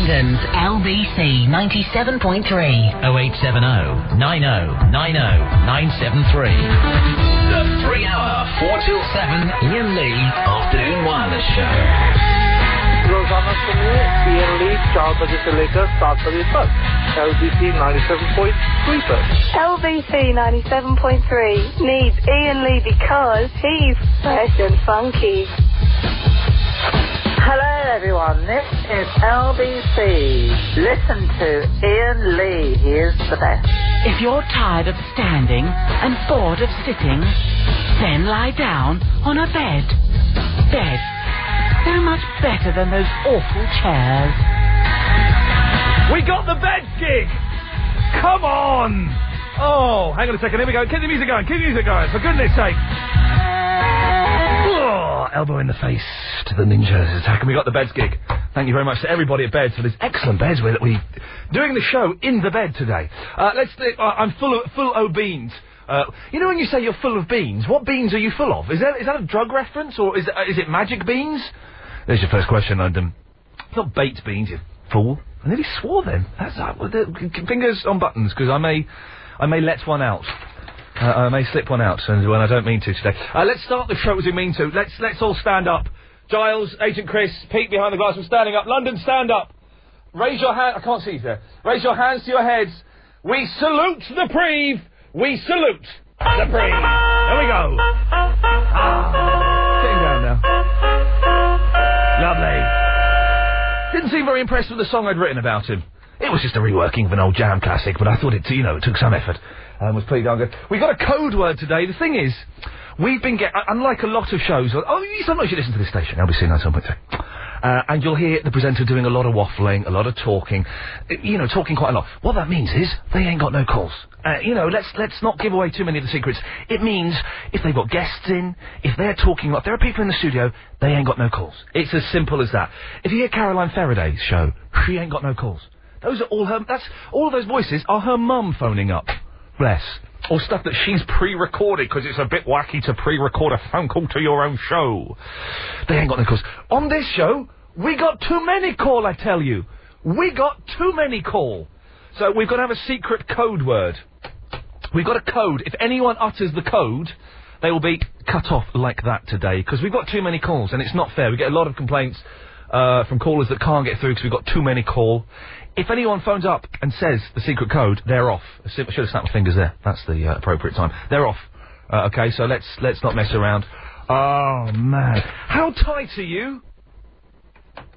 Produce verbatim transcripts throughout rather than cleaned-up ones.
London's L B C ninety-seven point three. oh eight seven oh, nine oh, nine oh, nine seven three. The three hour, four till seven, Ian Lee, Afternoon Wireless Show. रोजाना सुनिए Ian Lee, चार बजे से लेकर सात बजे तक, L B C ninety-seven point three पर. L B C ninety-seven point three needs Ian Lee because he's fresh and funky. Hello everyone, this is L B C. Listen to Ian Lee, he is the best. If you're tired of standing and bored of sitting, then lie down on a bed. Bed, so much better than those awful chairs. We got the bed gig! Come on! Oh, hang on a second, here we go. Keep the music going, keep the music going, for goodness sake. Oh, elbow in the face to the ninjas attack, and we got the beds gig. Thank you very much to everybody at Beds for this excellent beds we're we doing the show in the bed today. Uh, let's. Th- uh, I'm full of full o beans. Uh, you know when you say you're full of beans, what beans are you full of? Is that is that a drug reference or is uh, is it magic beans? There's your first question, London. It's not baked beans, you fool. I nearly swore then. That's uh, fingers on buttons because I may I may let one out. Uh, I may slip one out, and when I don't mean to today. Uh, let's start the show as we mean to. Let's let's all stand up. Giles, Agent Chris, Pete behind the glass, I'm standing up. London, stand up. Raise your hand. I can't see you there. Raise your hands to your heads. We salute the Preve. We salute the Preve. There we go. Ah, sitting down now. Lovely. Didn't seem very impressed with the song I'd written about him. It was just a reworking of an old jam classic, but I thought it, you know, it took some effort. Um, was pretty darn good. We got a code word today. The thing is, we've been getting, unlike a lot of shows, oh, sometimes you listen to this station, L B C ninety-seven point three. Uh, and you'll hear the presenter doing a lot of waffling, a lot of talking, you know, talking quite a lot. What that means is, they ain't got no calls. Uh, you know, let's let's not give away too many of the secrets. It means, if they've got guests in, if they're talking, if there are people in the studio, they ain't got no calls. It's as simple as that. If you hear Caroline Faraday's show, she ain't got no calls. Those are all her, that's, all of those voices are her mum phoning up. Bless. Or stuff that she's pre-recorded, because it's a bit wacky to pre-record a phone call to your own show. They ain't got no calls. On this show, we got too many call, I tell you. We got too many call. So we've got to have a secret code word. We've got a code. If anyone utters the code, they will be cut off like that today, because we've got too many calls, and it's not fair. We get a lot of complaints uh, from callers that can't get through because we've got too many call. If anyone phones up and says the secret code, they're off. I should have snapped my fingers there. That's the uh, appropriate time. They're off. Uh, okay, so let's let's not mess around. Oh, man. How tight are you?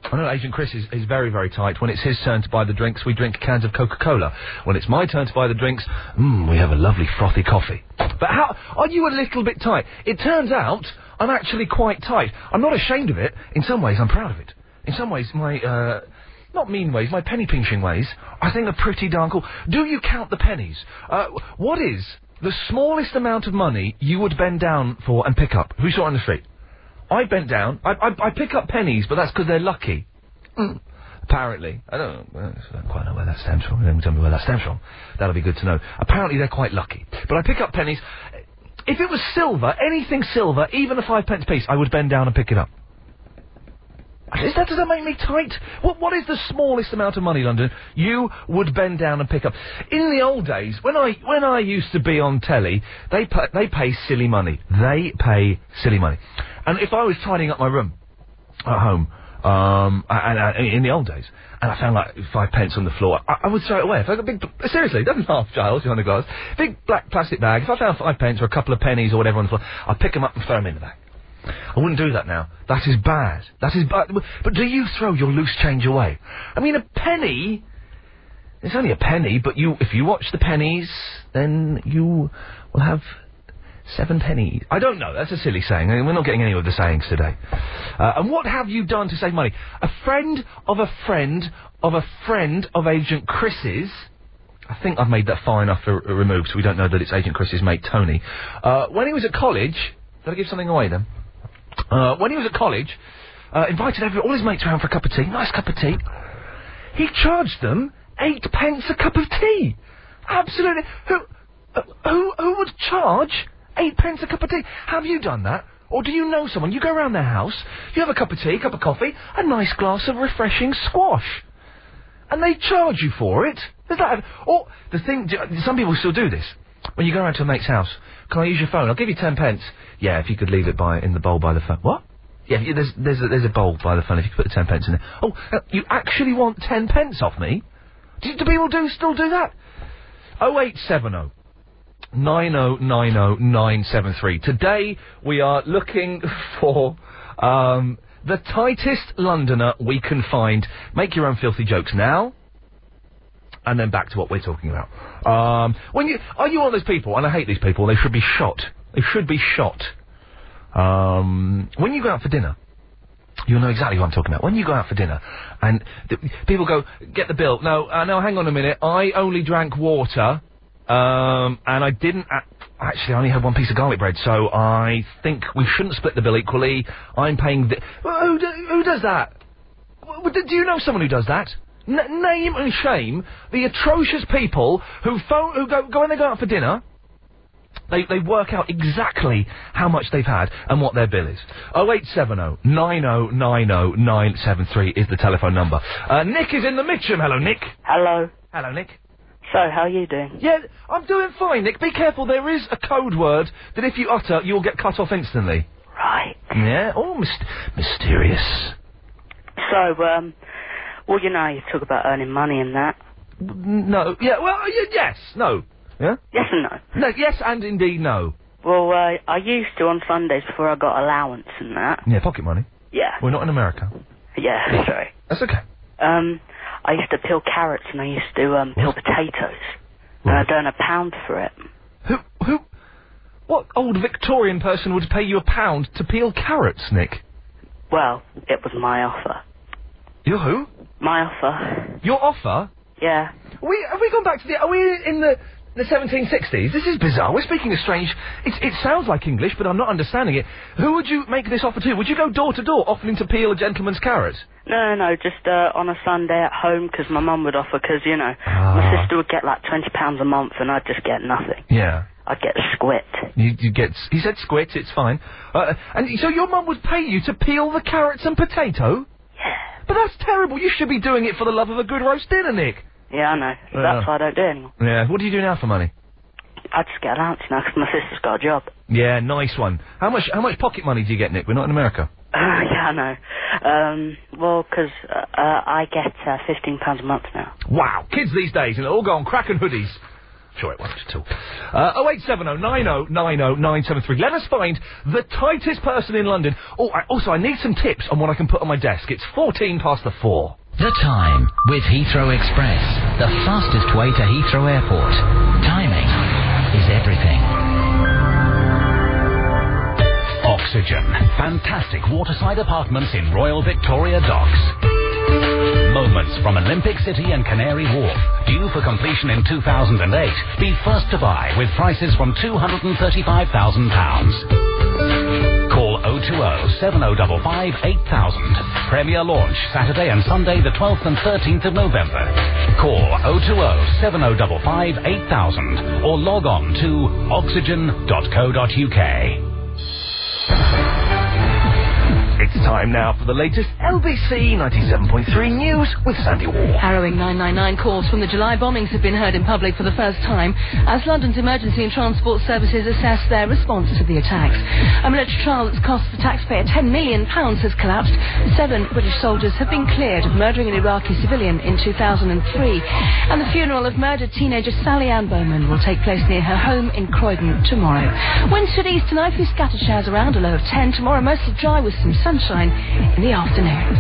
I know Agent Chris is, is very, very tight. When it's his turn to buy the drinks, we drink cans of Coca-Cola. When it's my turn to buy the drinks, mmm, we have a lovely frothy coffee. But how... Are you a little bit tight? It turns out I'm actually quite tight. I'm not ashamed of it. In some ways, I'm proud of it. In some ways, my... uh Not mean ways, my penny-pinching ways, I think are pretty darn cool. Do you count the pennies? Uh, what is the smallest amount of money you would bend down for and pick up? Who saw it on the street? I bent down. I, I, I pick up pennies, but that's because they're lucky. Mm. Apparently. I don't, I don't quite know where that stems from. Don't tell me where that stems from. That'll be good to know. Apparently they're quite lucky. But I pick up pennies. If it was silver, anything silver, even a five-pence piece, I would bend down and pick it up. Is that, does that make me tight? What, what is the smallest amount of money, London, you would bend down and pick up? In the old days, when I when I used to be on telly, they pay, they pay silly money. They pay silly money. And if I was tidying up my room at home, um, and, and in the old days, and I found like five pence on the floor, I, I would throw it away. If I got a big, seriously, doesn't laugh, Giles, behind the glass, big black plastic bag. If I found five pence or a couple of pennies or whatever on the floor, I'd pick them up and throw them in the bag. I wouldn't do that now. That is bad. That is bad. But do you throw your loose change away? I mean, a penny... It's only a penny, but you if you watch the pennies, then you will have seven pennies. I don't know. That's a silly saying. I mean, we're not getting any of the sayings today. Uh, and what have you done to save money? A friend of a friend of a friend of Agent Chris's... I think I've made that far enough to r- remove, so we don't know that it's Agent Chris's mate, Tony. Uh, when he was at college... Did I give something away, then? Uh, when he was at college, uh, invited every, all his mates around for a cup of tea, nice cup of tea. He charged them eight pence a cup of tea. Absolutely. Who, uh, who, who would charge eight pence a cup of tea? Have you done that? Or do you know someone? You go round their house, you have a cup of tea, a cup of coffee, a nice glass of refreshing squash. and they charge you for it. There's that. Or the thing, some people still do this. When you go around to a mate's house, can I use your phone? I'll give you ten pence. Yeah, if you could leave it by in the bowl by the phone. What? Yeah, there's there's a, there's a bowl by the phone. If you could put the ten pence in there. Oh, you actually want ten pence off me? Do, do people do still do that? Oh eight seven oh. nine oh nine oh nine seven three. Today we are looking for um, the tightest Londoner we can find. Make your own filthy jokes now, and then back to what we're talking about. Um, when you are you one of those people? And I hate these people. They should be shot. They should be shot. Um, when you go out for dinner, you'll know exactly what I'm talking about. When you go out for dinner, and th- people go, "Get the bill." No, uh, no, hang on a minute. I only drank water. Um, and I didn't... A- actually, I only had one piece of garlic bread, so I think we shouldn't split the bill equally. I'm paying the... Who, do- who does that? Do you know someone who does that? N- name and shame the atrocious people who phone... who go... go when they go out for dinner, they they work out exactly how much they've had and what their bill is. oh eight seven oh nine oh nine oh nine seven three is the telephone number. Uh, Nick is in the Mitcham. Hello, Nick. Hello. Hello, Nick. So, how are you doing? Yeah, I'm doing fine, Nick. Be careful, there is a code word that if you utter, you'll get cut off instantly. Right. Yeah, all myst- mysterious. So, um, well, you know, you talk about earning money and that. No, yeah, well, y- yes, no. Yeah? Yes and no. No, yes and indeed no. Well, uh, I used to on Sundays before I got allowance and that. Yeah, pocket money. Yeah. We're not in America. Yeah, sorry. That's okay. Um... I used to peel carrots and I used to um, peel potatoes. What? And I'd earn a pound for it. Who, who, what old Victorian person would pay you a pound to peel carrots, Nick? Well, it was my offer. Your who? My offer. Your offer? Yeah. We, have we gone back to the, are we in the, the seventeen sixties? This is bizarre. We're speaking a strange, it, it sounds like English, but I'm not understanding it. Who would you make this offer to? Would you go door to door offering to peel a gentleman's carrot? No, no, just uh, on a Sunday at home, because my mum would offer, because, you know, ah. my sister would get, like, twenty pounds a month, and I'd just get nothing. Yeah. I'd get squit. You, you get... He said squit, it's fine. Uh, and so your mum would pay you to peel the carrots and potato? Yeah. But that's terrible. You should be doing it for the love of a good roast dinner, Nick. Yeah, I know. Uh, that's why I don't do it anymore. Yeah. What do you do now for money? I just get allowance now, because my sister's got a job. Yeah, nice one. How much, how much pocket money do you get, Nick? We're not in America. Uh, yeah, I know. Um, well, because uh, uh, I get uh, fifteen pounds a month now. Wow. Kids these days, and they're all going cracking hoodies. Sure, it won't at all. Uh, oh eight seven oh nine oh nine oh nine seven three. Let us find the tightest person in London. Oh, I, also, I need some tips on what I can put on my desk. It's fourteen past the four. The time with Heathrow Express. The fastest way to Heathrow Airport. Timing is everything. Oxygen. Fantastic waterside apartments in Royal Victoria Docks. Moments from Olympic City and Canary Wharf. Due for completion in two thousand eight. Be first to buy with prices from two hundred thirty-five thousand pounds. Call oh two oh seven oh five five eight thousand. Premier launch Saturday and Sunday the twelfth and thirteenth of November. Call oh two oh seven oh five five eight thousand or log on to oxygen dot co dot uk. It's time now for the latest L B C ninety-seven point three news with Sandy Wall. Harrowing nine nine nine calls from the July bombings have been heard in public for the first time as London's emergency and transport services assess their response to the attacks. A military trial that's cost the taxpayer ten million pounds has collapsed. Seven British soldiers have been cleared of murdering an Iraqi civilian in two thousand three. And the funeral of murdered teenager Sally Ann Bowman will take place near her home in Croydon tomorrow. Winds to the east tonight, few scattered showers around, a low of ten. Tomorrow mostly dry with some sun. Sunshine in the afternoon.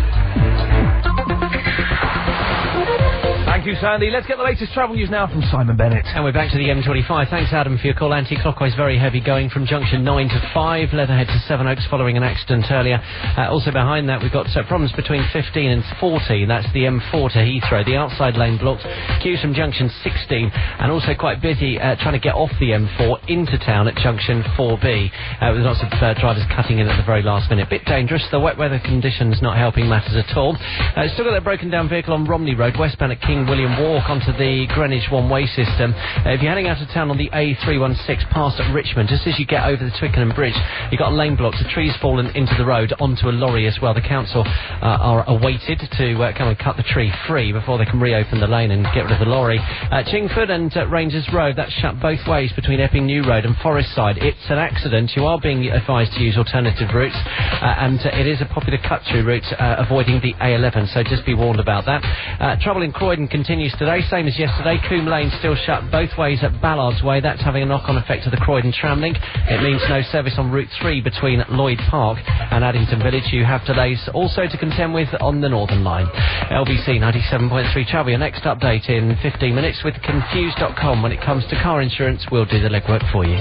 Thank you, Sandy. Let's get the latest travel news now from Simon Bennett. And we're back to the M twenty-five. Thanks, Adam, for your call. Anti-clockwise, very heavy going from junction nine to five. Leatherhead to Sevenoaks following an accident earlier. Uh, also behind that, we've got uh, problems between fifteen and fourteen. That's the M four to Heathrow. The outside lane blocked. Queues from junction sixteen. And also quite busy uh, trying to get off the M four into town at junction four B. Uh, with lots of uh, drivers cutting in at the very last minute. Bit dangerous. The wet weather conditions not helping matters at all. Uh, still got that broken down vehicle on Romney Road, westbound at King William Walk onto the Greenwich one-way system. Uh, if you're heading out of town on the A three one six past at Richmond, just as you get over the Twickenham Bridge, you've got lane blocks. The tree's fallen into the road onto a lorry as well. The council uh, are awaited to uh, come and cut the tree free before they can reopen the lane and get rid of the lorry. Uh, Chingford and uh, Rangers Road, that's shut both ways between Epping New Road and Forest Side. It's an accident. You are being advised to use alternative routes, uh, and uh, it is a popular cut-through route uh, avoiding the A eleven, so just be warned about that. Uh, trouble in Croydon continues today, same as yesterday. Coombe Lane still shut both ways at Ballard's Way. That's having a knock-on effect to the Croydon tramlink. It means no service on Route three between Lloyd Park and Addington Village. You have delays also to contend with on the Northern Line. L B C ninety-seven point three travel. Your next update in fifteen minutes with Confused dot com. When it comes to car insurance, we'll do the legwork for you.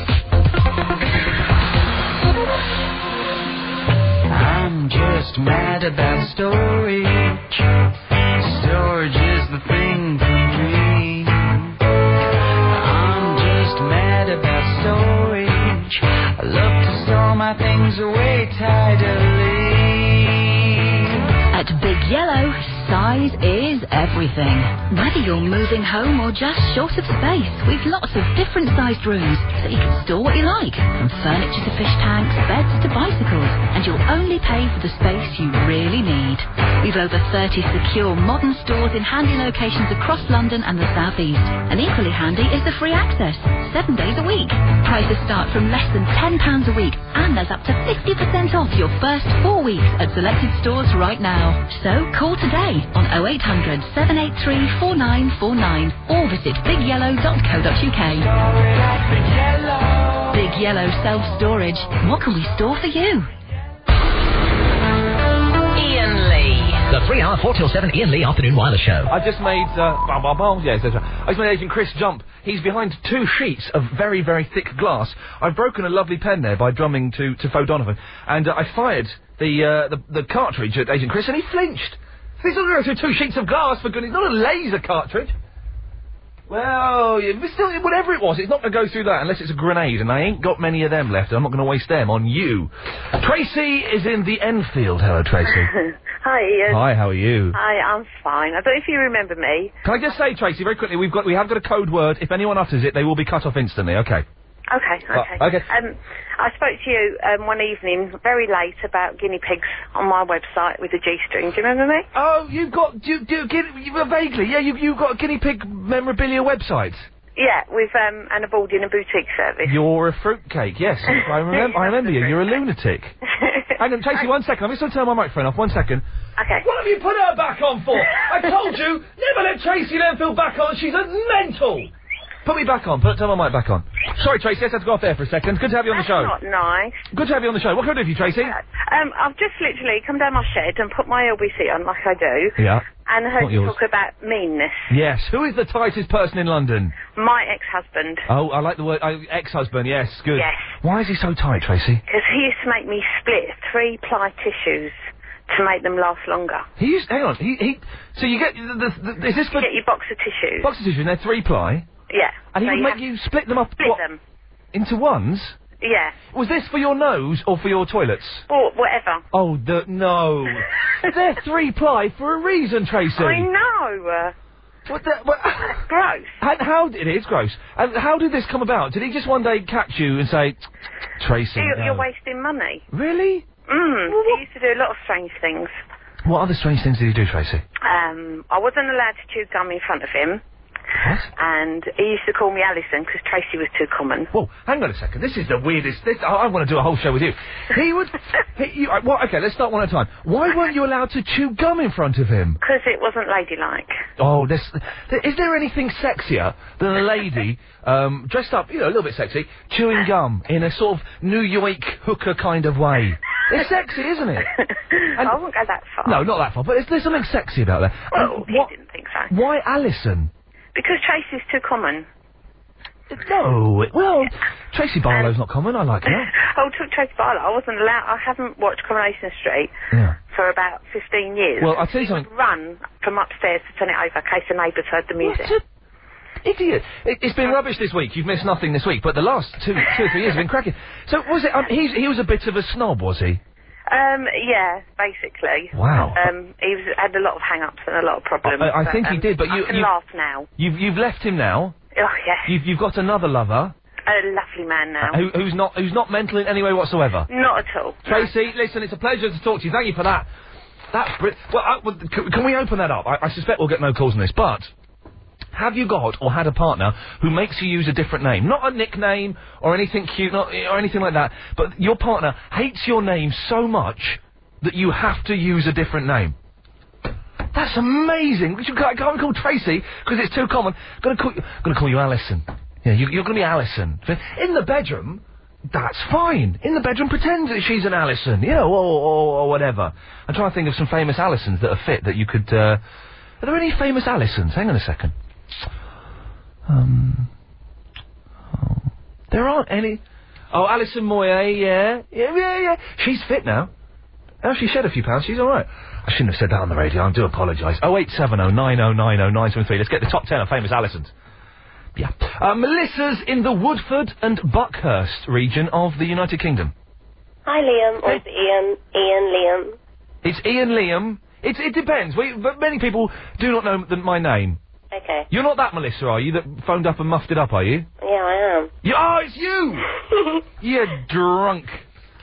I'm just mad about storage. Storage is the thing for me. I'm just mad about storage. I love to store my things away tidily. At Big Yellow, size is everything. Whether you're moving home or just short of space, we've lots of different sized rooms, so you can store what you like, from furniture to fish tanks, beds to bicycles, and you'll only pay for the space you really need. We've over thirty secure modern stores in handy locations across London and the South East, and equally handy is the free access, seven days a week. Prices start from less than ten pounds a week, and there's up to fifty percent off your first four weeks at selected stores right now. So call today on oh eight hundred, seven eight three, four nine four nine or visit big yellow dot co dot uk. Big Yellow Self-Storage. What can we store for you? Ian Lee. The three hour four till seven Ian Lee Afternoon Wireless Show. I just made... Uh, bah, bah, bah, yeah, I just made Agent Chris jump. He's behind two sheets of very, very thick glass. I've broken a lovely pen there by drumming to, to Fo Donovan. And uh, I fired the, uh, the, the cartridge at Agent Chris and he flinched. This will go through two sheets of glass, for goodness. It's not a laser cartridge. Well, yeah, still, whatever it was, it's not going to go through that unless it's a grenade, and I ain't got many of them left. I'm not going to waste them on you. Tracy is in the Enfield. Hello, Tracy. Hi, Ian. Hi, how are you? Hi, I'm fine. I don't know if you remember me. Can I just say, Tracy, very quickly, we've got, we have got a code word. If anyone utters it, they will be cut off instantly. Okay. Okay, okay. Uh, okay. Um, I spoke to you um, one evening, very late, about guinea pigs on my website with a G-string. Do you remember me? Oh, you've got... Do, do, you, vaguely, yeah, you, you've got a guinea pig memorabilia website. Yeah, with um, Anna Bald in a boutique service. You're a fruitcake, yes. I remember I remember you. You're a lunatic. Hang on, Tracy, one second. I'm just going to turn my microphone off. One second. Okay. What have you put her back on for? I told you, never let Tracy Lenfield back on. She's a mental. Put me back on. Put turn my mic back on. Sorry, Tracy, I just had to go off there for a second. Good to have you on the show. That's not nice. Good to have you on the show. What can I do for you, Tracy? Uh, um, I've just literally come down my shed and put my L B C on, like I do. Yeah. And heard you talk about meanness. Yes. Who is the tightest person in London? My ex-husband. Oh, I like the word uh, ex-husband. Yes, good. Yes. Why is he so tight, Tracy? Because he used to make me split three-ply tissues to make them last longer. He used. Hang on. He. he so you get the. the, the is this for? You get your box of tissues. Box of tissues. And they're three-ply. Yeah. And he so would you make you split them up... Split what, them. Into ones? Yeah. Was this for your nose or for your toilets? Or whatever. Oh, the... No. They're three-ply for a reason, Tracy. I know. What the... What, that's gross. And how... It is gross. And how did this come about? Did he just one day catch you and say, Tracy, You're, no. you're wasting money. Really? Mm. Well, he used to do a lot of strange things. What other strange things did he do, Tracy? Um, I wasn't allowed to chew gum in front of him. What? And he used to call me Alison because Tracy was too common. Whoa, hang on a second. This is the weirdest... This, I, I want to do a whole show with you. He would... he, you, I, well, okay, let's start one at a time. Why weren't you allowed to chew gum in front of him? Because it wasn't ladylike. Oh, this... Th is there anything sexier than a lady um, dressed up, you know, a little bit sexy, chewing gum in a sort of New York hooker kind of way? It's sexy, isn't it? And I wouldn't go that far. No, not that far, but is there something sexy about that? Well, he what, didn't think so. Why Alison? Because Tracy's too common. No, well, Tracy Barlow's um, not common, I like her. Oh, Tracy Barlow, I wasn't allowed, I haven't watched Coronation Street yeah. for about fifteen years. Well, I'll tell you something. He would run from upstairs to turn it over in case the neighbours heard the music. What a idiot. It, it's been rubbish this week, you've missed nothing this week, but the last two, two or three years have been cracking. So, was it, um, he's, he was a bit of a snob, was he? Um, yeah, basically. Wow. Um, he was, had a lot of hang-ups and a lot of problems. I, I but, think um, he did, but you... I can you, laugh now. You've, you've left him now. Oh, yes. You've, you've got another lover. A lovely man now. Uh, who, who's not who's not mental in any way whatsoever. Not at all. Tracy, no. Listen, it's a pleasure to talk to you. Thank you for that. That's br- well, uh, well can, can we open that up? I, I suspect we'll get no calls on this, but... Have you got or had a partner who makes you use a different name? Not a nickname or anything cute not, or anything like that, but your partner hates your name so much that you have to use a different name. That's amazing. I can't call Tracy because it's too common. Gonna call, gonna call you Alison. Yeah, you, you're gonna be Alison. In the bedroom, that's fine. In the bedroom, pretend that she's an Alison, you know, or, or, or whatever. I'm trying to think of some famous Alisons that are fit that you could, uh... Are there any famous Alisons? Hang on a second. Um, oh. There aren't any. Oh, Alison Moyer, yeah. Yeah, yeah, yeah. She's fit now. Oh, she shed a few pounds. She's all right. I shouldn't have said that on the radio. I do apologise. oh eight seven oh nine oh nine oh nine seven three. Let's get the top ten of famous Alisons. Yeah. Uh, Melissa's in the Woodford and Buckhurst region of the United Kingdom. Hi, Liam. Hey. It's Ian. Ian Liam. It's Ian Liam. It's, it depends. We, but many people do not know th- my name. Okay. You're not that Melissa, are you, that phoned up and muffed it up, are you? Yeah, I am. You, oh, it's you! You're drunk.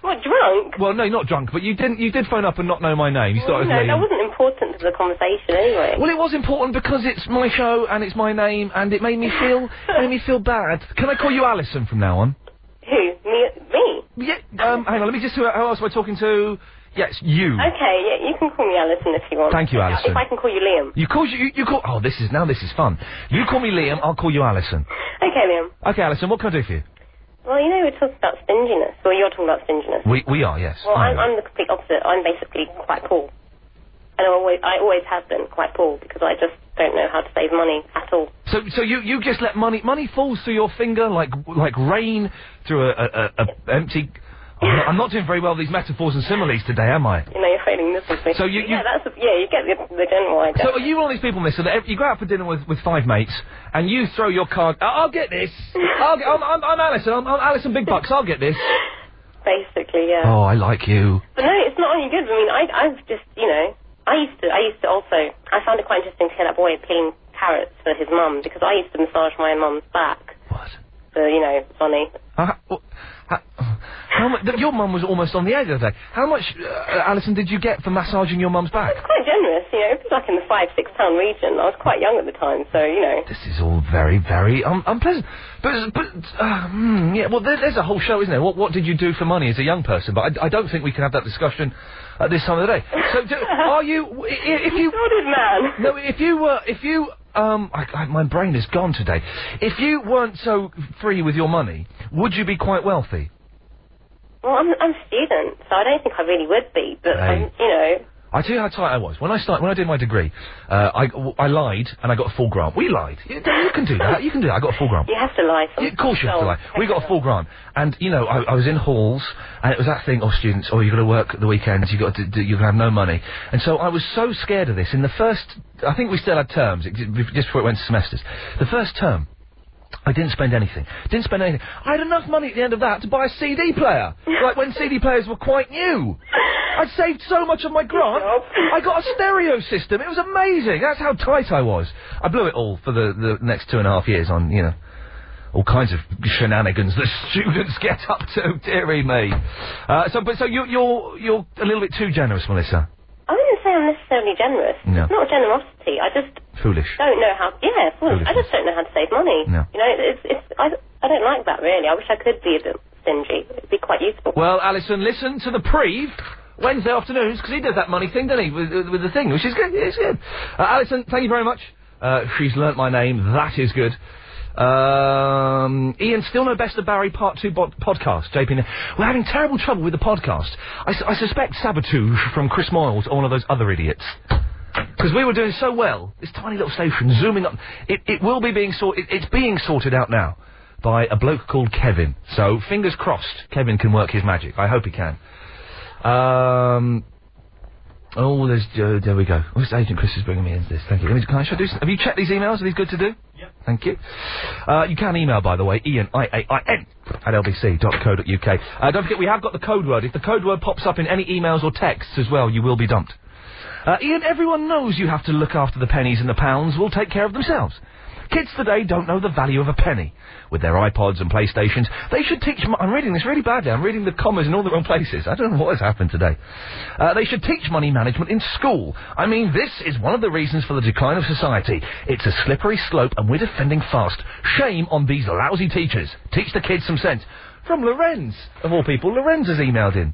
What, drunk? Well, no, not drunk, but you didn't. You did phone up and not know my name. You well, thought it was no, Liam. That wasn't important to the conversation anyway. Well, it was important because it's my show and it's my name and it made me feel made me feel bad. Can I call you Alison from now on? Who? Me? Me? Yeah, um, hang on, let me just see who else am I talking to... Yes, you. Okay, yeah, you can call me Alison if you want. Thank you, Alison. If I can call you Liam. You call you, you, you call, oh, this is, now this is fun. You call me Liam, I'll call you Alison. Okay, Liam. Okay, Alison, what can I do for you? Well, you know, we're talking about stinginess. Well, you're talking about stinginess. We, we are, yes. Well, I'm, I'm the complete opposite. I'm basically quite poor. And I always, I always have been quite poor because I just don't know how to save money at all. So, so you, you just let money, money falls through your finger like, like rain through a, a, a, a empty... I'm not doing very well with these metaphors and similes today, am I? You know, you're failing this one. So you, you... Yeah, that's... Yeah, you get the, the general idea. So are you one of these people, Mister, that you go out for dinner with, with five mates, and you throw your card... I'll get this! I'll get... I'm, I'm, I'm Alison. I'm, I'm Alison Big Bucks. I'll get this. Basically, yeah. Oh, I like you. But no, it's not only good. I mean, I, I've just, you know... I used to... I used to also... I found it quite interesting to hear that boy peeling carrots for his mum, because I used to massage my mum's back. What? So, you know, funny. Uh, well, How, how much, th- your mum was almost on the edge of that. How much, uh, Alison, did you get for massaging your mum's back? It was quite generous, you know. It was like in the five, six pound region. I was quite young at the time, so, you know. This is all very, very um, unpleasant. But, but uh, mm, yeah, well, there, there's a whole show, isn't there? What, what did you do for money as a young person? But I, I don't think we can have that discussion at this time of the day. So, do, are you... If, if you... Sorted, man. No, if you were... If you... Um, I, I, my brain is gone today. If you weren't so free with your money, would you be quite wealthy? Well, I'm, I'm a student, so I don't think I really would be, but, hey. um, you know... I tell you how tight I was. When I started, when I did my degree, uh, I, w- I lied and I got a full grant. We lied. You, you can do that. You can do that. I got a full grant. You have to lie sometimes. Yeah, of course you have to lie. We got a full grant. And, you know, I, I was in halls and it was that thing, oh, students, oh, you've got to work the weekends, you've got to do, you're going to have no money. And so I was so scared of this. In the first, I think we still had terms, it, just before it went to semesters. The first term, I didn't spend anything. Didn't spend anything. I had enough money at the end of that to buy a C D player. Like when C D players were quite new. I'd saved so much of my grant. I got a stereo system. It was amazing. That's how tight I was. I blew it all for the, the next two and a half years on, you know, all kinds of shenanigans that students get up to. Dearie me. Uh, so, but so you're, you're, you're a little bit too generous, Melissa. I wouldn't say I'm necessarily generous. No. It's not generosity. I just... Foolish. Don't know how... Yeah, foolish. I just don't know how to save money. No. You know, it's... it's I, I don't like that, really. I wish I could be a bit stingy. It'd be quite useful. Well, Alison, listen to the Preve Wednesday afternoons, because he does that money thing, doesn't he, with, with, with the thing, which is good. It's good. Uh, Alison, thank you very much. Uh, she's learnt my name. That is good. Um, Ian, still no Best of Barry Part two bod- podcast, J P. We're having terrible trouble with the podcast. I, su- I suspect sabotage from Chris Moyles or one of those other idiots. Because we were doing so well, this tiny little station, zooming up, it, it will be being sorted, it, it's being sorted out now by a bloke called Kevin. So, fingers crossed, Kevin can work his magic. I hope he can. Um... Oh, there's, uh, there we go. Oh, Agent Chris is bringing me into this. Thank you. Let me, can I, should I do some, have you checked these emails? Are these good to do? Yeah. Thank you. Uh, you can email, by the way, Ian, I A I N, at L B C dot co dot U K. Uh, don't forget, we have got the code word. If the code word pops up in any emails or texts as well, you will be dumped. Uh, Ian, everyone knows you have to look after the pennies and the pounds. Will take care of themselves. Kids today don't know the value of a penny. With their iPods and PlayStations, they should teach... Mo- I'm reading this really badly. I'm reading the commas in all the wrong places. I don't know what has happened today. Uh, they should teach money management in school. I mean, this is one of the reasons for the decline of society. It's a slippery slope, and we're defending fast. Shame on these lousy teachers. Teach the kids some sense. From Lorenz, of all people. Lorenz has emailed in.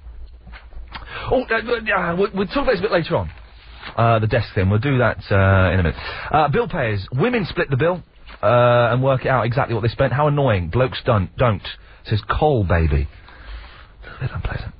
Oh, uh, uh, we'll, we'll talk about this a bit later on. Uh, the desk thing. We'll do that, uh, in a minute. Uh, bill payers. Women split the bill, uh, and work out exactly what they spent. How annoying. Blokes don't. Don't. It says coal, baby. A little bit unpleasant.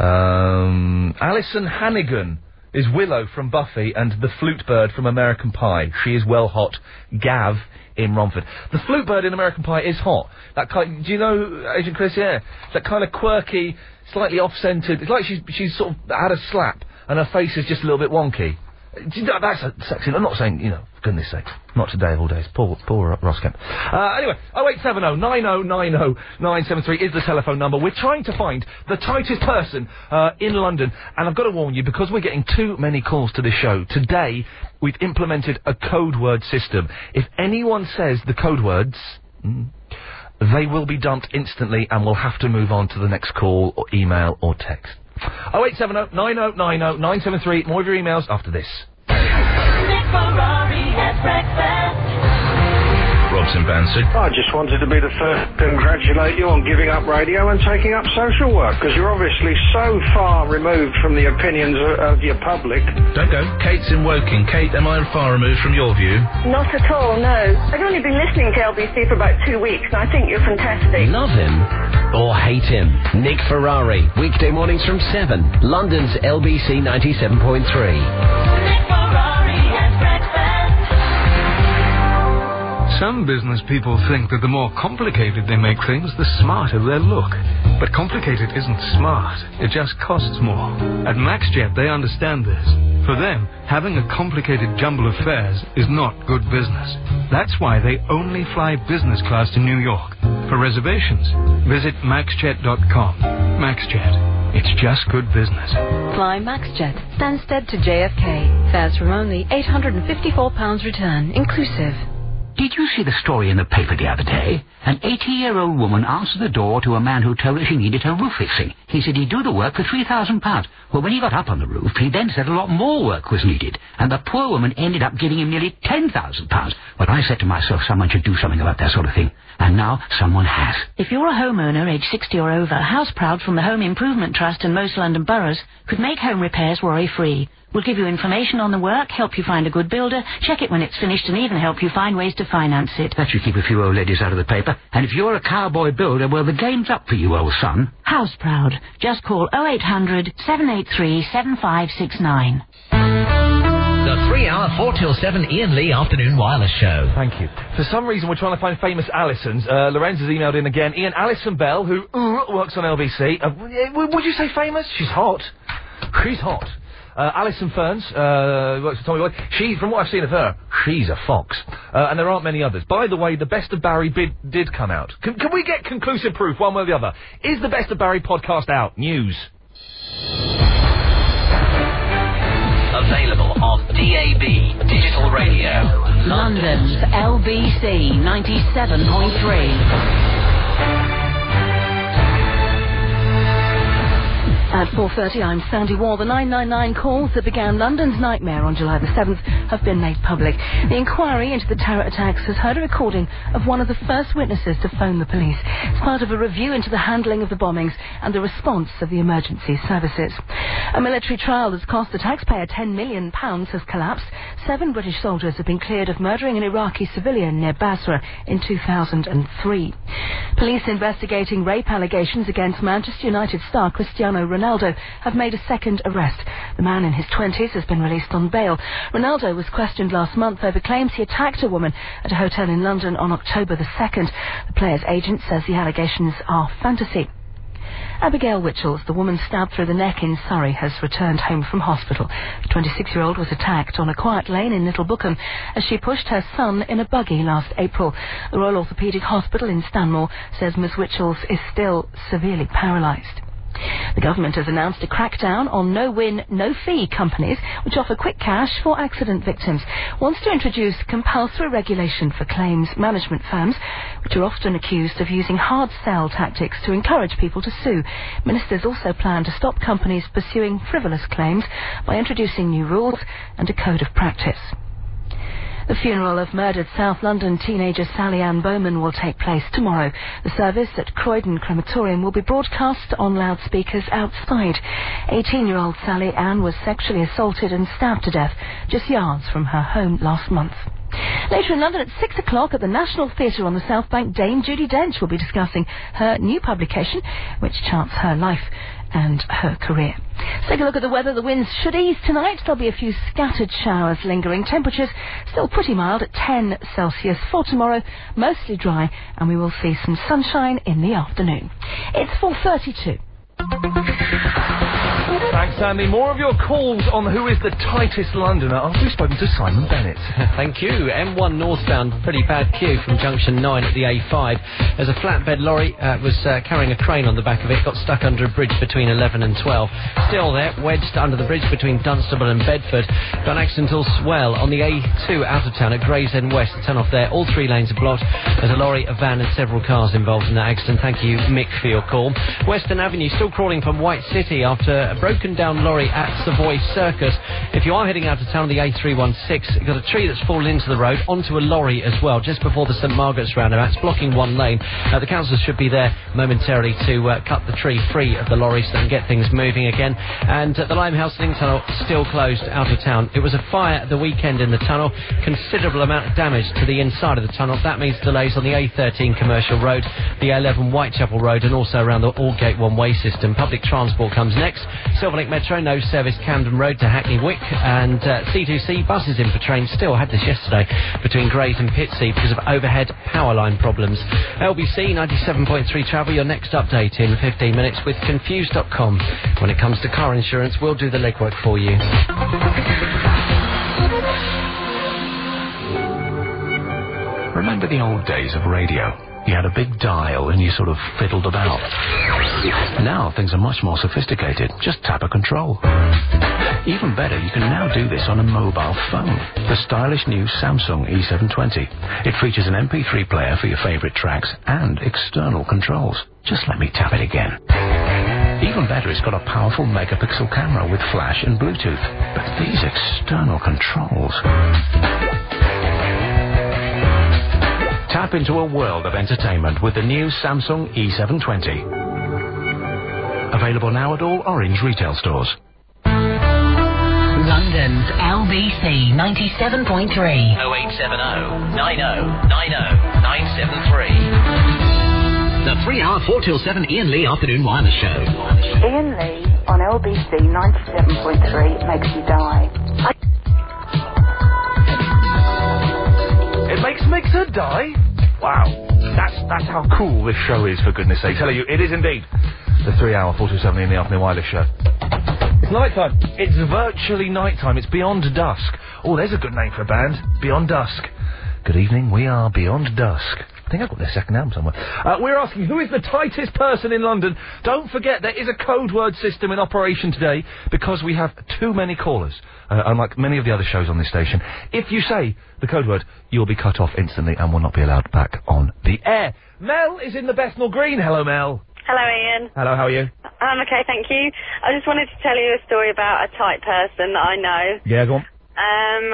Um, Alison Hannigan is Willow from Buffy and the flute bird from American Pie. She is well hot. Gav in Romford. The flute bird in American Pie is hot. That kind, do you know Agent Chris? Yeah. That kind of quirky, slightly off-centred. It's like she's, she's sort of had a slap. And her face is just a little bit wonky. That's a sexy... I'm not saying, you know, for goodness sake. Not today of all days. Poor, poor Ross Kemp. Uh, anyway, oh eight seven oh nine oh nine oh nine seven three is the telephone number. We're trying to find the tightest person, uh, in London. And I've got to warn you, because we're getting too many calls to this show, today we've implemented a code word system. If anyone says the code words... Mm, they will be dumped instantly and we'll have to move on to the next call or email or text. oh eight seven oh nine oh nine oh nine seven three. More of your emails after this. Nick Ferrari has breakfast. Robson Banson. I just wanted to be the first to congratulate you on giving up radio and taking up social work, because you're obviously so far removed from the opinions of, of your public. Don't go. Kate's in Woking. Kate, am I far removed from your view? Not at all, no. I've only been listening to L B C for about two weeks, and I think you're fantastic. Love him. Or hate him. Nick Ferrari, weekday mornings from seven, London's L B C ninety-seven point three. Nick Ferrari has breakfast. Some business people think that the more complicated they make things, the smarter they look. But complicated isn't smart, it just costs more. At Maxjet, they understand this. For them, having a complicated jumble of fares is not good business. That's why they only fly business class to New York. For reservations, visit Maxjet dot com. Maxjet. It's just good business. Fly Maxjet. Stansted to J F K. Fares from only eight hundred fifty-four pounds return, inclusive. Did you see the story in the paper the other day? An eighty-year-old woman answered the door to a man who told her she needed her roof fixing. He said he'd do the work for three thousand pounds. Well, when he got up on the roof, he then said a lot more work was needed, and the poor woman ended up giving him nearly ten thousand pounds. But I said to myself, someone should do something about that sort of thing. And now someone has. If you're a homeowner age sixty or over, Houseproud from the Home Improvement Trust and most London boroughs could make home repairs worry-free. We'll give you information on the work, help you find a good builder, check it when it's finished, and even help you find ways to finance it. That should keep a few old ladies out of the paper. And if you're a cowboy builder, well, the game's up for you, old son. Houseproud. Just call oh eight hundred seven eight three seven five six nine. The three-hour, four till seven Ian Lee afternoon wireless show. Thank you. For some reason, we're trying to find famous Alisons. Uh, Lorenz has emailed in again. Ian, Alison Bell, who uh, works on L B C. Uh, would you say famous? She's hot. She's hot. Uh, Alison Ferns, uh, works for Tommy Boy. She, from what I've seen of her, she's a fox. Uh, and there aren't many others. By the way, the Best of Barry bid, did come out. Can, can we get conclusive proof, one way or the other? Is the Best of Barry podcast out? News. Available on D A B, digital radio. London's L B C ninety-seven point three. At four thirty, I'm Sandy Wall. The nine nine nine calls that began London's nightmare on July the seventh have been made public. The inquiry into the terror attacks has heard a recording of one of the first witnesses to phone the police. It's part of a review into the handling of the bombings and the response of the emergency services. A military trial that's cost the taxpayer ten million pounds has collapsed. Seven British soldiers have been cleared of murdering an Iraqi civilian near Basra in two thousand three. Police investigating rape allegations against Manchester United star Cristiano Ronaldo. Ronaldo have made a second arrest. The man in his twenties has been released on bail. Ronaldo was questioned last month over claims he attacked a woman at a hotel in London on October the second. The player's agent says the allegations are fantasy. Abigail Witchalls, the woman stabbed through the neck in Surrey, has returned home from hospital. The twenty-six-year-old was attacked on a quiet lane in Little Bookham as she pushed her son in a buggy last April. The Royal Orthopaedic Hospital in Stanmore says Miss Witchalls is still severely paralysed. The government has announced a crackdown on no-win, no-fee companies which offer quick cash for accident victims. It wants to introduce compulsory regulation for claims management firms, which are often accused of using hard sell tactics to encourage people to sue. Ministers also plan to stop companies pursuing frivolous claims by introducing new rules and a code of practice. The funeral of murdered South London teenager Sally Ann Bowman will take place tomorrow. The service at Croydon Crematorium will be broadcast on loudspeakers outside. eighteen-year-old Sally Ann was sexually assaulted and stabbed to death just yards from her home last month. Later in London at six o'clock at the National Theatre on the South Bank, Dame Judi Dench will be discussing her new publication, which charts her life and her career. Let's take a look at the weather. The winds should ease tonight. There'll be a few scattered showers lingering. Temperatures still pretty mild at ten Celsius. For tomorrow, mostly dry, and we will see some sunshine in the afternoon. It's four thirty-two. Thanks, Andy. More of your calls on who is the tightest Londoner after we've spoken to Simon Bennett. Thank you. M one northbound, pretty bad queue from junction nine at the A five. There's a flatbed lorry, uh, was uh, carrying a crane on the back of it, got stuck under a bridge between eleven and twelve. Still there, wedged under the bridge between Dunstable and Bedford. Got an accidental swell on the A two out of town at Gravesend West. Turn off there, all three lanes are blocked. There's a lorry, a van and several cars involved in that accident. Thank you, Mick, for your call. Western Avenue, still crawling from White City after a broken down lorry at Savoy Circus. If you are heading out of town, the A three one six, you've got a tree that's fallen into the road onto a lorry as well, just before the St Margaret's roundabout. It's blocking one lane. Uh, the councillors should be there momentarily to uh, cut the tree free of the lorry so they can get things moving again. And uh, the Limehouse Link Tunnel still closed out of town. It was a fire at the weekend in the tunnel. Considerable amount of damage to the inside of the tunnel. That means delays on the A thirteen Commercial Road, the A eleven Whitechapel Road and also around the Aldgate one-way system. Public transport comes next. Silverlink Metro, no service Camden Road to Hackney Wick, and uh, C two C buses in for trains. Still had this yesterday between Grays and Pitsea because of overhead power line problems. L B C ninety-seven point three travel, your next update in fifteen minutes with Confused dot com. When it comes to car insurance, we'll do the legwork for you. Remember the old days of radio? You had a big dial and you sort of fiddled about. Now things are much more sophisticated. Just tap a control. Even better, you can now do this on a mobile phone. The stylish new Samsung E seven twenty. It features an M P three player for your favourite tracks and external controls. Just let me tap it again. Even better, it's got a powerful megapixel camera with flash and Bluetooth. But these external controls... Tap into a world of entertainment with the new Samsung E seven twenty. Available now at all Orange retail stores. London's L B C ninety-seven point three. oh eight seven oh, nine oh nine oh, nine seven three. The three-hour four till seven Ian Lee Afternoon Wireless Show. Ian Lee on L B C ninety-seven point three makes you die. I It makes makes her die? Wow. That's that's how cool this show is, for goodness sake. Tell you, it is indeed. The three-hour four to seven in the afternoon wireless show. It's nighttime. It's virtually nighttime. It's Beyond Dusk. Oh, there's a good name for a band. Beyond Dusk. Good evening, we are Beyond Dusk. I think I've got their second album somewhere. Uh, we're asking, who is the tightest person in London? Don't forget, there is a code word system in operation today, because we have too many callers, uh, unlike many of the other shows on this station. If you say the code word, you'll be cut off instantly and will not be allowed back on the air. Mel is in the Bethnal Green. Hello, Mel. Hello, Ian. Hello, how are you? I'm okay, thank you. I just wanted to tell you a story about a tight person that I know. Yeah, go on.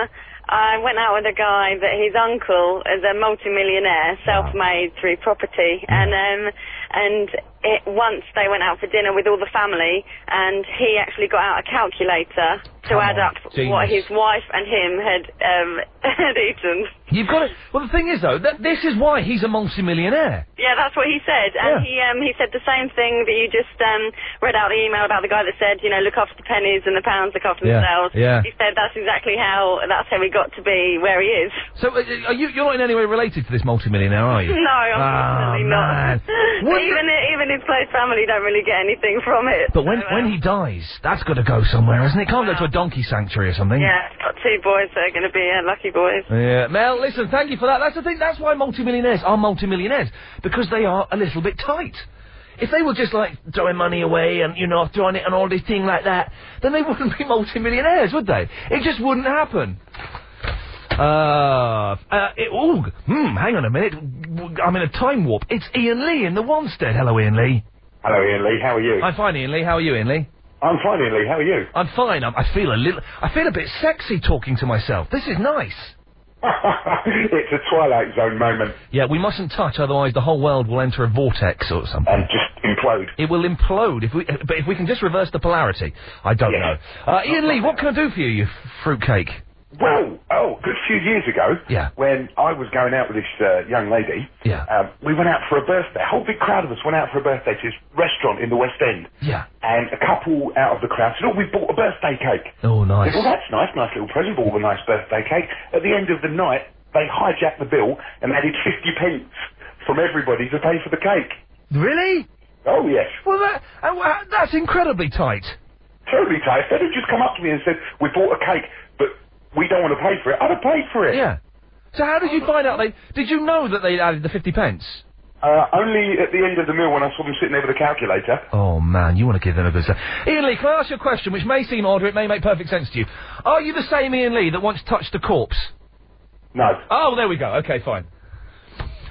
Um... I went out with a guy that his uncle is a multi-millionaire, self-made through property, and um, and it, once they went out for dinner with all the family, and he actually got out a calculator to add up what his wife and him had um, had eaten. You've got it. Well, the thing is, though, that this is why he's a multi-millionaire. Yeah, that's what he said, and yeah. he um, he said the same thing that you just um, read out the email about the guy that said, you know, look after the pennies and the pounds, look after yeah. themselves. Yeah. He said that's exactly how that's how he got to be where he is. So, uh, are you you're not in any way related to this multi-millionaire, are you? No, unfortunately oh, not. even even his close family don't really get anything from it. But when so, uh, when he dies, that's got to go somewhere, isn't it? Can't wow. go to a donkey sanctuary or something. Yeah, it's got two boys that are going to be uh, lucky boys. Yeah, Mel, listen, thank you for that. That's the thing. That's why multimillionaires are multimillionaires, because they are a little bit tight. If they were just like throwing money away and, you know, throwing it on all this thing like that, then they wouldn't be multimillionaires, would they? It just wouldn't happen. Uh, uh it, ooh, hmm, hang on a minute. I'm in a time warp. It's Ian Lee in the Wanstead. Hello, Ian Lee. Hello, Ian Lee. How are you? I'm fine, Ian Lee. How are you, Ian Lee? I'm fine, Ian Lee. How are you? I'm fine. I'm, I feel a little... I feel a bit sexy talking to myself. This is nice. It's a Twilight Zone moment. Yeah, we mustn't touch, otherwise the whole world will enter a vortex or something. And just implode. It will implode. If we, but if we can just reverse the polarity. I don't yeah. know. Uh, Ian Lee, what can I do for you, you fruitcake? Well, oh, a good few years ago, yeah. when I was going out with this uh, young lady, yeah. um, we went out for a birthday. A whole big crowd of us went out for a birthday to this restaurant in the West End. Yeah. And a couple out of the crowd said, oh, we bought a birthday cake. Oh, nice. Well, that's nice, nice little present, bought a nice birthday cake. At the end of the night, they hijacked the bill and added fifty pence from everybody to pay for the cake. Really? Oh, yes. Well, that uh, that's incredibly tight. Totally tight. If they'd have just come up to me and said, we bought a cake, but... we don't want to pay for it. I'd have paid for it. Yeah. So how did you find out they... Did you know that they added the fifty pence? Uh, only at the end of the meal when I saw them sitting there with a calculator. Oh, man, you want to give them a good... Ian Lee, can I ask you a question which may seem odd or it may make perfect sense to you? Are you the same Ian Lee that once touched a corpse? No. Oh, there we go. Okay, fine.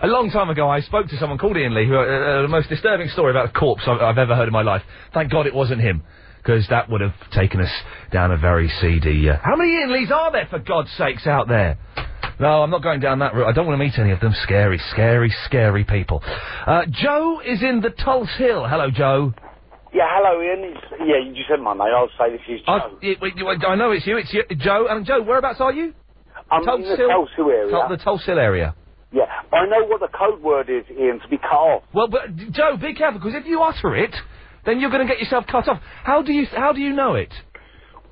A long time ago, I spoke to someone called Ian Lee, who uh, uh, the most disturbing story about a corpse I've, I've ever heard in my life. Thank God it wasn't him. Because that would have taken us down a very seedy... Uh, how many Ian Lees are there, for God's sakes, out there? No, I'm not going down that route. I don't want to meet any of them. Scary, scary, scary people. Uh, Joe is in the Tulse Hill. Hello, Joe. Yeah, hello, Ian. It's, yeah, you just said my name. I'll say this is Joe. I, it, it, I know it's you. It's you, Joe. And um, Joe, whereabouts are you? I'm Tulse in the Hill, Tulse Hill area. Tulse, the Tulse Hill area. Yeah. I know what the code word is, Ian, to be cut off. Well, but, Joe, be careful, because if you utter it... then you're going to get yourself cut off. How do you how do you know it?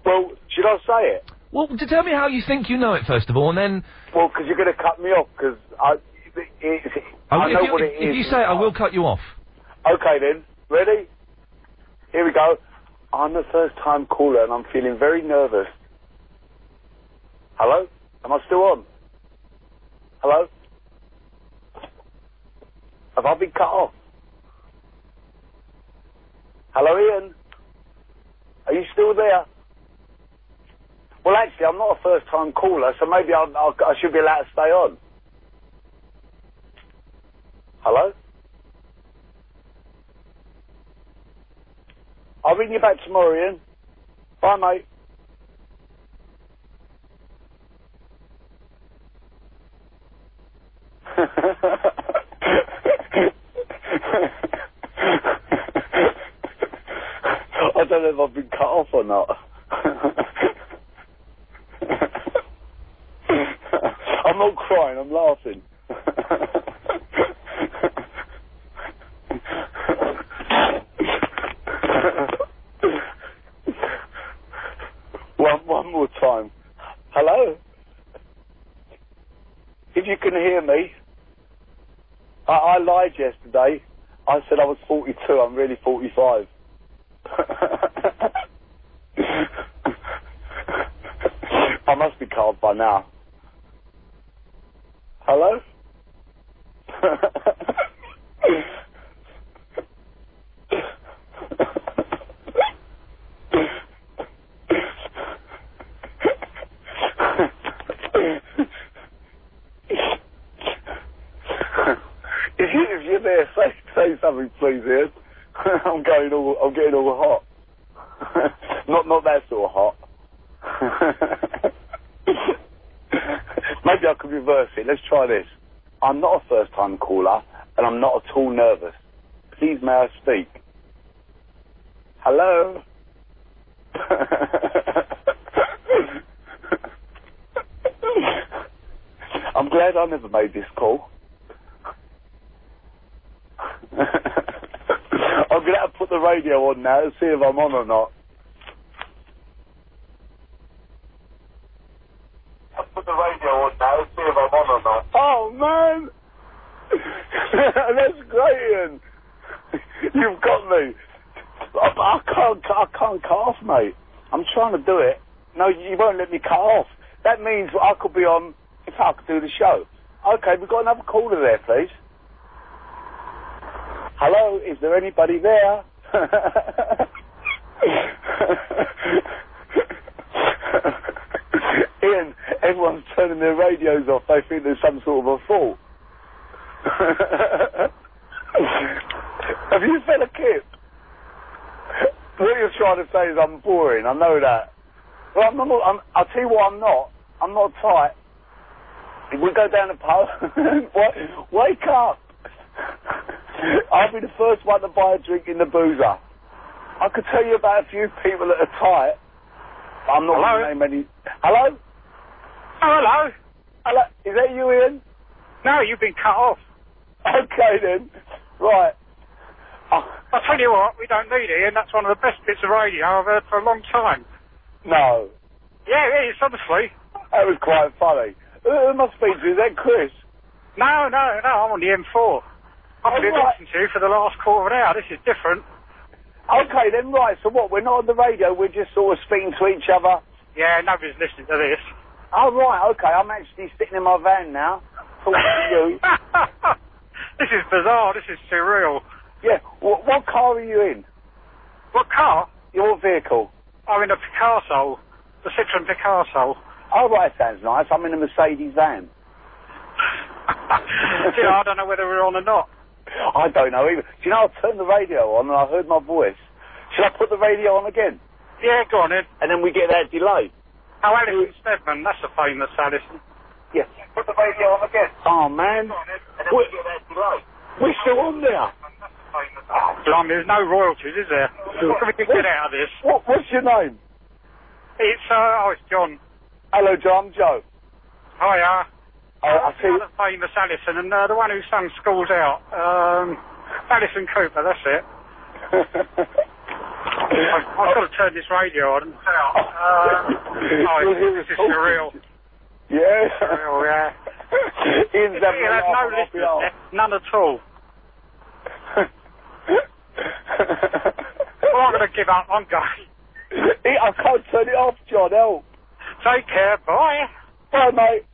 Well, should I say it? Well, to tell me how you think you know it, first of all, and then... Well, because you're going to cut me off, because I... It, it, I, I know you, what it if is. If you say it, I will cut you off. OK, then. Ready? Here we go. I'm the first-time caller, and I'm feeling very nervous. Hello? Am I still on? Hello? Have I been cut off? Hello, Ian? Are you still there? Well, actually, I'm not a first-time caller, so maybe I'll, I'll, I should be allowed to stay on. Hello? I'll ring you back tomorrow, Ian. Bye, mate. I don't know if I've been cut off or not. I'm not crying, I'm laughing. one, one more time. Hello? If you can hear me, I, I lied yesterday. I said I was forty-two, I'm really forty-five. I must be cold by now. Hello? if, you, if you're there, say, say something, please, Ian. I'm going all, I'm getting all hot. not, not that sort of hot. Maybe I could reverse it. Let's try this. I'm not a first-time caller, and I'm not at all nervous. Please, may I speak? Hello? I'm glad I never made this call. I'm going to have to put the radio on now to see if I'm on or not. I'll put the radio on now to see if I'm on or not. Oh, man! That's great, Ian. You've got me. I, I, can't, I can't cut off, mate. I'm trying to do it. No, you won't let me cut off. That means I could be on if I could do the show. Okay, we've got another caller there, please. Hello, is there anybody there? Ian, everyone's turning their radios off. They think there's some sort of a fault. Have you fed a kid? What you're trying to say is I'm boring, I know that. Well, I'm not, I'm, I'll tell you what I'm not. I'm not tight. We go down the pub. Wake up. I'll be the first one to buy a drink in the boozer. I could tell you about a few people that are tight. I'm not going to name any. Hello? Oh, hello. Hello. Is that you, Ian? No, you've been cut off. Okay, then. Right. Oh. I'll tell you what, we don't need it, and that's one of the best bits of radio I've heard for a long time. No. Yeah, it is, honestly. That was quite funny. Who must speak to you? Is that Chris? No, no, no, I'm on the M four. I've oh, been right. listening to you for the last quarter of an hour. This is different. Okay, then, right, so what, we're not on the radio, we're just sort of speaking to each other? Yeah, nobody's listening to this. Oh, right, okay, I'm actually sitting in my van now, talking to you. This is bizarre, this is surreal. Yeah, what, what car are you in? What car? Your vehicle. I'm in a Picasso, the Citroen Picasso. Oh, right, sounds nice. I'm in a Mercedes van. Do you know, I don't know whether we're on or not. I don't know either. Do you know, I turned the radio on and I heard my voice. Should I put the radio on again? Yeah, go on then. And then we get that delay. Oh, Alison Steadman, that's a famous Alison. Yes. Yeah. Put the radio on again. Oh, man. Go on then, and then we get that delay. We're still on there. Oh, blimey, there's no royalties, is there? Can we get out of this? What, what's your name? It's, uh, oh, it's John. Hello, John. I'm Joe. Hiya. Uh, I see. The famous Alison, and uh, the one who sung Schools Out. Um, Alison Cooper, that's it. I've, I've got to turn this radio on. Out. Uh, oh, this is surreal. Yeah. Surreal, yeah. Ian's it has no listeners, none at all. Well, I'm going to give up. I'm going. I can't turn it off, John. Help. Take care. Bye. Bye, mate.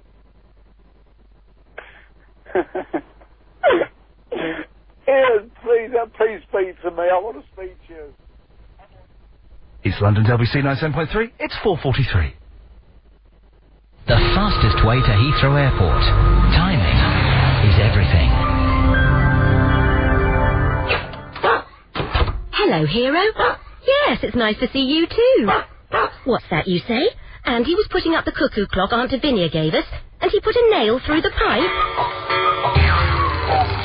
Ian, please, please speak to me. I want to speak to you. East London's L B C ninety-seven point three. It's four forty-three. The fastest way to Heathrow Airport. Timing is everything. Hello, hero. Yes, it's nice to see you too. What's that you say? Andy was putting up the cuckoo clock Aunt Lavinia gave us, and he put a nail through the pipe.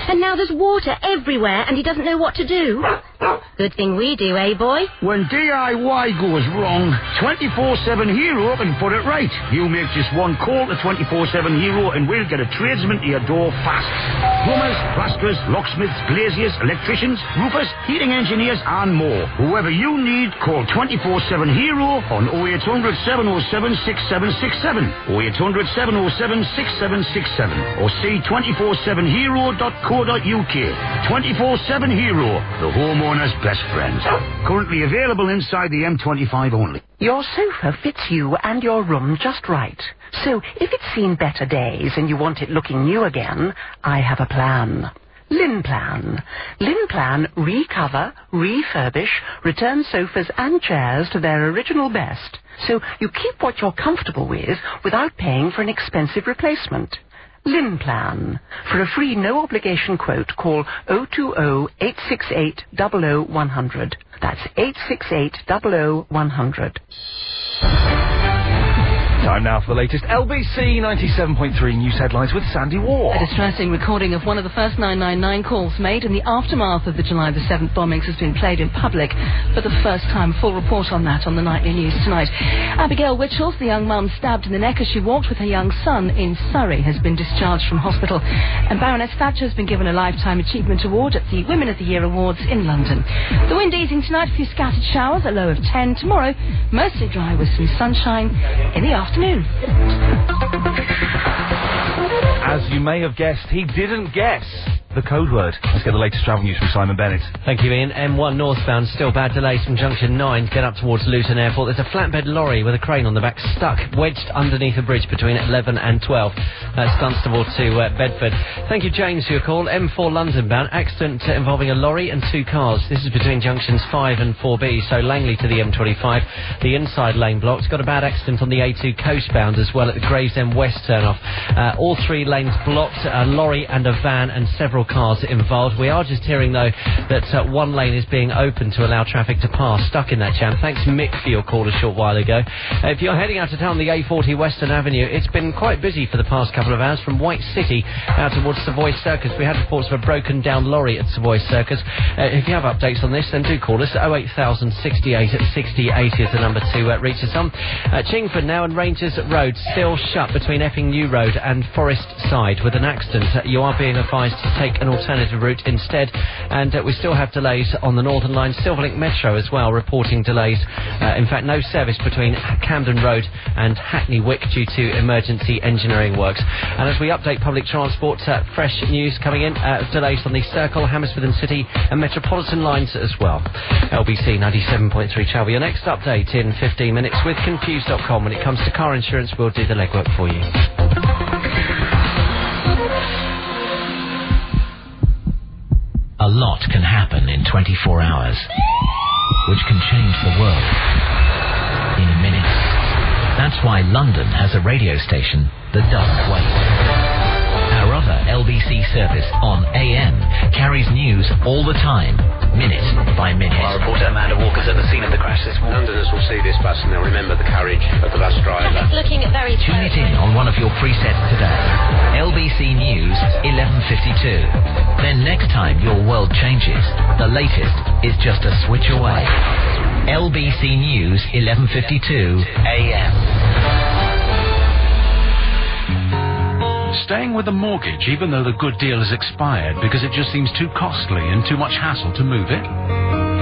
And now there's water everywhere, and he doesn't know what to do. Good thing we do, eh, boy? When D I Y goes wrong, twenty-four seven Hero can put it right. You make just one call to twenty-four seven Hero and we'll get a tradesman to your door fast. Plumbers, plasterers, locksmiths, glaziers, electricians, roofers, heating engineers and more. Whoever you need, call twenty-four seven Hero on oh eight hundred, seven oh seven, six seven six seven, oh eight hundred, seven oh seven, six seven six seven, or see two four seven hero dot co dot uk. twenty-four seven Hero, the homeowner's best friend. Currently available inside the M twenty-five only. Your sofa fits you and your room just right. So, if it's seen better days and you want it looking new again, I have a plan. Linplan. Linplan recover, refurbish, return sofas and chairs to their original best. So, you keep what you're comfortable with without paying for an expensive replacement. Linplan. For a free no-obligation quote, call oh two oh, eight six eight, oh oh one hundred. That's eight six eight, oh oh one hundred. Time now for the latest L B C ninety-seven point three news headlines with Sandy Wall. A distressing recording of one of the first nine nine nine calls made in the aftermath of the July the seventh bombings has been played in public for the first time. Full report on that on the nightly news tonight. Abigail Witchalls, the young mum stabbed in the neck as she walked with her young son in Surrey, has been discharged from hospital. And Baroness Thatcher has been given a Lifetime Achievement Award at the Women of the Year Awards in London. The wind easing tonight, a few scattered showers, a low of ten. Tomorrow, mostly dry with some sunshine in the afternoon. As you may have guessed, he didn't guess the code word. Let's get the latest travel news from Simon Bennett. Thank you, Ian. M one northbound, still bad delays from junction nine to get up towards Luton Airport. There's a flatbed lorry with a crane on the back stuck, wedged underneath a bridge between eleven and twelve. That's Dunstable to uh, Bedford. Thank you, James, for your call. M four London bound, accident involving a lorry and two cars. This is between junctions five and four B, so Langley to the M twenty-five. The inside lane blocked. Got a bad accident on the A two coastbound as well at the Gravesend West turnoff. Uh, all three lanes blocked, a lorry and a van and several cars involved. We are just hearing though that uh, one lane is being open to allow traffic to pass. Stuck in that jam. Thanks, Mick, for your call a short while ago. Uh, if you're heading out of town, the A forty Western Avenue, it's been quite busy for the past couple of hours from White City out towards Savoy Circus. We had reports of a broken down lorry at Savoy Circus. Uh, if you have updates on this, then do call us. oh eight thousand sixty-eight sixty eighty is the number to uh, reach us on. Uh, Chingford now, and Rangers Road still shut between Epping New Road and Forest Side with an accident. Uh, you are being advised to take an alternative route instead, and uh, we still have delays on the Northern Line. Silverlink Metro as well reporting delays. Uh, in fact, no service between Camden Road and Hackney Wick due to emergency engineering works. And as we update public transport, uh, fresh news coming in, uh, delays on the Circle, Hammersmith and City and Metropolitan lines as well. L B C ninety-seven point three shall be your next update in fifteen minutes with Confused dot com. When it comes to car insurance, we'll do the legwork for you. A lot can happen in twenty-four hours, which can change the world in minutes. That's why London has a radio station that doesn't wait. Our other L B C service on A M carries news all the time, minute by minute. Our reporter Amanda Walker's at the scene of the crash this morning. Londoners will see this bus and they'll remember the courage of the bus driver. It's looking very slow. Tune it in on one of your presets today. L B C News, eleven fifty-two. Then next time your world changes, the latest is just a switch away. L B C News, eleven fifty-two A M. Staying with a mortgage even though the good deal has expired because it just seems too costly and too much hassle to move it?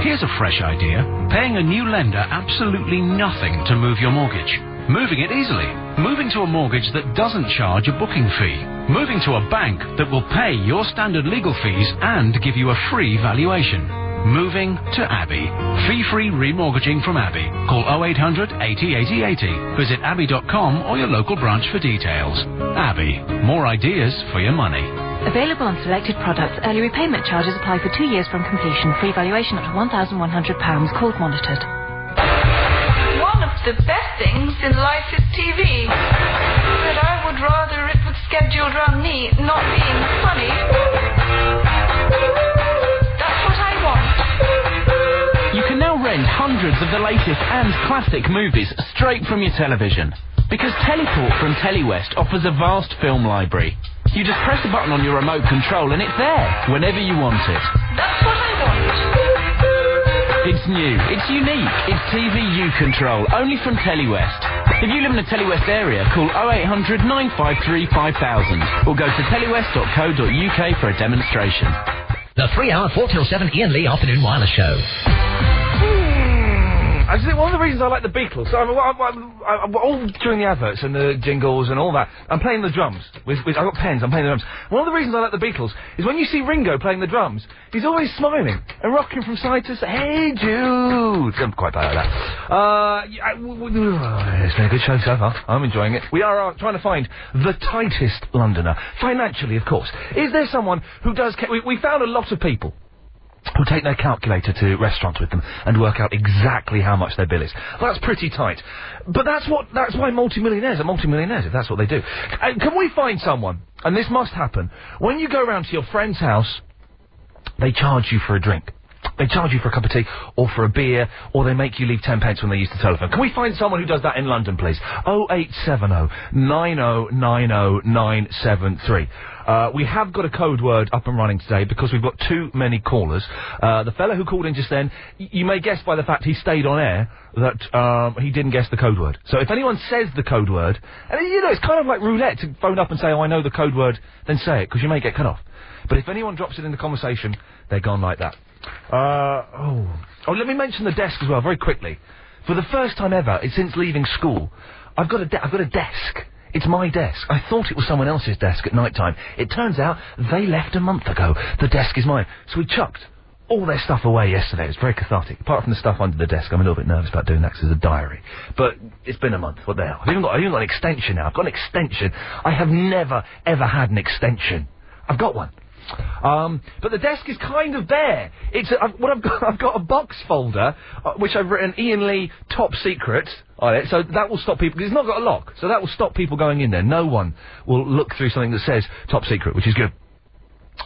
Here's a fresh idea. Paying a new lender absolutely nothing to move your mortgage. Moving it easily. Moving to a mortgage that doesn't charge a booking fee. Moving to a bank that will pay your standard legal fees and give you a free valuation. Moving to Abbey. Fee-free remortgaging from Abbey. Call oh eight hundred eighty eighty eighty. Visit abbey dot com or your local branch for details. Abbey. More ideas for your money. Available on selected products. Early repayment charges apply for two years from completion. Free valuation up to one thousand one hundred pounds. Called monitored. The best things in life is T V, but I would rather it was scheduled around me not being funny. That's what I want. You can now rent hundreds of the latest and classic movies straight from your television, because Teleport from Telewest offers a vast film library. You just press a button on your remote control and it's there whenever you want it. That's what I want. It's new, it's unique, it's T V you control, only from Telewest. If you live in the Telewest area, call oh eight hundred nine five three five thousand or go to telewest dot co dot uk for a demonstration. The three-hour four till seven Ian Lee Afternoon Wireless Show. Hmm. I think one of the reasons I like the Beatles, so I'm, I'm, I'm, I'm, all during the adverts and the jingles and all that, I'm playing the drums. With, with, I've got pens, I'm playing the drums. One of the reasons I like the Beatles is when you see Ringo playing the drums, he's always smiling and rocking from side to side. Hey, Jude! I'm quite bad at that. Uh, I, w- w- oh, it's been a good show so far. I'm enjoying it. We are uh, trying to find the tightest Londoner. Financially, of course. Is there someone who does... Ca- we, we found a lot of people who take their calculator to restaurants with them and work out exactly how much their bill is. Well, that's pretty tight. But that's what... That's why multimillionaires are multimillionaires, if that's what they do. Uh, can we find someone, and this must happen, when you go round to your friend's house... They charge you for a drink. They charge you for a cup of tea or for a beer, or they make you leave ten pence when they use the telephone. Can we find someone who does that in London, please? oh eight seven oh nine oh nine oh nine seven three. Uh, we have got a code word up and running today because we've got too many callers. Uh, the fella who called in just then, y- you may guess by the fact he stayed on air that um, he didn't guess the code word. So if anyone says the code word, and you know, it's kind of like roulette to phone up and say, oh, I know the code word, then say it, because you may get cut off. But if anyone drops it in the conversation, they're gone like that. Uh, oh. Oh, let me mention the desk as well, very quickly. For the first time ever, it's since leaving school, I've got a de- I've got a desk. It's my desk. I thought it was someone else's desk at night time. It turns out they left a month ago. The desk is mine. So we chucked all their stuff away yesterday. It was very cathartic. Apart from the stuff under the desk, I'm a little bit nervous about doing that because it's a diary. But it's been a month. What the hell? I've even got, I've even got an extension now. I've got an extension. I have never, ever had an extension. I've got one. Um, but the desk is kind of bare. It's a, I've, what I've got. I've got a box folder uh, which I've written Ian Lee top secret on it, so that will stop people. It's not got a lock, so that will stop people going in there. No one will look through something that says top secret, which is good.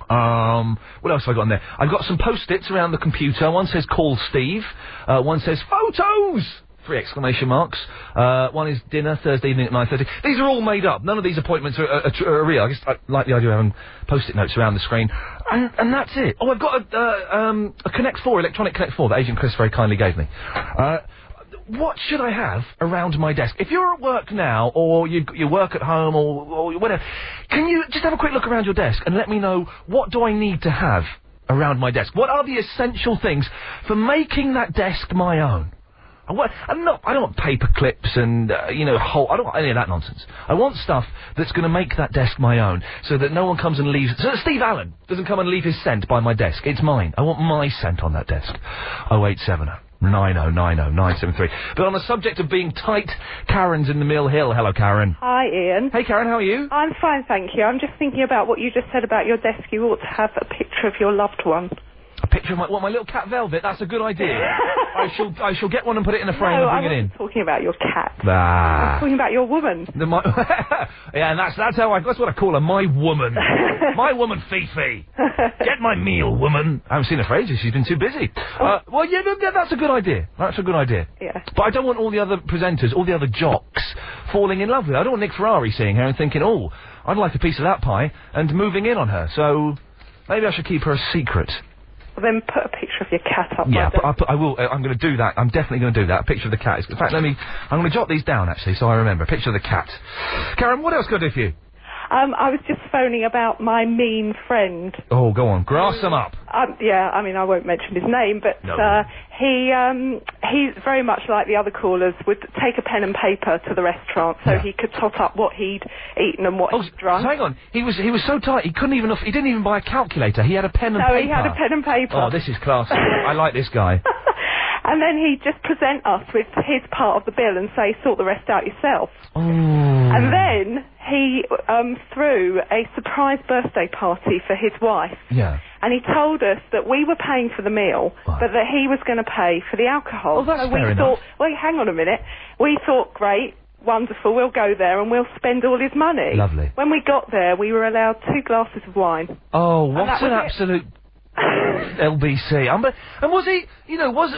Um, what else have I got in there? I've got some post-its around the computer. One says call Steve. Uh, one says photos. Three exclamation marks. Uh, one is dinner, Thursday evening at nine thirty. These are all made up. None of these appointments are, are, are, are real. I guess I like the idea of having post-it notes around the screen. And, and that's it. Oh, I've got a, uh, um, a Connect four, electronic Connect four that Agent Chris very kindly gave me. Uh, what should I have around my desk? If you're at work now, or you, you work at home, or, or whatever, can you just have a quick look around your desk and let me know, what do I need to have around my desk? What are the essential things for making that desk my own? I want, I'm not, I don't want paper clips and, uh, you know, whole, I don't want any of that nonsense. I want stuff that's going to make that desk my own, so that no one comes and leaves, so that Steve Allen doesn't come and leave his scent by my desk. It's mine. I want my scent on that desk. oh eight seven oh nine oh nine oh nine seven three. But on the subject of being tight, Karen's in the Mill Hill. Hello, Karen. Hi, Ian. Hey, Karen, how are you? I'm fine, thank you. I'm just thinking about what you just said about your desk. You ought to have a picture of your loved one. A picture of my, what, my little cat Velvet? That's a good idea. I shall I shall get one and put it in a frame no, and bring I wasn't it in. Talking about your cat. Ah. I'm talking about your woman. The, my, yeah, and that's that's how I that's what I call her, my woman. My woman Fifi. Get my meal, woman. I haven't seen her for ages. She's been too busy. Oh. Uh, well, yeah, that's a good idea. That's a good idea. Yeah. But I don't want all the other presenters, all the other jocks, falling in love with her. I don't want Nick Ferrari seeing her and thinking, oh, I'd like a piece of that pie, and moving in on her. So maybe I should keep her a secret. Well, then put a picture of your cat up. Yeah, I, put, I will. Uh, I'm going to do that. I'm definitely going to do that. A picture of the cat. Is, in fact, let me... I'm going to jot these down, actually, so I remember. A picture of the cat. Karen, what else can I do for you? Um, I was just phoning about my mean friend. Oh, go on. Grass um, him up. Um, yeah, I mean, I won't mention his name, but no. uh, he, um, he, very much like the other callers, would take a pen and paper to the restaurant so yeah. he could tot up what he'd eaten and what oh, he'd drunk. Hang on. He was, he was so tight, he couldn't even, he didn't even buy a calculator. He had a pen and no, paper. No, he had a pen and paper. Oh, this is classic. I like this guy. And then he'd just present us with his part of the bill and say, sort the rest out yourself. Oh. And then he um, threw a surprise birthday party for his wife. Yeah. And he told us that we were paying for the meal, right. but that he was going to pay for the alcohol. Oh, that's so fair we enough. Thought, well, hang on a minute. We thought, great, wonderful, we'll go there and we'll spend all his money. Lovely. When we got there, we were allowed two glasses of wine. Oh, what an absolute... L B C. Um, but, and was he, you know, was,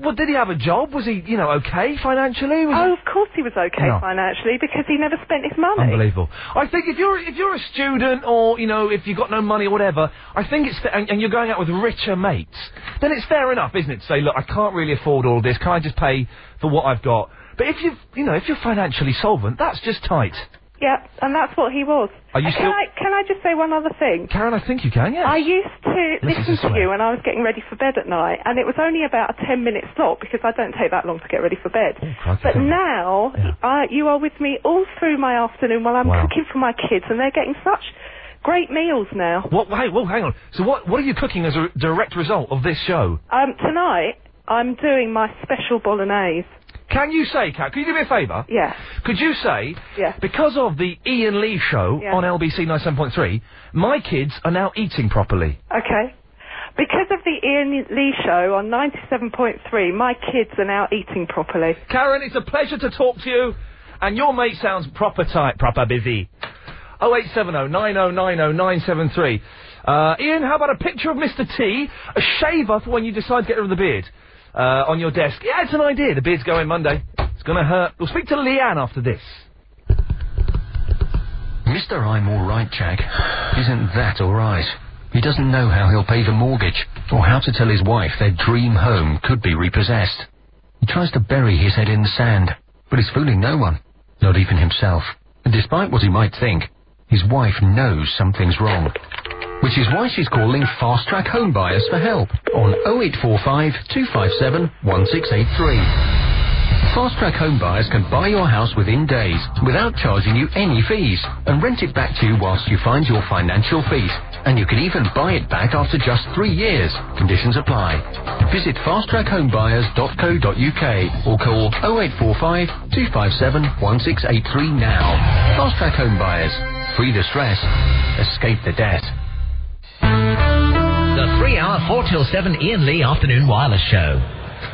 what, did he have a job? Was he, you know, okay financially? Was oh, he... of course he was okay no. financially, because he never spent his money. Unbelievable. I think if you're, if you're a student, or, you know, if you've got no money or whatever, I think it's, fa- and, and you're going out with richer mates, then it's fair enough, isn't it, to say, look, I can't really afford all this, can I just pay for what I've got? But if you've, you know, if you're financially solvent, that's just tight. Yeah, and that's what he was. Are you uh, still... Can I, can I just say one other thing? Karen, I think you can, yes. I used to listen to you when I was getting ready for bed at night, and it was only about a ten-minute slot, because I don't take that long to get ready for bed. Oh, crikey, but now, yeah. I, you are with me all through my afternoon while I'm wow. cooking for my kids, and they're getting such great meals now. What, hey, well, hang on. So what, what are you cooking as a direct result of this show? Um, tonight, I'm doing my special bolognese. Can you say, Kat, could you do me a favour? Yeah. Could you say, yeah. because of the Ian Lee show yeah. on L B C ninety-seven point three, my kids are now eating properly. Okay. Because of the Ian Lee show on ninety-seven point three, my kids are now eating properly. Karen, it's a pleasure to talk to you, and your mate sounds proper tight, proper busy. oh eight seven oh nine oh nine oh nine seven three. Uh, Ian, how about a picture of Mister T, a shaver for when you decide to get rid of the beard, uh, on your desk? Yeah, it's an idea. The beard's going Monday. It's gonna hurt. We'll speak to Leanne after this. Mister I'm alright, Jack, isn't that alright? He doesn't know how he'll pay the mortgage, or how to tell his wife their dream home could be repossessed. He tries to bury his head in the sand, but he's fooling no one, not even himself. And despite what he might think, his wife knows something's wrong, which is why she's calling Fast Track Home Buyers for help on oh eight four five, two five seven, one six eight three. Fast Track Home Buyers can buy your house within days without charging you any fees and rent it back to you whilst you find your financial feet. And you can even buy it back after just three years. Conditions apply. Visit fast track home buyers dot co dot uk or call oh eight four five, two five seven, one six eight three now. Fast Track Home Buyers. Free the stress. Escape the debt. The three-hour four till seven Ian Lee Afternoon Wireless Show.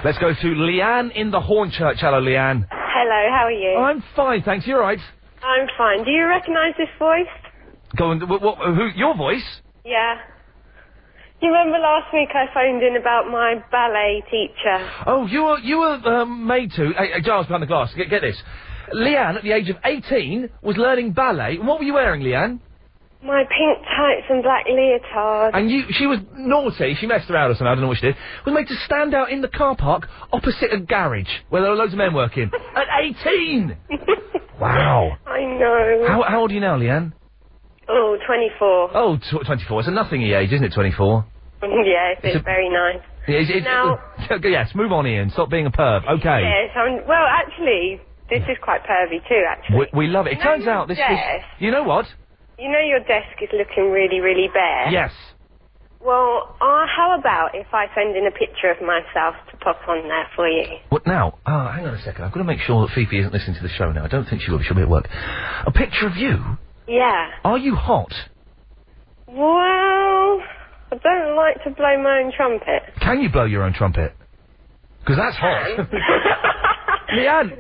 Let's go to Leanne in the Hornchurch. Hello, Leanne. Hello, how are you? I'm fine, thanks. You're right. I'm fine. Do you recognise this voice? Go on. What, what, who? Your voice? Yeah. You remember last week I phoned in about my ballet teacher? Oh, you were you were um, made to. Hey, hey, Giles behind the glass. Get get this. Leanne, at the age of eighteen, was learning ballet. And what were you wearing, Leanne? My pink tights and black leotard. And you, she was naughty, she messed around or something, I don't know what she did, was made to stand out in the car park opposite a garage where there were loads of men working. At eighteen! Wow. I know. How, how old are you now, Leanne? Oh, twenty-four. Oh, twenty-four. It's a nothingy age, isn't it, twenty-four? Yeah, it's, it's a, very nice. It's, it's, now... Yes, move on, Ian. Stop being a perv. Okay. Yes, I'm, well, actually, this is quite pervy too, actually. We, we love it. It no, turns out this is... You know what? You know your desk is looking really, really bare? Yes. Well, uh, how about if I send in a picture of myself to pop on there for you? What now? Ah, oh, hang on a second. I've got to make sure that Fifi isn't listening to the show now. I don't think she will. She'll be at work. A picture of you? Yeah. Are you hot? Well, I don't like to blow my own trumpet. Can you blow your own trumpet? Because that's hot. Leanne,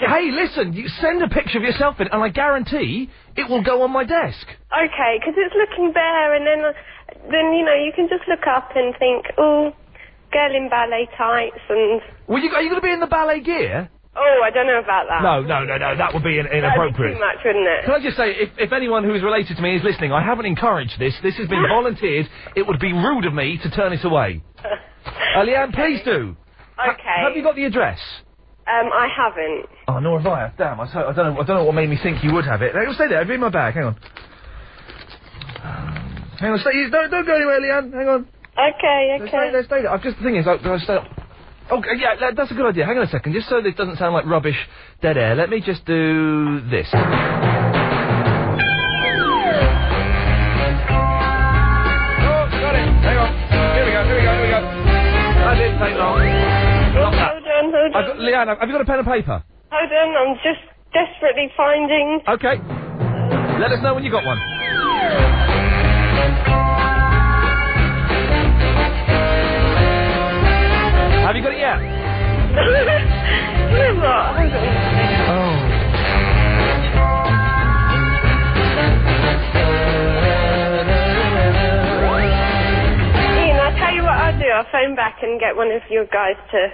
hey, listen, you send a picture of yourself in, and I guarantee it will go on my desk. Okay, because it's looking bare, and then, uh, then you know, you can just look up and think, oh, girl in ballet tights, and... Well, you, are you going to be in the ballet gear? Oh, I don't know about that. No, no, no, no, that would be in, inappropriate. That'd be too much, wouldn't it? Can I just say, if, if anyone who is related to me is listening, I haven't encouraged this, this has been volunteered, it would be rude of me to turn it away. uh, Leanne, okay. Please do. Okay. Ha- have you got the address? Um, I haven't. Oh, nor have I. Damn, I, so, I don't know. I don't know what made me think you would have it. Now, stay there. I'll be in my bag. Hang on. Um, hang on. Stay. You, don't, don't go anywhere, Leanne. Hang on. Okay. Okay. No, stay there. Stay there. I've just the thing is, I, I stay. Oh, yeah. That's a good idea. Hang on a second. Just so this doesn't sound like rubbish, dead air. Let me just do this. Oh, got it. Hang on. Here we go. Here we go. Here we go. That didn't take long. Hold on. I've got, Leanne, have you got a pen and paper? Hold on, I'm just desperately finding... Okay. Let us know when you got one. Have you got it yet? Hold on. Oh. Ian, I'll tell you what I'll do. I'll phone back and get one of your guys to...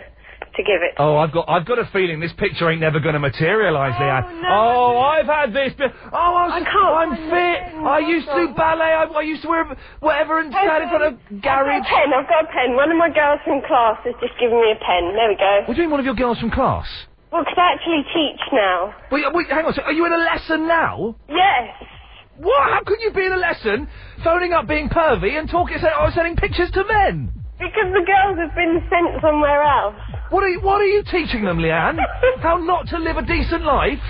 to give it. Oh, I've got, I've got a feeling this picture ain't never going to materialise, oh, Leanne. No, oh, no. I've had this. Be- oh, I was, I can't, I'm I fit. I used to do ballet. I, I used to wear whatever and stand in front of garage. I've got a pen. I've got a pen. One of my girls from class has just given me a pen. There we go. What do you mean, one of your girls from class? Well, because I actually teach now. Wait, wait, hang on. So are you in a lesson now? Yes. What? How could you be in a lesson, phoning up being pervy and talking, saying, oh, sending pictures to men? Because the girls have been sent somewhere else. What are you, what are you teaching them, Leanne? How not to live a decent life?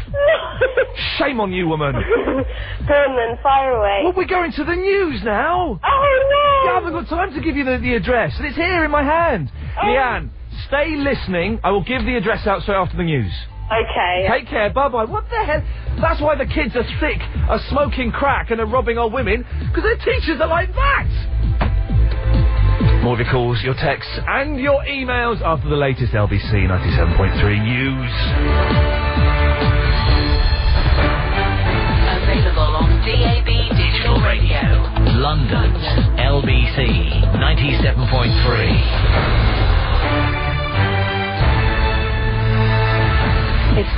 Shame on you, woman. Turn then, fire away. Well, we're going to the news now. Oh, no! I haven't got time to give you the, the address, and it's here in my hand. Oh. Leanne, stay listening. I will give the address out straight after the news. Okay. Take care, bye-bye. What the hell? That's why the kids are sick, are smoking crack and are robbing our women, because their teachers are like that! More of your calls, your texts, and your emails after the latest L B C ninety-seven point three news. Available on D A B Digital Radio. London.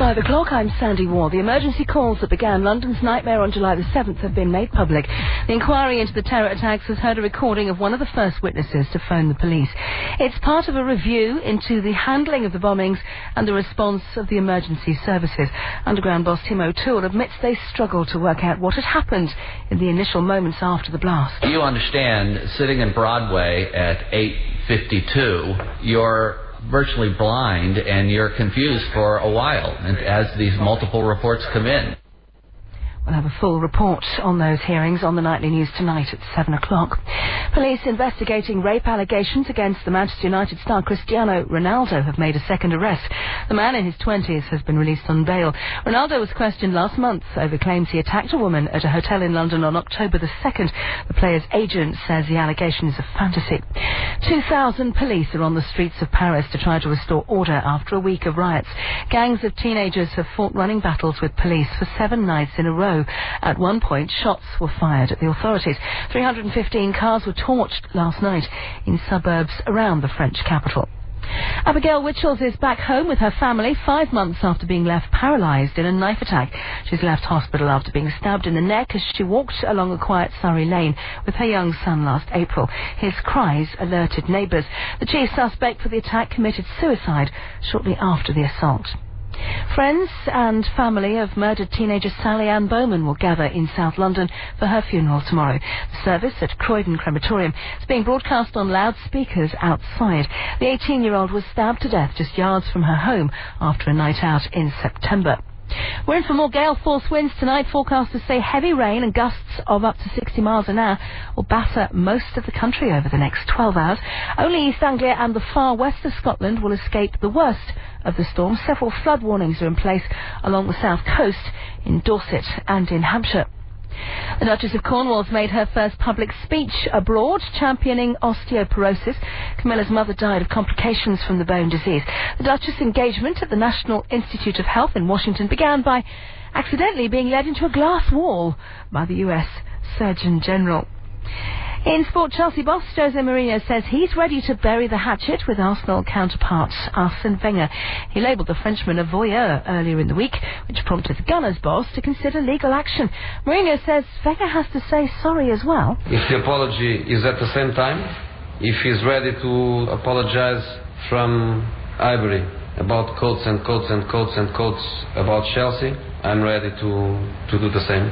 five o'clock, I'm Sandy Wall. The emergency calls that began London's nightmare on July the seventh have been made public. The inquiry into the terror attacks has heard a recording of one of the first witnesses to phone the police. It's part of a review into the handling of the bombings and the response of the emergency services. Underground boss Tim O'Toole admits they struggled to work out what had happened in the initial moments after the blast. You understand, sitting in Broadway at eight fifty-two, you're virtually blind and you're confused for a while, and as these multiple reports come in. We'll have a full report on those hearings on the Nightly News tonight at seven o'clock. Police investigating rape allegations against the Manchester United star Cristiano Ronaldo have made a second arrest. The man in his twenties has been released on bail. Ronaldo was questioned last month over claims he attacked a woman at a hotel in London on October the second. The player's agent says the allegations are fantasy. two thousand police are on the streets of Paris to try to restore order after a week of riots. Gangs of teenagers have fought running battles with police for seven nights in a row. At one point, shots were fired at the authorities. three hundred fifteen cars were torched last night in suburbs around the French capital. Abigail Witchalls is back home with her family five months after being left paralysed in a knife attack. She's left hospital after being stabbed in the neck as she walked along a quiet Surrey lane with her young son last April. His cries alerted neighbours. The chief suspect for the attack committed suicide shortly after the assault. Friends and family of murdered teenager Sally Ann Bowman will gather in South London for her funeral tomorrow. The service at Croydon Crematorium is being broadcast on loudspeakers outside. The eighteen-year-old was stabbed to death just yards from her home after a night out in September. We're in for more gale-force winds tonight. Forecasters say heavy rain and gusts of up to sixty miles an hour will batter most of the country over the next twelve hours. Only East Anglia and the far west of Scotland will escape the worst of the storm. Several flood warnings are in place along the south coast, in Dorset and in Hampshire. The Duchess of Cornwall's made her first public speech abroad, championing osteoporosis. Camilla's mother died of complications from the bone disease. The Duchess' engagement at the National Institute of Health in Washington began by accidentally being led into a glass wall by the U S Surgeon General. In sport, Chelsea boss Jose Mourinho says he's ready to bury the hatchet with Arsenal counterpart Arsene Wenger. He labelled the Frenchman a voyeur earlier in the week, which prompted the Gunners boss to consider legal action. Mourinho says Wenger has to say sorry as well. If the apology is at the same time, if he's ready to apologise from Ivory about quotes and quotes and quotes and quotes about Chelsea, I'm ready to, to do the same.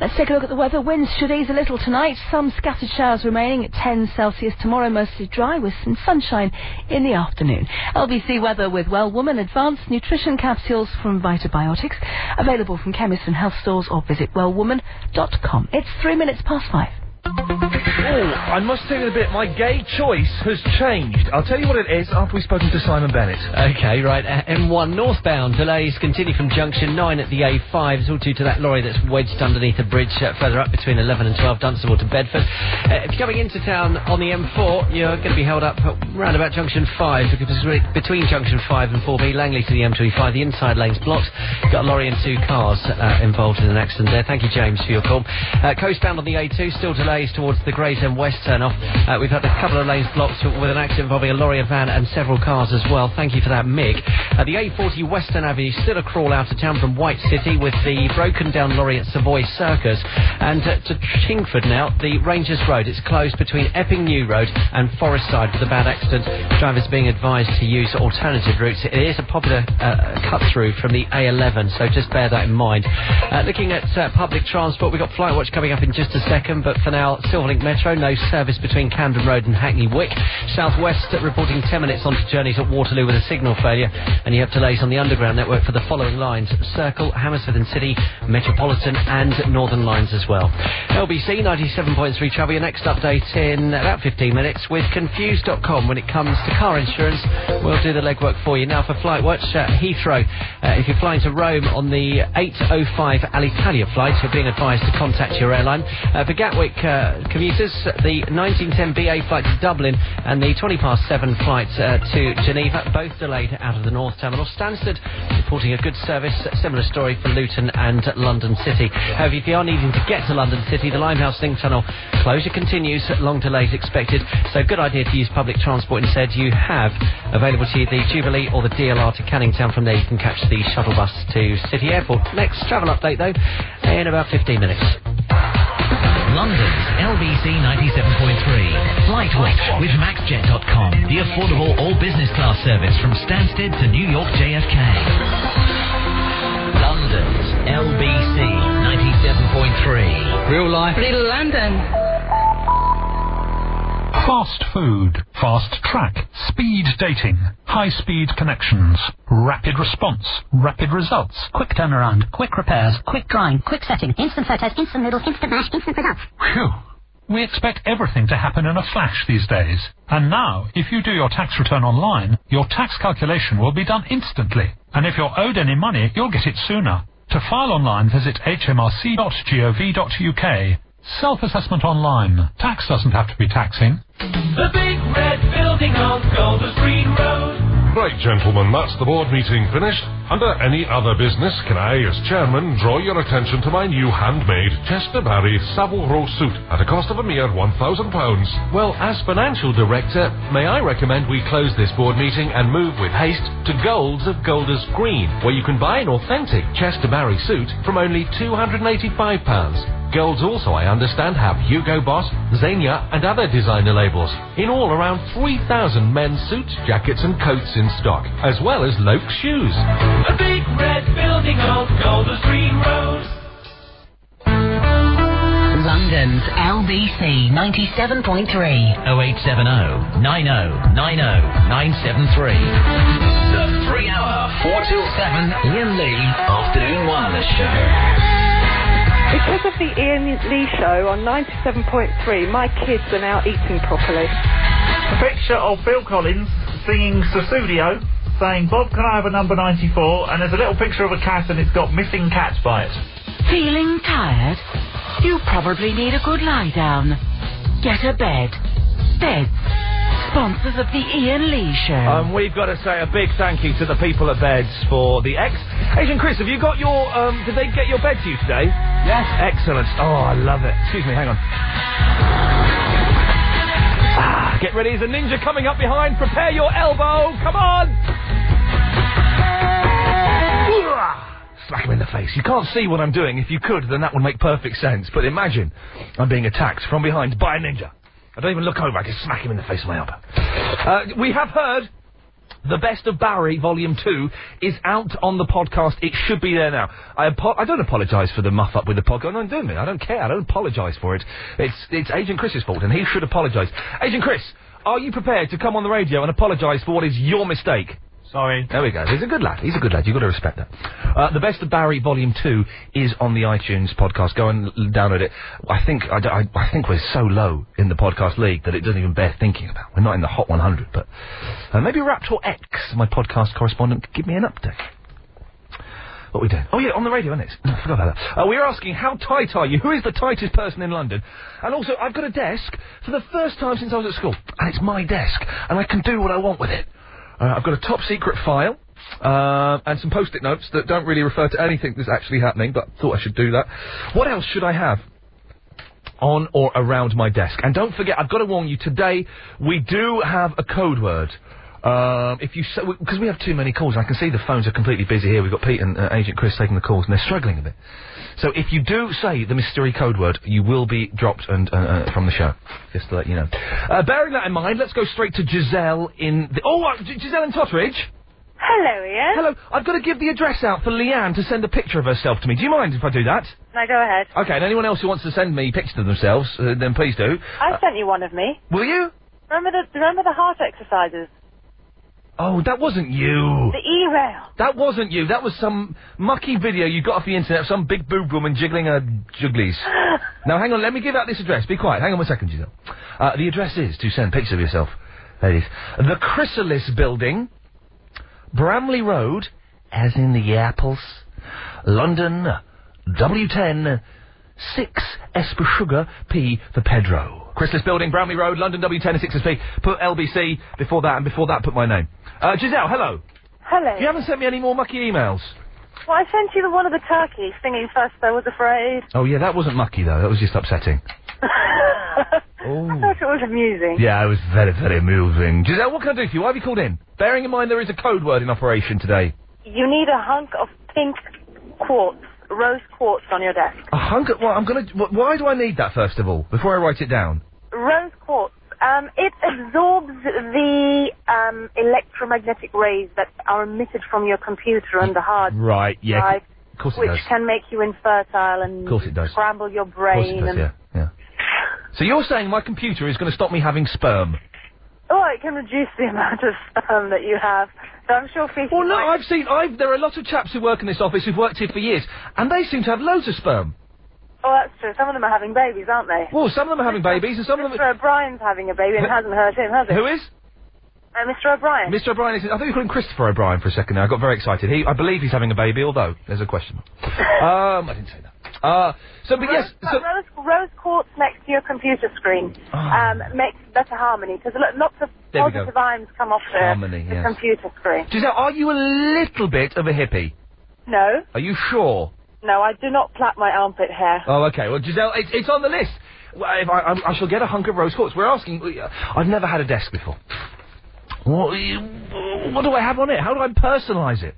Let's take a look at the weather. Winds should ease a little tonight. Some scattered showers remaining at ten Celsius. Tomorrow mostly dry with some sunshine in the afternoon. L B C weather with Well Woman Advanced Nutrition Capsules from Vitabiotics. Available from chemists and health stores or visit well woman dot com. It's three minutes past five. Oh, I must tell you a bit, my gay choice has changed. I'll tell you what it is after we've spoken to Simon Bennett. Okay, right, uh, M one northbound, delays continue from junction nine at the A five. It's all due to that lorry that's wedged underneath a bridge uh, further up between eleven and twelve, Dunstable to Bedford. Uh, if you're coming into town on the M four, you're going to be held up round about junction five, because between junction five and four B, Langley to the M twenty-five, the inside lane's blocked. Got a lorry and two cars uh, involved in an accident there. Thank you, James, for your call. Uh, coastbound on the A two, still delayed towards the Great and West turn-off. Uh, we've had a couple of lanes blocked with an accident involving a lorry, a van and several cars as well. Thank you for that, Mick. Uh, the A forty Western Avenue, still a crawl out of town from White City with the broken-down lorry at Savoy Circus. And uh, to Chingford now, the Rangers Road. It's closed between Epping New Road and Forest Side with a bad accident. Drivers being advised to use alternative routes. It is a popular uh, cut-through from the A eleven, so just bear that in mind. Uh, looking at uh, public transport, we've got Flight Watch coming up in just a second, but for now, Silverlink Metro, no service between Camden Road and Hackney Wick. South West reporting ten minutes onto journeys at Waterloo with a signal failure, and you have delays on the Underground network for the following lines: Circle, Hammersmith and City, Metropolitan and Northern lines as well. L B C ninety-seven point three travel, your next update in about fifteen minutes with Confused dot com. When it comes to car insurance, we'll do the legwork for you. Now for Flight Watch, uh, Heathrow, uh, if you're flying to Rome on the eight oh five Alitalia flight, you're being advised to contact your airline. Uh, for Gatwick, uh, Uh, commuters Qantas, the nineteen ten B A flight to Dublin and the twenty past seven flight uh, to Geneva, both delayed out of the North Terminal. Stansted reporting a good service, similar story for Luton and London City. However, if you are needing to get to London City, the Limehouse Link Tunnel closure continues, long delays expected, so good idea to use public transport instead. You have available to you the Jubilee or the D L R to Canning Town. From there you can catch the shuttle bus to City Airport. Next travel update though in about fifteen minutes. London's L B C ninety-seven point three. Flightwatch with Maxjet dot com. The affordable all-business class service from Stansted to New York J F K. London's L B C ninety-seven point three. Real life. Little London. Fast food, fast track, speed dating, high-speed connections, rapid response, rapid results, quick turnaround, quick repairs, quick drying, quick setting, instant photos, instant noodles, instant mash, instant results. Phew. We expect everything to happen in a flash these days. And now, if you do your tax return online, your tax calculation will be done instantly. And if you're owed any money, you'll get it sooner. To file online, visit h m r c dot gov dot u k. Self-assessment online. Tax doesn't have to be taxing. The big red building on Golders Green Road. Right, gentlemen, that's the board meeting finished. Under any other business, can I, as chairman, draw your attention to my new handmade Chester Barry Savile Row suit at a cost of a mere one thousand pounds. Well, as financial director, may I recommend we close this board meeting and move with haste to Gold's of Golders Green, where you can buy an authentic Chester Barry suit from only two hundred and eighty-five pounds. Golds also, I understand, have Hugo Boss, Zegna and other designer labels. In all, around three thousand men's suits, jackets and coats in stock, as well as Loke shoes. A big red building on Golders Green Road. London's L B C ninety-seven point three. oh eight seven oh, nine oh, nine oh, nine seven three. The three hour, four till seven, Ian Lee Afternoon Wireless Show. Because of the Ian Lee show on ninety-seven point three, my kids are now eating properly. A picture of Bill Collins singing Susudio, saying, Bob, can I have a number ninety-four? And there's a little picture of a cat and it's got missing cat by it. Feeling tired? You probably need a good lie down. Get a bed. Beds. Sponsors of the Ian Lee Show. Um, we've got to say a big thank you to the people at Beds for the ex. Agent Chris, have you got your, um, did they get your bed to you today? Yes. Excellent. Oh, I love it. Excuse me, hang on. Ah, get ready, there's a ninja coming up behind. Prepare your elbow. Come on. Smack him in the face. You can't see what I'm doing. If you could, then that would make perfect sense. But imagine I'm being attacked from behind by a ninja. I don't even look over, I can smack him in the face with my elbow. Uh, we have heard The Best of Barry, Volume two, is out on the podcast. It should be there now. I apo- I don't apologise for the muff-up with the podcast. I don't, I don't care. I don't apologise for it. It's, it's Agent Chris's fault, and he should apologise. Agent Chris, are you prepared to come on the radio and apologise for what is your mistake? Sorry. There we go. He's a good lad. He's a good lad. You've got to respect that. Uh, The Best of Barry Volume two is on the iTunes podcast. Go and download it. I think I, I, I think we're so low in the podcast league that it doesn't even bear thinking about. We're not in the Hot one hundred, but uh, maybe Raptor X, my podcast correspondent, could give me an update. What are we doing? Oh, yeah, on the radio, isn't it? I forgot about that. Uh, we were asking, how tight are you? Who is the tightest person in London? And also, I've got a desk for the first time since I was at school. And it's my desk. And I can do what I want with it. Uh, I've got a top-secret file uh, and some post-it notes that don't really refer to anything that's actually happening, but thought I should do that. What else should I have on or around my desk? And don't forget, I've got to warn you, today we do have a code word. Um, if you so, because we have too many calls, I can see the phones are completely busy here. We've got Pete and uh, Agent Chris taking the calls, and they're struggling a bit. So if you do say the mystery code word, you will be dropped and uh, uh, from the show. Just to let you know. Uh, bearing that in mind, let's go straight to Giselle in the... Oh, uh, G- Giselle in Totteridge. Hello, Ian. Hello. I've got to give the address out for Leanne to send a picture of herself to me. Do you mind if I do that? No, go ahead. Okay, and anyone else who wants to send me pictures of themselves, uh, then please do. I uh, sent you one of me. Will you? Remember the remember the heart exercises? Oh, that wasn't you. The e-rail. That wasn't you. That was some mucky video you got off the internet of some big boob woman jiggling her jugglies. Now, hang on. Let me give out this address. Be quiet. Hang on one second, Giselle. Uh, the address is, to send pictures of yourself, ladies, the Chrysalis Building, Bramley Road, as in the apples, London, W ten, six S for sugar, P for Pedro. Chrysalis Building, Brownley Road, London W ten six S P. Put L B C before that, and before that put my name. Uh, Giselle, hello. Hello. You haven't sent me any more mucky emails. Well, I sent you the one of the turkey singing first, I was afraid. Oh, yeah, that wasn't mucky, though. That was just upsetting. Oh. I thought it was amusing. Yeah, it was very, very amusing. Giselle, what can I do for you? Why have you called in? Bearing in mind there is a code word in operation today. You need a hunk of pink quartz, rose quartz on your desk. A hunk of... Well, I'm gonna... Why do I need that, first of all, before I write it down? Rose quartz. Um, it absorbs the um, electromagnetic rays that are emitted from your computer and the hard drive. Right, yeah. Drive, of course it which does. Which can make you infertile and of course it does. Scramble your brain. Of course it does, yeah. yeah. So you're saying my computer is going to stop me having sperm? Oh, it can reduce the amount of sperm that you have. So I'm sure... Well, no, I've seen... I've, there are a lot of chaps who work in this office who've worked here for years, and they seem to have loads of sperm. Oh, that's true. Some of them are having babies, aren't they? Well, some of them are having babies, and some of them... Mister O'Brien's having a baby and it hasn't hurt him, has it? Who is? Uh, Mister O'Brien. Mister O'Brien is... I thought you called him Christopher O'Brien for a second there. I got very excited. He, I believe he's having a baby, although there's a question. um, I didn't say that. Uh, so, but rose, yes... So rose, rose quartz next to your computer screen oh. um, makes better harmony, because lots of positive ions come off the, harmony, the yes. computer screen. Giselle, are you a little bit of a hippie? No. Are you sure? No, I do not plait my armpit hair. Oh, okay. Well, Giselle, it's, it's on the list. Well, if I, I, I shall get a hunk of rose quartz. We're asking... I've never had a desk before. What, what do I have on it? How do I personalise it?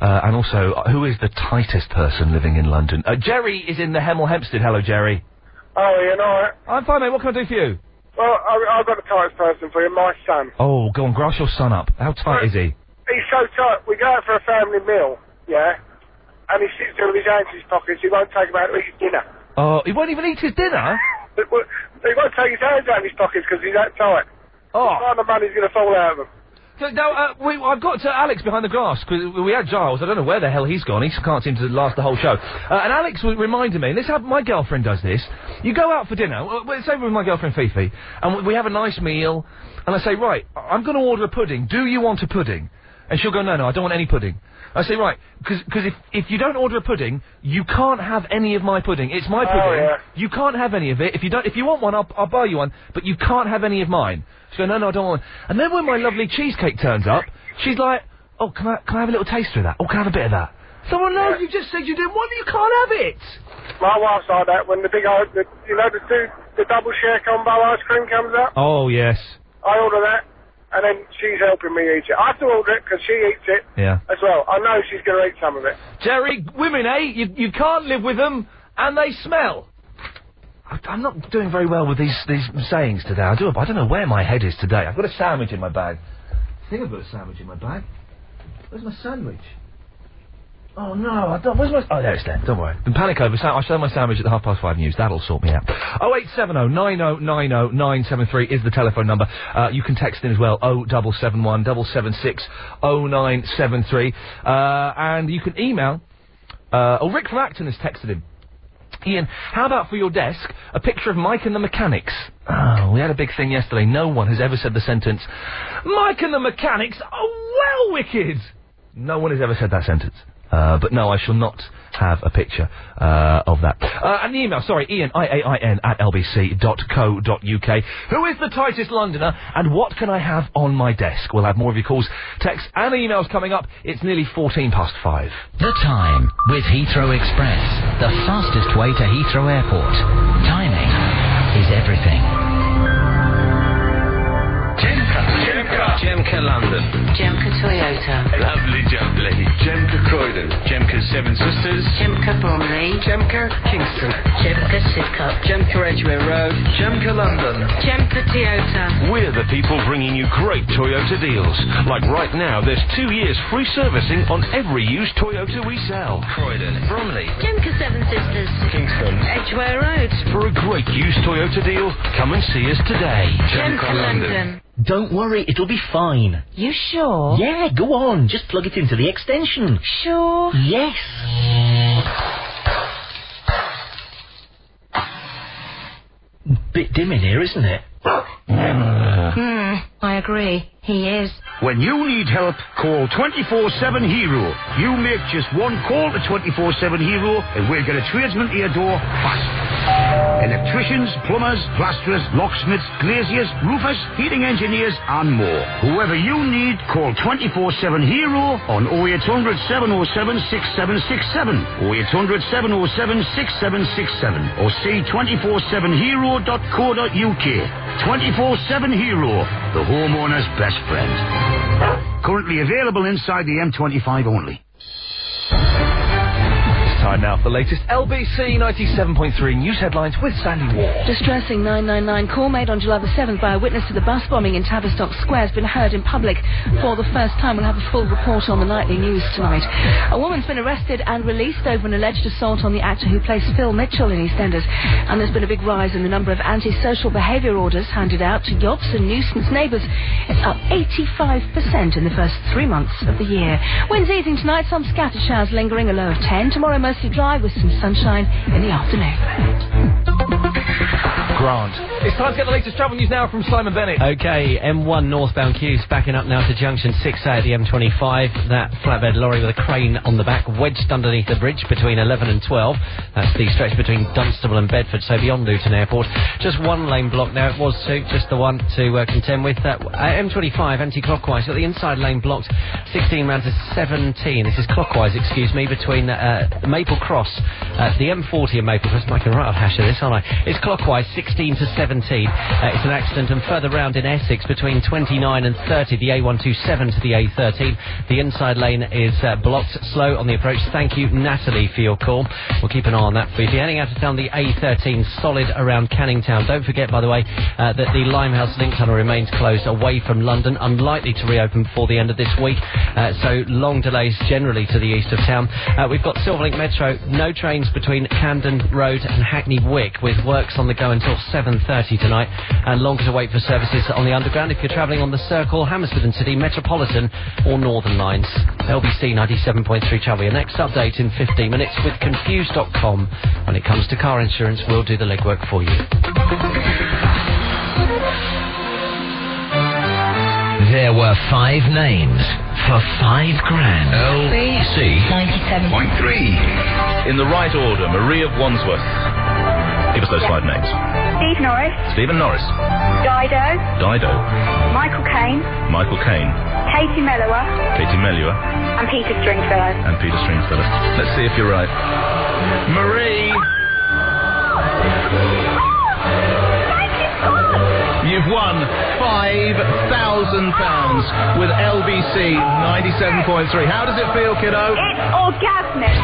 Uh, and also, uh, who is the tightest person living in London? Uh, Jerry is in the Hemel Hempstead. Hello, Jerry. Oh, Ian, all right. I'm fine, mate. What can I do for you? Well, I, I've got the tightest person for you, my son. Oh, go on, grass your son up. How tight well, is he? He's so tight. We go out for a family meal, yeah? And he sits there with his hands in his pockets. He won't take him out to eat his dinner. Oh, uh, he won't even eat his dinner? He won't take his hands out of his pockets because he's that tight. Oh. The kind of money's going to fall out of him. So, now, uh, we, I've got to Alex behind the glass, because we had Giles. I don't know where the hell he's gone. He can't seem to last the whole show. Uh, and Alex reminded me, and this happened, my girlfriend does this. You go out for dinner, well, it's over with my girlfriend Fifi, and we have a nice meal, and I say, right, I'm going to order a pudding. Do you want a pudding? And she'll go, no, no, I don't want any pudding. I say, right, because if, if you don't order a pudding, you can't have any of my pudding. It's my pudding. Oh, yeah. You can't have any of it. If you don't, if you want one, I'll, I'll buy you one, but you can't have any of mine. She goes, no, no, I don't want one. And then when my lovely cheesecake turns up, she's like, oh, can I, can I have a little taster of that? Oh, can I have a bit of that? Someone knows, yeah. You just said you didn't want it, you can't have it! My wife's like that when the big old, the, you know, the two, the double share combo ice cream comes up? Oh, yes. I order that. And then she's helping me eat it. I have to order it, because she eats it yeah. as well. I know she's going to eat some of it. Jerry, women, eh? You, you can't live with them, and they smell. I, I'm not doing very well with these these sayings today. I do, I don't know where my head is today. I've got a sandwich in my bag. I think I've got a sandwich in my bag. Where's my sandwich? Oh, no, I don't... Where's my... Oh, there it's there. Don't worry. Don't panic over... I'll show my sandwich at the half past five news. That'll sort me out. oh eight seven oh nine oh nine oh nine seven three is the telephone number. Uh, you can text in as well. oh double seven one double seven six oh nine seven three. Uh, and you can email... Uh, oh, Rick from Acton has texted him. Ian, how about for your desk, a picture of Mike and the Mechanics? Oh, we had a big thing yesterday. No one has ever said the sentence, Mike and the Mechanics are well wicked! No one has ever said that sentence. Uh, but no, I shall not have a picture uh, of that. Uh, and the email, sorry, Ian, I A I N at L B C dot co dot U K. Who is the tightest Londoner, and what can I have on my desk? We'll have more of your calls, texts and emails coming up. It's nearly fourteen past five. The time with Heathrow Express, the fastest way to Heathrow Airport. Timing is everything. Jemca. Jemca London. Jemca Toyota. Lovely Jumbly. Jemca Croydon. Jemca Seven Sisters. Jemca Bromley. Jemca Kingston. Jemca Sidcup. Jemca Edgware Road. Jemca London. Jemca Toyota. We're the people bringing you great Toyota deals. Like right now, there's two years free servicing on every used Toyota we sell. Croydon. Bromley. Jemca Seven Sisters. Kingston. Edgware Road. For a great used Toyota deal, come and see us today. Jemca London. Don't worry, it'll be fine. You sure? Yeah, go on. Just plug it into the extension. Sure? Yes. Bit dim in here, isn't it? Hmm, I agree. He is. When you need help, call twenty-four seven Hero. You make just one call to twenty-four seven Hero and we'll get a tradesman to your door fast. Electricians, plumbers, plasterers, locksmiths, glaziers, roofers, heating engineers and more. Whoever you need, call twenty-four seven HERO on oh eight hundred, seven oh seven, six seven six seven, oh eight hundred, seven oh seven, six seven six seven or see two four seven hero dot co dot uk. twenty-four seven HERO, the homeowner's best friend. Currently available inside the M twenty-five only. Time now for the latest L B C ninety-seven point three news headlines with Sandy Wall. Distressing nine nine nine call made on July the seventh by a witness to the bus bombing in Tavistock Square has been heard in public for the first time. We'll have a full report on the nightly news tonight. A woman's been arrested and released over an alleged assault on the actor who plays Phil Mitchell in EastEnders. And there's been a big rise in the number of antisocial behaviour orders handed out to yachts and nuisance neighbours. It's up eighty-five percent in the first three months of the year. Winds easing tonight, some scattered showers lingering, a low of ten. Tomorrow most dry with some sunshine in the afternoon. Grant. It's time to get the latest travel news now from Simon Bennett. Okay, M one northbound queues backing up now to junction six A at the M twenty-five. That flatbed lorry with a crane on the back wedged underneath the bridge between eleven and twelve. That's the stretch between Dunstable and Bedford, so beyond Luton Airport. Just one lane block now. It was two, just the one to uh, contend with. That uh, M twenty-five anti-clockwise. Got the inside lane blocked. sixteen round to seventeen. This is clockwise, excuse me, between uh, Maple Cross, uh, the M forty and Maple Cross. I'm making a right old hash of this, aren't I? It's clockwise, sixteen to seventeen. Uh, it's an accident, and further round in Essex between twenty-nine and thirty, the A one twenty-seven to the A thirteen. The inside lane is uh, blocked, slow on the approach. Thank you, Natalie, for your call. We'll keep an eye on that for you. If you're heading out of town, the A thirteen solid around Canning Town. Don't forget, by the way, uh, that the Limehouse Link Tunnel remains closed away from London, unlikely to reopen before the end of this week. Uh, so long delays generally to the east of town. Uh, we've got Silverlink Metro, no trains between Camden Road and Hackney Wick, with works on the go until seven thirty tonight, and longer to wait for services on the Underground if you're travelling on the Circle, Hammersmith and City, Metropolitan or Northern Lines. L B C ninety-seven point three travel. Your next update in fifteen minutes with Confused dot com. When it comes to car insurance, we'll do the legwork for you. There were five names for five grand. L B C ninety-seven point three. In the right order, Marie of Wandsworth. Give us those yeah. five names. Steve Norris. Stephen Norris. Dido. Dido. Michael Caine. Michael Caine. Katie Melua. Katie Melua. And Peter Stringfellow. And Peter Stringfellow. Let's see if you're right. Marie! You've won five thousand pounds with L B C ninety-seven point three. How does it feel, kiddo? It's orgasmic.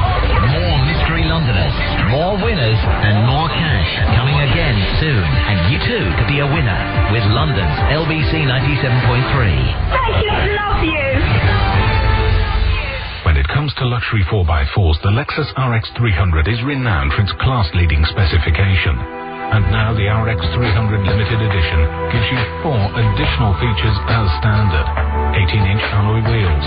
More Mystery Londoners, more winners, and more cash coming again soon. And you too could be a winner with London's L B C ninety-seven point three. I just love you. When it comes to luxury four by fours, the Lexus R X three hundred is renowned for its class-leading specification. And now the R X three hundred Limited Edition gives you four additional features as standard. eighteen inch alloy wheels,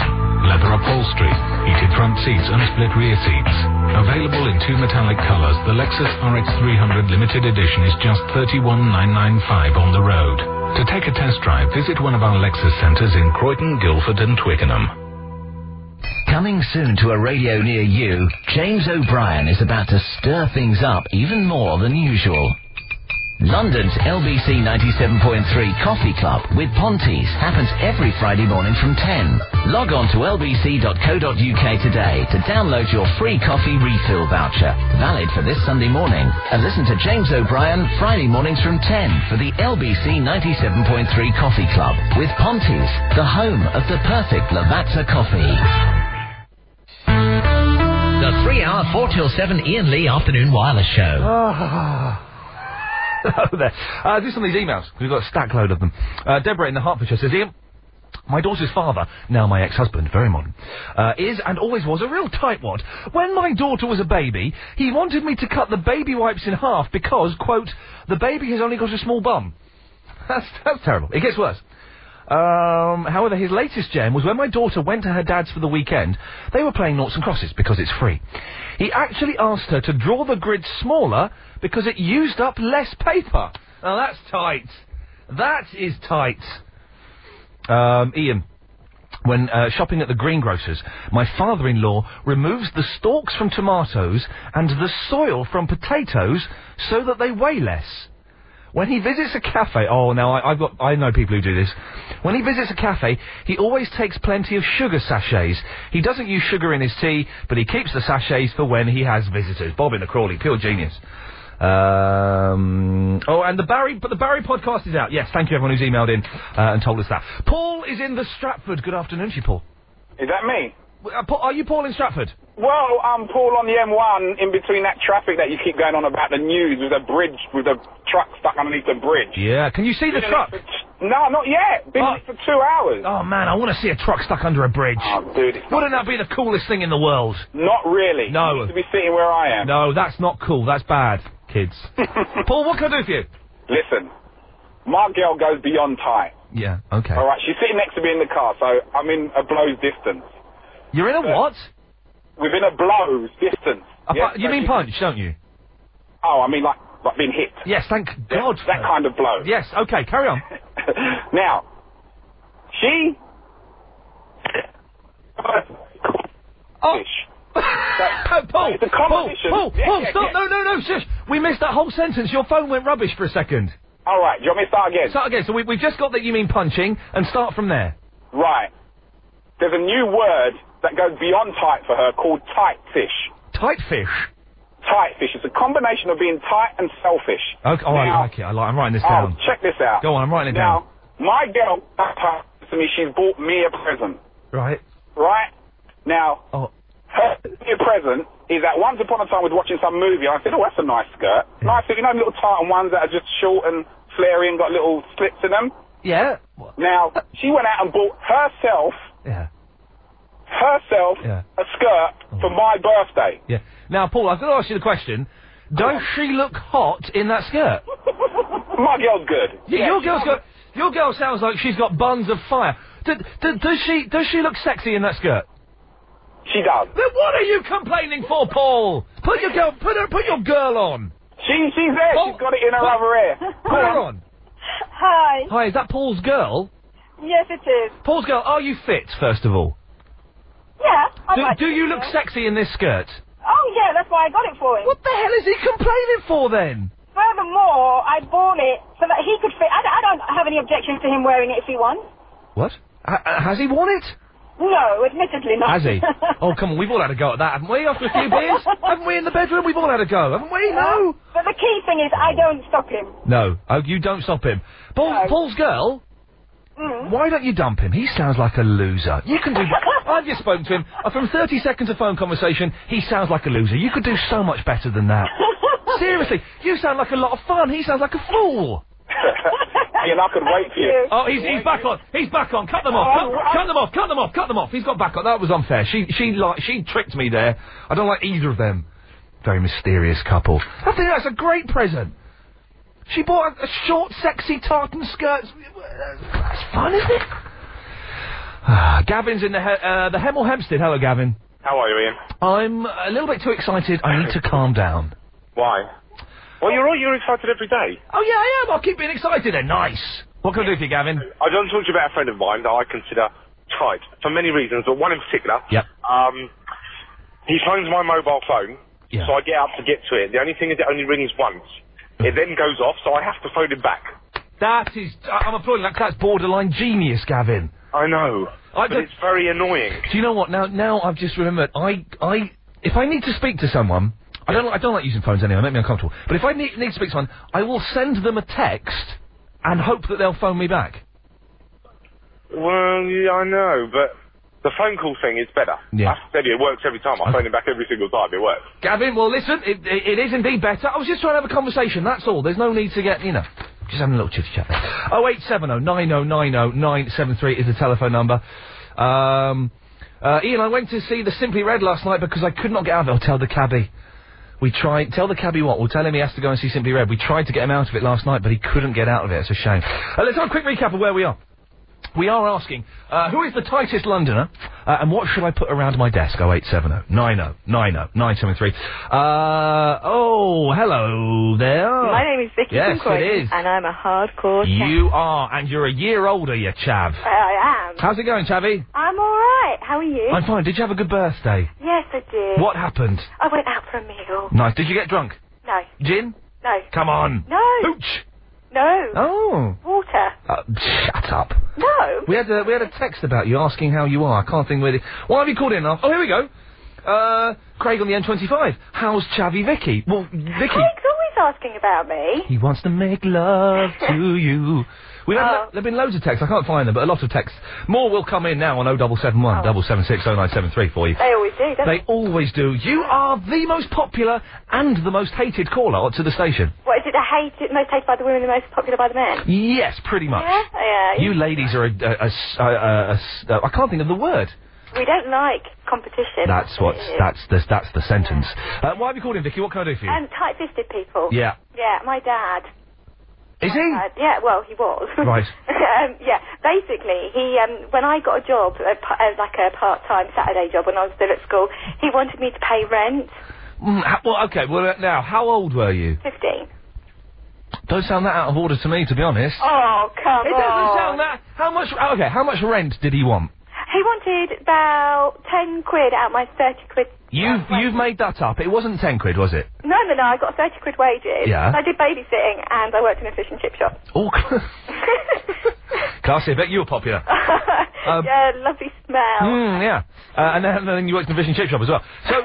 leather upholstery, heated front seats and split rear seats. Available in two metallic colours, the Lexus R X three hundred Limited Edition is just thirty-one thousand nine hundred ninety-five pounds on the road. To take a test drive, visit one of our Lexus centres in Croydon, Guildford and Twickenham. Coming soon to a radio near you, James O'Brien is about to stir things up even more than usual. London's L B C ninety-seven point three Coffee Club with Ponties happens every Friday morning from ten. Log on to l b c dot co dot uk today to download your free coffee refill voucher, valid for this Sunday morning. And listen to James O'Brien Friday mornings from ten for the L B C ninety-seven point three Coffee Club with Ponties, the home of the perfect Lavazza coffee. The three-hour, four till seven Ian Lee Afternoon Wireless Show. Oh. Hello there. Uh, do some of these emails, because we've got a stack load of them. Uh, Deborah in the Hertfordshire says, Ian, my daughter's father, now my ex-husband, very modern, uh, is and always was a real tightwad. When my daughter was a baby, he wanted me to cut the baby wipes in half because, quote, the baby has only got a small bum. That's, that's terrible. It gets worse. Um, however, his latest gem was when my daughter went to her dad's for the weekend. They were playing noughts and crosses because it's free. He actually asked her to draw the grid smaller because it used up less paper. Now that's tight. That is tight. Um, Ian, when uh, shopping at the greengrocer's. My father-in-law removes the stalks from tomatoes and the soil from potatoes so that they weigh less. When he visits a cafe... Oh, now, I, I've got... I know people who do this. When he visits a cafe, he always takes plenty of sugar sachets. He doesn't use sugar in his tea, but he keeps the sachets for when he has visitors. Bob in the Crawley, pure genius. Um... Oh, and the Barry... But the Barry podcast is out. Yes, thank you, everyone who's emailed in uh, and told us that. Paul is in the Stratford. Good afternoon to you, Paul. Is that me? Uh, Paul, are you Paul in Stratford? Well, I'm Paul on the M one, in between that traffic that you keep going on about the news, with a bridge, with a truck stuck underneath the bridge. Yeah, can you see the truck? No, not yet. Been oh. for two hours. Oh, man, I want to see a truck stuck under a bridge. Oh, dude. Wouldn't that be the coolest thing in the world? Not really. No. You used to be sitting where I am. No, that's not cool. That's bad, kids. Paul, what can I do for you? Listen, my girl goes beyond time. Yeah, okay. All right, she's sitting next to me in the car, so I'm in a blow's distance. You're in a uh, what? Within a blow's distance. A yes, you so mean punch, don't you? Oh, I mean like, like being hit. Yes, thank God. That, that kind of blow. Yes, okay, carry on. Now, she... Oh. So, Paul, it's a combination. Paul, Paul, yes, Paul yes, stop, yes. no, no, no, shush. We missed that whole sentence. Your phone went rubbish for a second. All right, do you want me to start again? Start again. So we, we've just got that you mean punching, and start from there. Right. There's a new word that goes beyond tight for her called tight fish. Tight fish? Tight fish. It's a combination of being tight and selfish. Okay, oh, now, I like it. I like, I'm writing this down. Oh, check this out. Go on, I'm writing it now, down. Now, my girl, to me, she's bought me a present. Right. Right? Now, oh. her present is that once upon a time we was watching some movie, and I said, oh, that's a nice skirt. Yeah. Nice, you know, little tartan ones that are just short and flary and got little slits in them? Yeah. Now, she went out and bought herself... Yeah. Herself yeah. a skirt oh. for my birthday. Yeah. Now, Paul, I've got to ask you the question. Does oh. she look hot in that skirt? My girl's good. Yeah, yeah, your girl's got. Your girl sounds like she's got buns of fire. D d does she? Does she look sexy in that skirt? She does. Then what are you complaining for, Paul? Put your girl. Put her. Put your girl on. She. She's there. Paul, she's got it in her put, other ear. Put her on. Hi. Hi. Is that Paul's girl? Yes, it is. Paul's girl, are you fit, first of all? Yeah, I do, like do you look it. sexy in this skirt? Oh, yeah, that's why I got it for him. What the hell is he complaining for, then? Furthermore, I bought it so that he could fit... I, I don't have any objection to him wearing it if he wants. What? H has he worn it? No, admittedly not. Has he? Oh, come on, we've all had a go at that, haven't we, after a few beers? Haven't we in the bedroom? We've all had a go, haven't we? No. But the key thing is, I don't stop him. No, oh, you don't stop him. Paul, no. Paul's girl... Mm. Why don't you dump him? He sounds like a loser. You can do... I've just spoken to him. From thirty seconds of phone conversation, he sounds like a loser. You could do so much better than that. Seriously, you sound like a lot of fun. He sounds like a fool. Ian, I could wait for you. Oh, he's, he's back on. He's back on. Cut them off. Cut, cut them off. Cut them off. Cut them off. He's got back on. That was unfair. She, she, like, she tricked me there. I don't like either of them. Very mysterious couple. I think that's a great present. She bought a, a short, sexy tartan skirt. That's fun, isn't it? Gavin's in the he uh, the Hemel Hempstead. Hello, Gavin. How are you, Ian? I'm a little bit too excited. I need to calm down. Why? Well, you're all, you're excited every day. Oh, yeah, I am. I'll keep being excited. They're nice. What can I do for you, Gavin? I don't talk to you about a friend of mine that I consider tight for many reasons, but one in particular. Yep. Um, he phones my mobile phone, yeah. so I get up to get to it. The only thing is it only rings once. It then goes off, so I have to phone him back. That is... I'm applauding that. That's borderline genius, Gavin. I know. I but it's very annoying. Do you know what? Now now I've just remembered, I... I if I need to speak to someone... I don't, I don't like using phones anyway, they make me uncomfortable. But if I need, need to speak to someone, I will send them a text and hope that they'll phone me back. Well, yeah, I know, but... The phone call thing is better. Yeah. I tell you, it works every time. I okay. phone him back every single time. It works. Gavin, well, listen, it, it, it is indeed better. I was just trying to have a conversation, that's all. There's no need to get, you know, just having a little chit-chat. oh eight seven oh nine oh nine oh nine seven three is the telephone number. Um, uh, Ian, I went to see The Simply Red last night because I could not get out of it. I'll tell the cabbie. We tried... Tell the cabbie what? We'll tell him he has to go and see Simply Red. We tried to get him out of it last night, but he couldn't get out of it. It's a shame. Uh, let's have a quick recap of where we are. We are asking, uh, who is the tightest Londoner, uh, and what should I put around my desk? oh eight seven oh nine oh nine oh nine seven three. Uh, oh, hello there. My name is Vicky. Yes, from Croydon, it is. And I'm a hardcore chav. You are, and you're a year older, you chav. I, I am. Liam. How's it going, Chavy? I'm all right. How are you? I'm fine. Did you have a good birthday? Yes, I did. What happened? I went out for a meal. Nice. Did you get drunk? No. Gin? No. Come on. No. Hooch? No. Oh. Water. Uh, shut up. No. We had a, we had a text about you asking how you are. I can't think where the... Why have you called in? Oh, here we go. Uh, Craig on the N twenty-five. How's Chavy Vicky? Well, Vicky... Craig's always asking about me. He wants to make love to you. We've had, oh. lo- there've been loads of texts. I can't find them, but a lot of texts. More will come in now on oh double seven one oh. double seven six oh nine seven three for you. They always do, don't they? They always do. You are the most popular and the most hated caller to the station. What, is it the hated, most hated by the women, the most popular by the men? Yes, pretty much. Yeah, yeah. You ladies are a, a, a, a, a, a... I can't think of the word. We don't like competition. That's what. That's the. That's the sentence. Yeah. Uh, why have you called in, Vicky? What can I do for you? Um, tight-fisted people. Yeah. Yeah, my dad. Is he? Uh, yeah, well, he was. Right. um, yeah, basically, he, um, when I got a job, uh, p- uh, like a part-time Saturday job when I was still at school, he wanted me to pay rent. Mm, ha- well, okay, well, uh, now, how old were you? Fifteen. Don't sound that out of order to me, to be honest. Oh, come on. It doesn't sound that... How much... Okay, how much rent did he want? He wanted about ten quid out of my thirty quid... You've, you've made that up. It wasn't ten quid, was it? No, no, no. I got thirty quid wages. Yeah. I did babysitting and I worked in a fish and chip shop. Oh, classy. I bet you were popular. um, yeah, lovely smell. Mm, yeah. Uh, and, then, and then you worked in a fish and chip shop as well. So...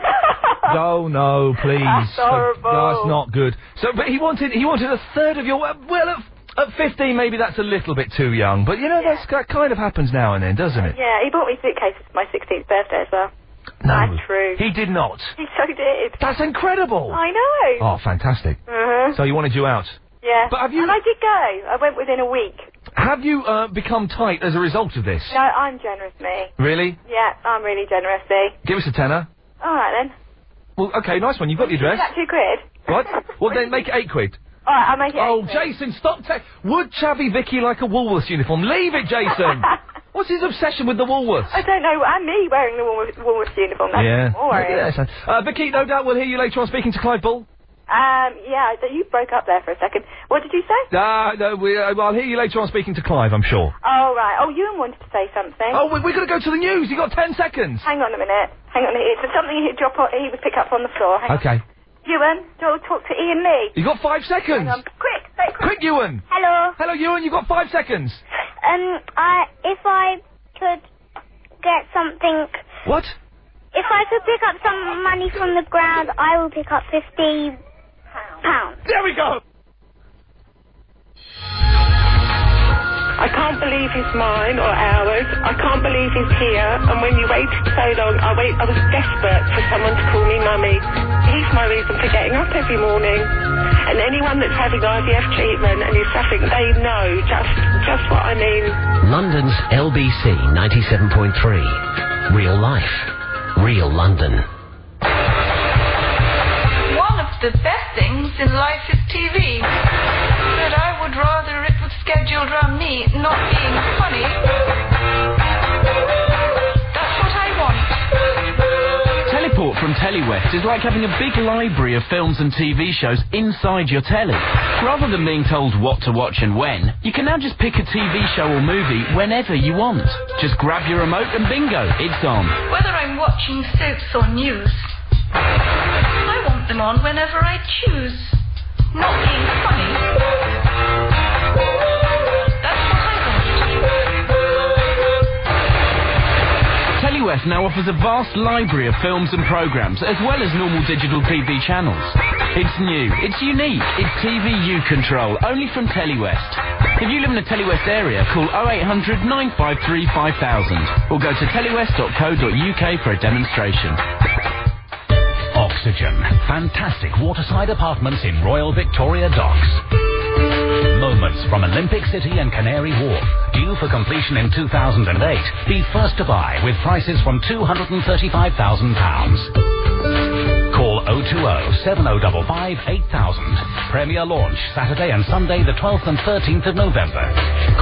No, no, please. That's horrible. That's not good. So, but he wanted, he wanted a third of your... Well, of... At fifteen, maybe that's a little bit too young, but you know, yeah. that's, that kind of happens now and then, doesn't it? Yeah, he bought me suitcases for my sixteenth birthday as well. No. That's true. He did not. He so did. That's incredible. I know. Oh, fantastic. Mm-hmm. So he wanted you out. Yeah. But have you... And I did go. I went within a week. Have you, uh, become tight as a result of this? No, I'm generous, me. Really? Yeah, I'm really generous, me. Give us a tenner. All right, then. Well, okay, nice one. You've got the address. Is that two quid? What? Well, then make it eight quid. All right, I'll make it oh, Jason, stop te- Would Chavy Vicky like a Woolworths uniform? Leave it, Jason! What's his obsession with the Woolworths? I don't know. I'm me wearing the Woolworths, Woolworths uniform. That's yeah. More worrying. Yeah, uh, Vicky, no doubt we'll hear you later on speaking to Clive Bull. Um, yeah, you broke up there for a second. What did you say? Uh, no, we, uh, well, I'll hear you later on speaking to Clive, I'm sure. Oh, right. Oh, Ewan wanted to say something. Oh, we, we've got to go to the news. You've got ten seconds. Hang on a minute. Hang on a minute. It's something he'd drop on, he would pick up on the floor. Hang okay. On. Ewan, do you want to talk to Ian Lee? You've got five seconds. Hang on. Quick, quick, quick. Quick, Ewan. Hello. Hello, Ewan, you've got five seconds. Um, I, if I could get something... What? If I could pick up some money from the ground, I will pick up fifty pounds. There we go! I can't believe he's mine or ours. I can't believe he's here. And when you waited so long, I wait. I was desperate for someone to call me mummy. He's my reason for getting up every morning. And anyone that's having I V F treatment and is suffering, they know just just what I mean. London's L B C ninety-seven point three. Real life. Real London. One of the best things in life is T V. But I would rather it was scheduled around me not being funny. That's what I want. Teleport from Telewest is like having a big library of films and T V shows inside your telly. Rather than being told what to watch and when, you can now just pick a T V show or movie whenever you want. Just grab your remote and bingo, it's on. Whether I'm watching soaps or news, I want them on whenever I choose. Not being funny. That's what I want. Telewest now offers a vast library of films and programmes, as well as normal digital T V channels. It's new, it's unique, it's T V you control, only from Telewest. If you live in the Telewest area, call oh eight hundred nine five three five thousand or go to telewest dot co dot uk for a demonstration. Oxygen. Fantastic waterside apartments in Royal Victoria Docks. Moments from Olympic City and Canary Wharf. Due for completion in two thousand eight. Be first to buy with prices from two hundred thirty-five thousand pounds. Call oh two oh, seven oh five five, eight thousand. Premier launch Saturday and Sunday the twelfth and thirteenth of November.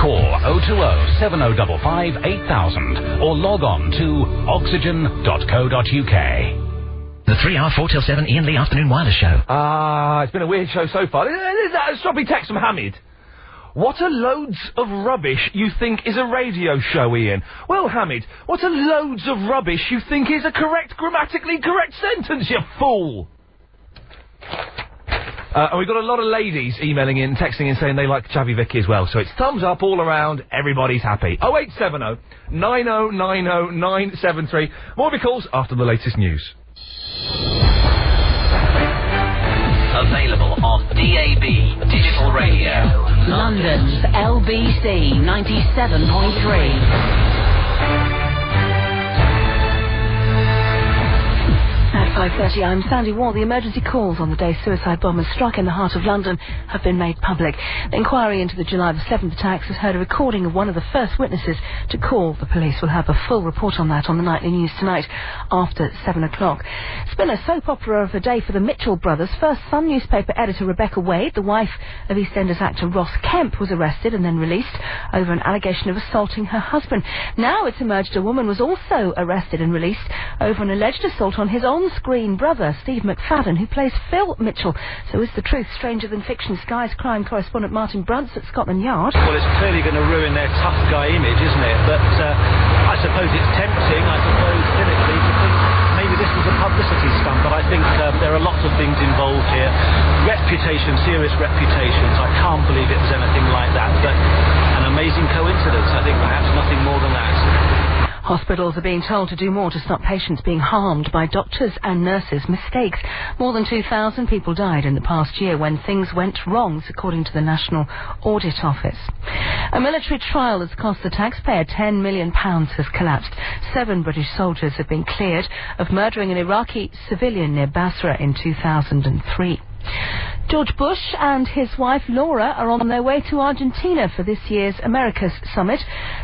Call oh two oh, seven oh five five, eight thousand or log on to oxygen dot co dot uk. The three-hour four till seven Ian Lee Afternoon Wireless Show. Ah, uh, it's been a weird show so far. There's that a stroppy text from Hamid. What a loads of rubbish you think is a radio show, Ian. Well, Hamid, what a loads of rubbish you think is a correct, grammatically correct sentence, you fool! Uh, and we've got a lot of ladies emailing in, texting in, saying they like Chavy Vicky as well. So it's thumbs up all around, everybody's happy. oh eight seven oh nine oh nine oh nine seven three. More calls after the latest news. Available on D A B, digital radio. London's L B C ninety-seven point three. At five thirty, I'm Sandy Wall. The emergency calls on the day suicide bombers struck in the heart of London have been made public. The inquiry into the July the seventh attacks has heard a recording of one of the first witnesses to call. The police will have a full report on that on the nightly news tonight after seven o'clock. Spin a soap opera of the day for the Mitchell brothers. First, Sun newspaper editor Rebecca Wade, the wife of EastEnders actor Ross Kemp, was arrested and then released over an allegation of assaulting her husband. Now it's emerged a woman was also arrested and released over an alleged assault on his own screen brother, Steve McFadden, who plays Phil Mitchell. So is the truth stranger than fiction? Sky's crime correspondent Martin Brunt's at Scotland Yard. Well, it's clearly going to ruin their tough guy image, isn't it? But uh, I suppose it's tempting, I suppose, cynically, to think maybe this was a publicity stunt, but I think um, there are lots of things involved here. Reputation, serious reputations. I can't believe it was anything like that, but an amazing coincidence. I think perhaps nothing more than that. Hospitals are being told to do more to stop patients being harmed by doctors' and nurses' mistakes. More than two thousand people died in the past year when things went wrong, according to the National Audit Office. A military trial that's cost the taxpayer ten million pounds has collapsed. Seven British soldiers have been cleared of murdering an Iraqi civilian near Basra in two thousand three. George Bush and his wife Laura are on their way to Argentina for this year's Americas Summit.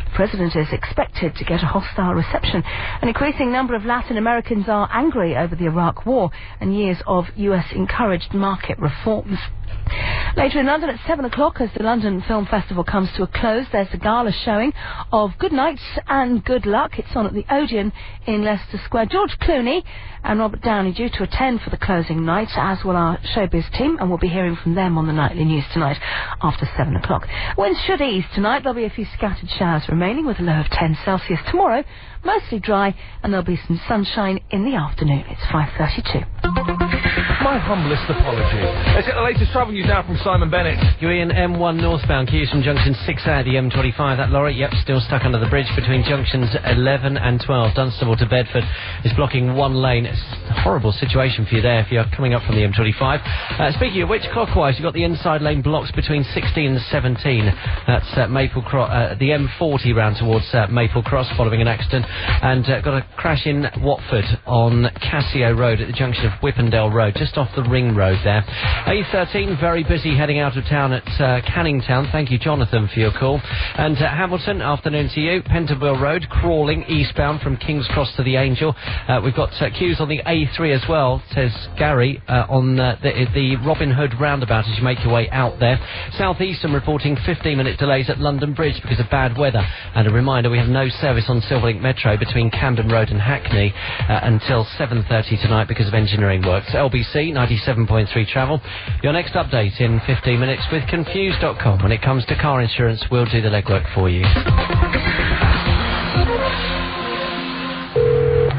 The president is expected to get a hostile reception. An increasing number of Latin Americans are angry over the Iraq War and years of U S-encouraged market reforms. Later in London at seven o'clock, as the London Film Festival comes to a close, there's a gala showing of Good Nights and Good Luck. It's on at the Odeon in Leicester Square. George Clooney and Robert Downey due to attend for the closing night, as will our showbiz team, and we'll be hearing from them on the nightly news tonight after seven o'clock. Winds should ease tonight. There'll be a few scattered showers remaining with a low of ten Celsius. Tomorrow, mostly dry, and there'll be some sunshine in the afternoon. It's five thirty-two. My humblest apologies. Let's get the latest travel news now from Simon Bennett. You're in M one northbound, Kewston Junction six A, the M twenty-five. That lorry, yep, still stuck under the bridge between junctions eleven and twelve. Dunstable to Bedford is blocking one lane. It's a horrible situation for you there if you're coming up from the M twenty-five. Uh, speaking of which, clockwise, you've got the inside lane blocks between sixteen and seventeen. That's uh, Maple Cross, uh, the M forty round towards uh, Maple Cross following an accident. And uh, got a crash in Watford on Cassio Road at the junction of Whippendale Road, just off the ring road there. A thirteen, very busy heading out of town at uh, Canning Town. Thank you, Jonathan, for your call. And uh, Hamilton, afternoon to you. Pentonville Road, crawling eastbound from King's Cross to the Angel. Uh, we've got uh, queues on the A three as well, says Gary, uh, on uh, the, the Robin Hood roundabout as you make your way out there. South Eastern reporting fifteen minute delays at London Bridge because of bad weather. And a reminder, we have no service on Silverlink Metro between Camden Road and Hackney uh, until seven thirty tonight because of engineering works. L B C ninety-seven point three travel. Your next update in fifteen minutes with Confused dot com. When it comes to car insurance, we'll do the legwork for you.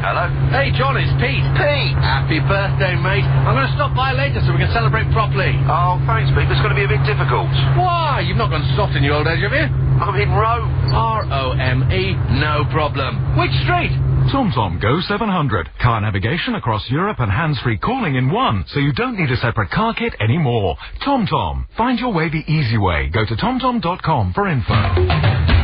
Hello? Hey, John, it's Pete. Pete! Happy birthday, mate. I'm going to stop by later so we can celebrate properly. Oh, thanks, Pete. It's going to be a bit difficult. Why? You've not gone soft in your old age, have you? I'm in Rome. R O M E, no problem. Which street? TomTom Go seven hundred. Car navigation across Europe and hands-free calling in one, so you don't need a separate car kit anymore. TomTom. Find your way the easy way. Go to tom tom dot com for info.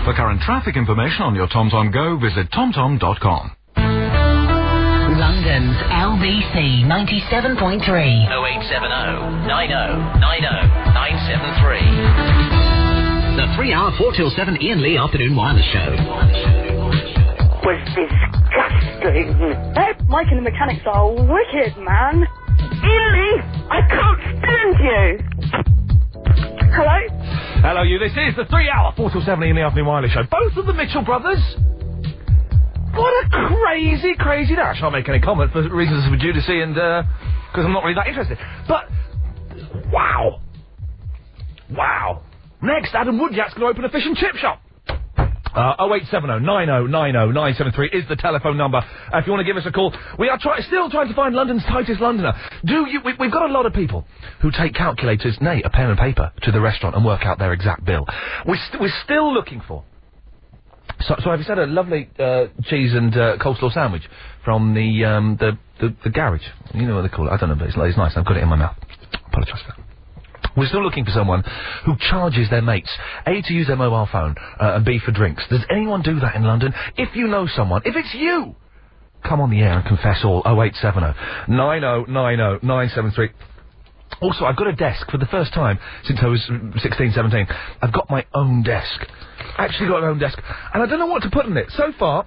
For current traffic information on your TomTom Go, visit tom tom dot com. London's L B C ninety-seven point three. oh eight seven oh nine oh nine oh nine seven three. The three hour four till seven Ian Lee Afternoon Wireless Show. Was disgusting. That Mike and the mechanics are wicked, man. Ian Lee, I can't stand you. Hello? Hello, you. This is the three hour four till seven Ian Lee Afternoon Wireless Show. Both of the Mitchell brothers. What a crazy, crazy day. I shan't make any comment for reasons of judicacy and, uh, because I'm not really that interested. But, wow. Wow. Next, Adam Woodyard's going to open a fish and chip shop. Uh, oh eight seven oh nine oh nine oh nine seven three is the telephone number. Uh, if you want to give us a call, we are try- still trying to find London's tightest Londoner. Do you? We, we've got a lot of people who take calculators, nay, a pen and paper, to the restaurant and work out their exact bill. We're, st- we're still looking for. So, so have you said a lovely uh, cheese and uh, coleslaw sandwich from the, um, the the the garage? You know what they call it? I don't know, but it's, it's nice. I've got it in my mouth. Apologise for that. We're still looking for someone who charges their mates, A, to use their mobile phone, uh, and B, for drinks. Does anyone do that in London? If you know someone, if it's you, come on the air and confess all. oh eight seven oh nine oh nine oh nine seven three. Also, I've got a desk for the first time since I was sixteen, seventeen. I've got my own desk. Actually got my own desk. And I don't know what to put in it. So far,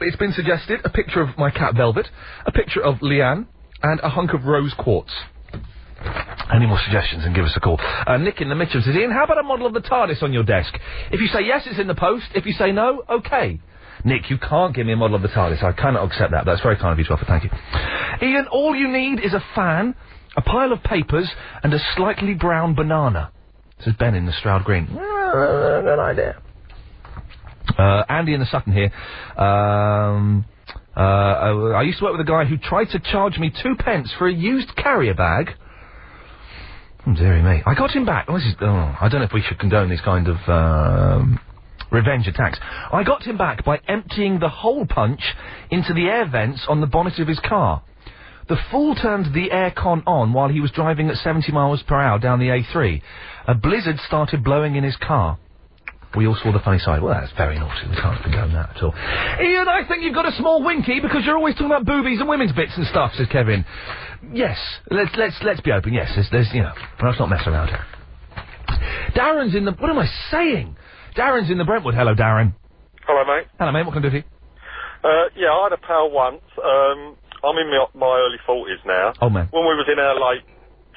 it's been suggested a picture of my cat Velvet, a picture of Leanne, and a hunk of rose quartz. Any more suggestions, and give us a call. Uh, Nick in the Mitcham says, Ian, how about a model of the TARDIS on your desk? If you say yes, it's in the post. If you say no, okay. Nick, you can't give me a model of the TARDIS. I cannot accept that. That's very kind of you to offer. Thank you. Ian, all you need is a fan, a pile of papers, and a slightly brown banana. Says Ben in the Stroud Green. Good idea. Uh, Andy in the Sutton here. Um... Uh, I used to work with a guy who tried to charge me two pence for a used carrier bag. Oh, dearie me. I got him back. Oh, this is, oh, I don't know if we should condone these kind of um, revenge attacks. I got him back by emptying the hole punch into the air vents on the bonnet of his car. The fool turned the air con on while he was driving at seventy miles per hour down the A three. A blizzard started blowing in his car. We all saw the funny side. Well, that's very naughty. We can't condone that at all. Ian, I think you've got a small winky because you're always talking about boobies and women's bits and stuff, says Kevin. Yes. Let's, let's, let's be open. Yes. There's, there's you know, let's not mess around here. Darren's in the... What am I saying? Darren's in the Brentwood. Hello, Darren. Hello, mate. Hello, mate. What can I do for you? Uh, yeah, I had a pal once. Um, I'm in my, my early forties now. Oh, man. When we was in our late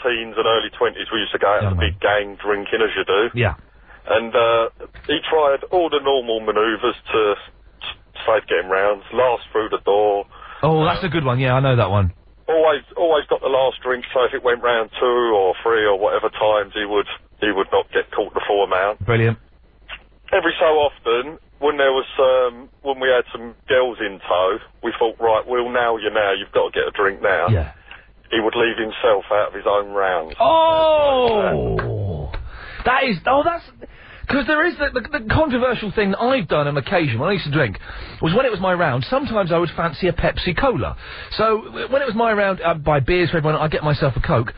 teens and early twenties, we used to go out oh, as a big gang drinking, as you do. Yeah. And, uh, he tried all the normal manoeuvres to save getting round, last through the door. Oh, that's um, a good one, yeah, I know that one. Always, always got the last drink, so if it went round two or three or whatever times, he would, he would not get caught the full amount. Brilliant. Every so often, when there was, um, when we had some girls in tow, we thought, right, well, now you're now, you've got to get a drink now. Yeah. He would leave himself out of his own round. Oh! That is, oh, that's, because there is the, the, the controversial thing that I've done on occasion when I used to drink, was when it was my round, sometimes I would fancy a Pepsi Cola. So, when it was my round, I'd buy beers for everyone, I'd get myself a Coke,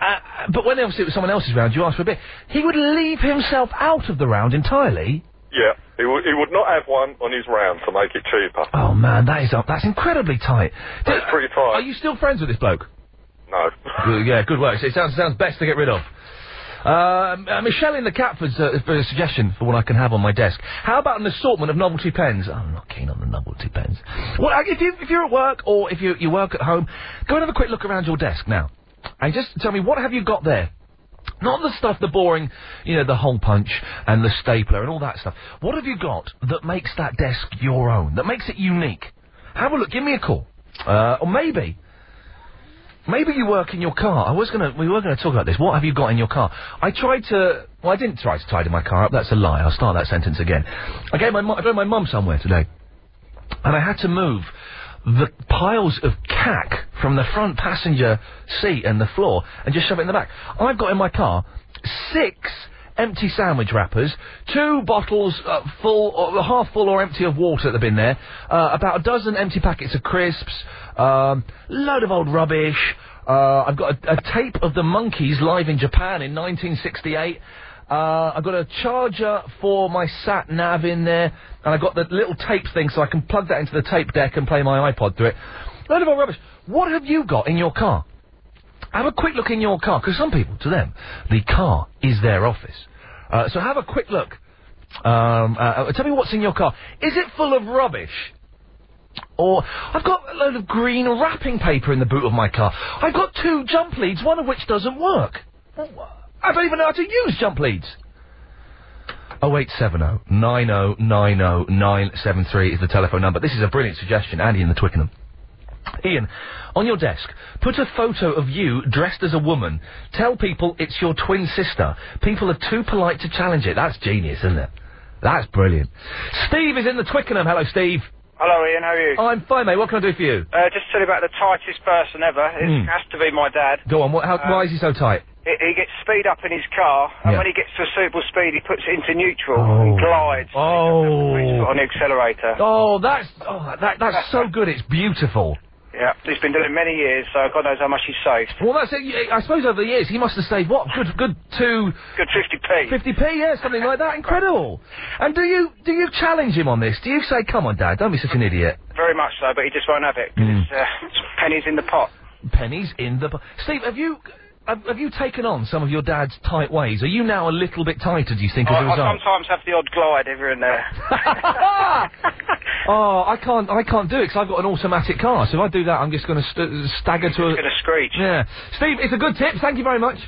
uh, but when obviously it was someone else's round, you asked for a beer. He would leave himself out of the round entirely. Yeah, he, w- he would not have one on his round to make it cheaper. Oh man, that is, uh, that's incredibly tight. That's pretty tight. Are you still friends with this bloke? No. Yeah, good work. It sounds, sounds best to get rid of. Uh, uh, Michelle in the Catfords uh, for a suggestion for what I can have on my desk. How about an assortment of novelty pens? Oh, I'm not keen on the novelty pens. Well, if, you, if you're at work or if you, you work at home, go and have a quick look around your desk now. And just tell me, what have you got there? Not the stuff, the boring, you know, the hole punch and the stapler and all that stuff. What have you got that makes that desk your own, that makes it unique? Have a look, give me a call. Uh, or maybe... Maybe you work in your car. I was gonna, we were gonna talk about this. What have you got in your car? I tried to, well I didn't try to tidy my car up, that's a lie, I'll start that sentence again. I gave my mum, I drove my mum somewhere today, and I had to move the piles of cack from the front passenger seat and the floor, and just shove it in the back. I've got in my car six empty sandwich wrappers, two bottles uh, full, or half full or empty of water that have been there, uh, about a dozen empty packets of crisps, um, load of old rubbish, uh, I've got a, a tape of the Monkees live in Japan in nineteen sixty-eight, uh, I've got a charger for my sat-nav in there, and I've got the little tape thing so I can plug that into the tape deck and play my iPod through it. Load of old rubbish. What have you got in your car? Have a quick look in your car, because some people, to them, the car is their office. Uh, so have a quick look. Um, uh, tell me what's in your car. Is it full of rubbish? Or, I've got a load of green wrapping paper in the boot of my car. I've got two jump leads, one of which doesn't work. I don't even know how to use jump leads. oh eight seven oh nine oh nine oh nine seven three is the telephone number. This is a brilliant suggestion. Andy in the Twickenham. Ian, on your desk, put a photo of you dressed as a woman. Tell people it's your twin sister. People are too polite to challenge it. That's genius, isn't it? That's brilliant. Steve is in the Twickenham. Hello, Steve. Hello, Ian. How are you? Oh, I'm fine, mate. What can I do for you? Uh, just tell you about the tightest person ever. It mm. has to be my dad. Go on. What, how, um, why is he so tight? He, he gets speed up in his car, and yeah. when he gets to a suitable speed, he puts it into neutral oh. and glides. Oh. And on the accelerator. Oh, that's oh, that, that's, that's so good. It's beautiful. Yeah, he's been doing it many years, so God knows how much he's saved. Well, that's it. I suppose over the years he must have saved, what, good good two... Good fifty p. fifty p, yeah, something like that. Incredible. And do you do you challenge him on this? Do you say, come on, Dad, don't be such an idiot? Very much so, but he just won't have it, because mm. it's, uh, it's pennies in the pot. Pennies in the pot. Steve, have you... Have, have you taken on some of your dad's tight ways? Are you now a little bit tighter, do you think, I, as a result? I sometimes have the odd glide every and there. oh, I can't, I can't do it, because I've got an automatic car, so if I do that, I'm just going to st stagger You're to just a... going to screech. Yeah. Steve, it's a good tip, thank you very much.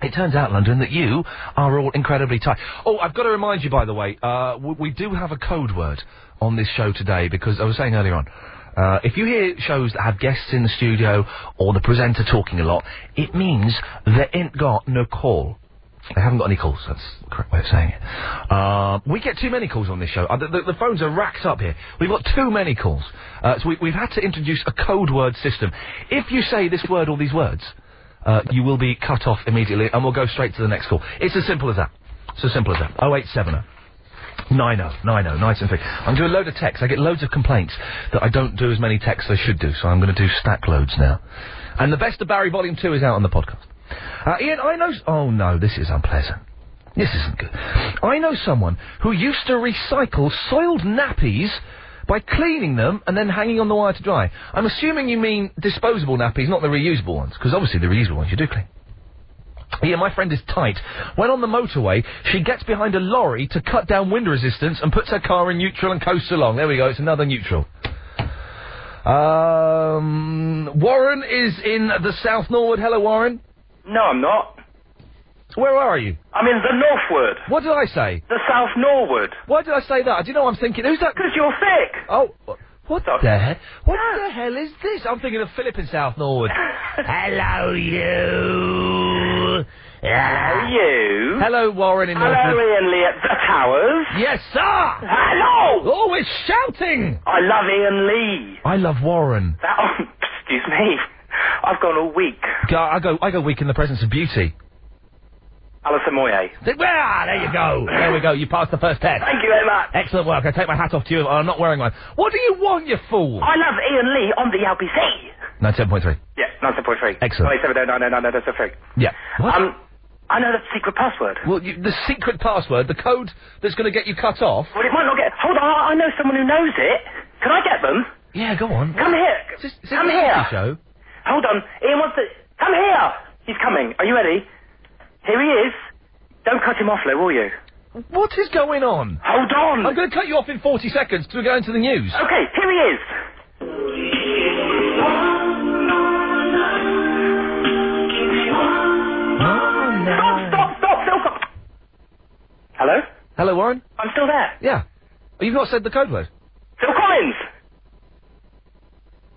It turns out, London, that you are all incredibly tight. Oh, I've got to remind you, by the way, uh, w we do have a code word on this show today, because I was saying earlier on, Uh, if you hear shows that have guests in the studio or the presenter talking a lot, it means they ain't got no call. They haven't got any calls, that's the correct way of saying it. Uh, we get too many calls on this show. Uh, the, the, the phones are racked up here. We've got too many calls. Uh, so we, we've had to introduce a code word system. If you say this word or these words, uh, you will be cut off immediately and we'll go straight to the next call. It's as simple as that. It's as simple as that. oh eight seven oh. Nine oh, nine oh, nice and thick. I'm doing a load of texts. I get loads of complaints that I don't do as many texts as I should do, so I'm going to do stack loads now. And the Best of Barry Volume two is out on the podcast. Uh, Ian, I know... Oh, no, this is unpleasant. This isn't good. I know someone who used to recycle soiled nappies by cleaning them and then hanging on the wire to dry. I'm assuming you mean disposable nappies, not the reusable ones, because obviously the reusable ones you do clean. Yeah, my friend is tight. When on the motorway, she gets behind a lorry to cut down wind resistance and puts her car in neutral and coasts along. There we go, it's another neutral. Um, Warren is in the South Norwood. Hello, Warren. No, I'm not. Where are you? I'm in the Northwood. What did I say? The South Norwood. Why did I say that? Do you know what I'm thinking? Who's that? Because you're thick. Oh... What Sorry. the hell? What no. the hell is this? I'm thinking of Philip in South Norwood. Hello, you. Hello, you. Hello, Warren in Norwood. Hello, Ian Lee at the Towers. Yes, sir. Hello. Always shouting. I love Ian Lee. I love Warren. That, oh, excuse me. I've gone all weak. Go, I go. I go weak in the presence of beauty. Alison Moyet. Ah, there you go. There we go. You passed the first test. Thank you very much. Excellent work. I take my hat off to you. I'm not wearing one. What do you want, you fool? I love Ian Lee on the L B C. ninety-seven point three. Yeah, ninety-seven point three. Excellent. ninety-seven point nine nine nine nine nine seven three. Yeah. What? Um, I know the secret password. Well, you, the secret password, the code that's going to get you cut off. Well, it might not get... Hold on, I know someone who knows it. Can I get them? Yeah, go on. Come what? here. Is this, is Come it here. Show? Hold on. Ian wants to... Come here. He's coming. Are you ready? Here he is. Don't cut him off, Lou, will you? What is going on? Hold on! I'm going to cut you off in forty seconds to go into the news. Okay, here he is. Oh, no. Stop, stop, stop, stop! Hello? Hello, Warren? I'm still there. Yeah. Well, you've not said the code word. Phil Collins!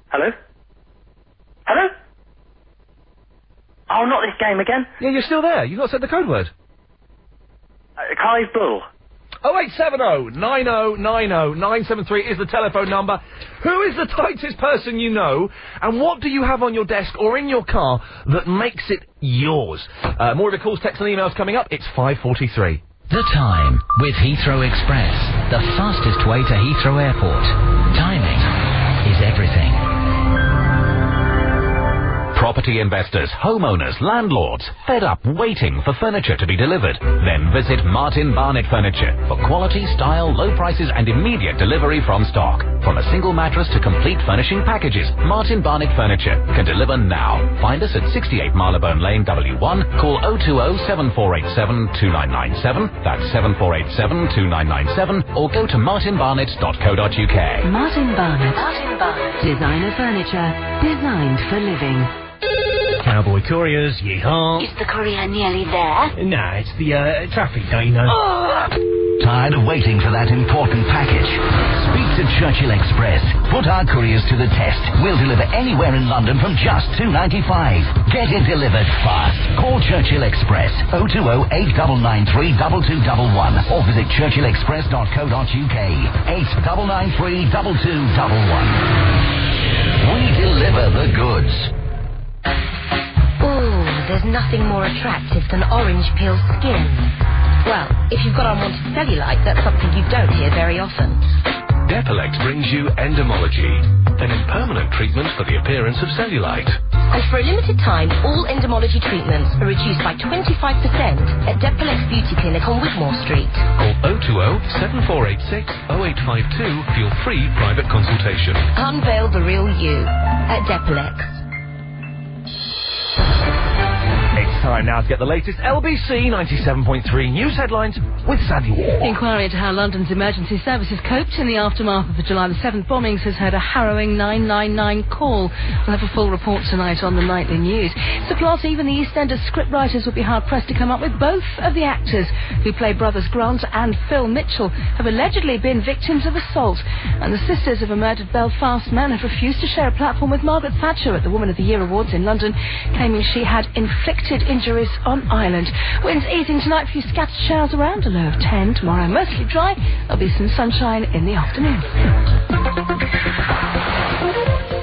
Hello? Hello? Oh, not this game again. Yeah, you're still there. You've not said the code word. Uh, Clive Bull. oh eight seven oh nine oh nine oh nine seven three is the telephone number. Who is the tightest person you know, and what do you have on your desk or in your car that makes it yours? Uh, more of the calls, texts and emails coming up. It's five forty-three. The time with Heathrow Express. The fastest way to Heathrow Airport. Timing is everything. Property investors, homeowners, landlords, fed up waiting for furniture to be delivered? Then visit Martin Barnett Furniture for quality, style, low prices and immediate delivery from stock. From a single mattress to complete furnishing packages, Martin Barnett Furniture can deliver now. Find us at sixty-eight Marylebone Lane, W one. Call oh two oh seven four eight seven two nine nine seven. That's seven four eight seven two nine nine seven. Or go to martin barnett dot co dot U K. Martin Barnett. Martin Barnett. Designer furniture designed for living. Cowboy Couriers, yee-haw. Is the courier nearly there? Nah, it's the, uh, traffic guy, you know. Oh! Tired of waiting for that important package? Speak to Churchill Express. Put our couriers to the test. We'll deliver anywhere in London from just two pounds ninety-five. Get it delivered fast. Call Churchill Express oh two oh, eight nine nine three, two two two one or visit churchill express dot co dot uk. eight nine nine three, two two two one. We deliver the goods. Ooh, there's nothing more attractive than orange peel skin. Well, if you've got unwanted cellulite, that's something you don't hear very often. Depilex brings you Endemology, an impermanent treatment for the appearance of cellulite. And for a limited time, all Endemology treatments are reduced by twenty-five percent at Depilex Beauty Clinic on Wigmore Street. Call oh two oh, seven four eight six, oh eight five two for your free private consultation. Unveil the real you at Depilex. Time now to get the latest L B C ninety-seven point three news headlines with Sandy Wall. The inquiry into how London's emergency services coped in the aftermath of the July the seventh bombings has heard a harrowing nine nine nine call. We'll have a full report tonight on the nightly news. So plot, even the EastEnders scriptwriters would be hard-pressed to come up with. Both of the actors who play brothers Grant and Phil Mitchell have allegedly been victims of assault, and the sisters of a murdered Belfast man have refused to share a platform with Margaret Thatcher at the Woman of the Year Awards in London, claiming she had inflicted injuries on Ireland. Winds easing tonight, few scattered showers around, a low of ten. Tomorrow mostly dry, there'll be some sunshine in the afternoon.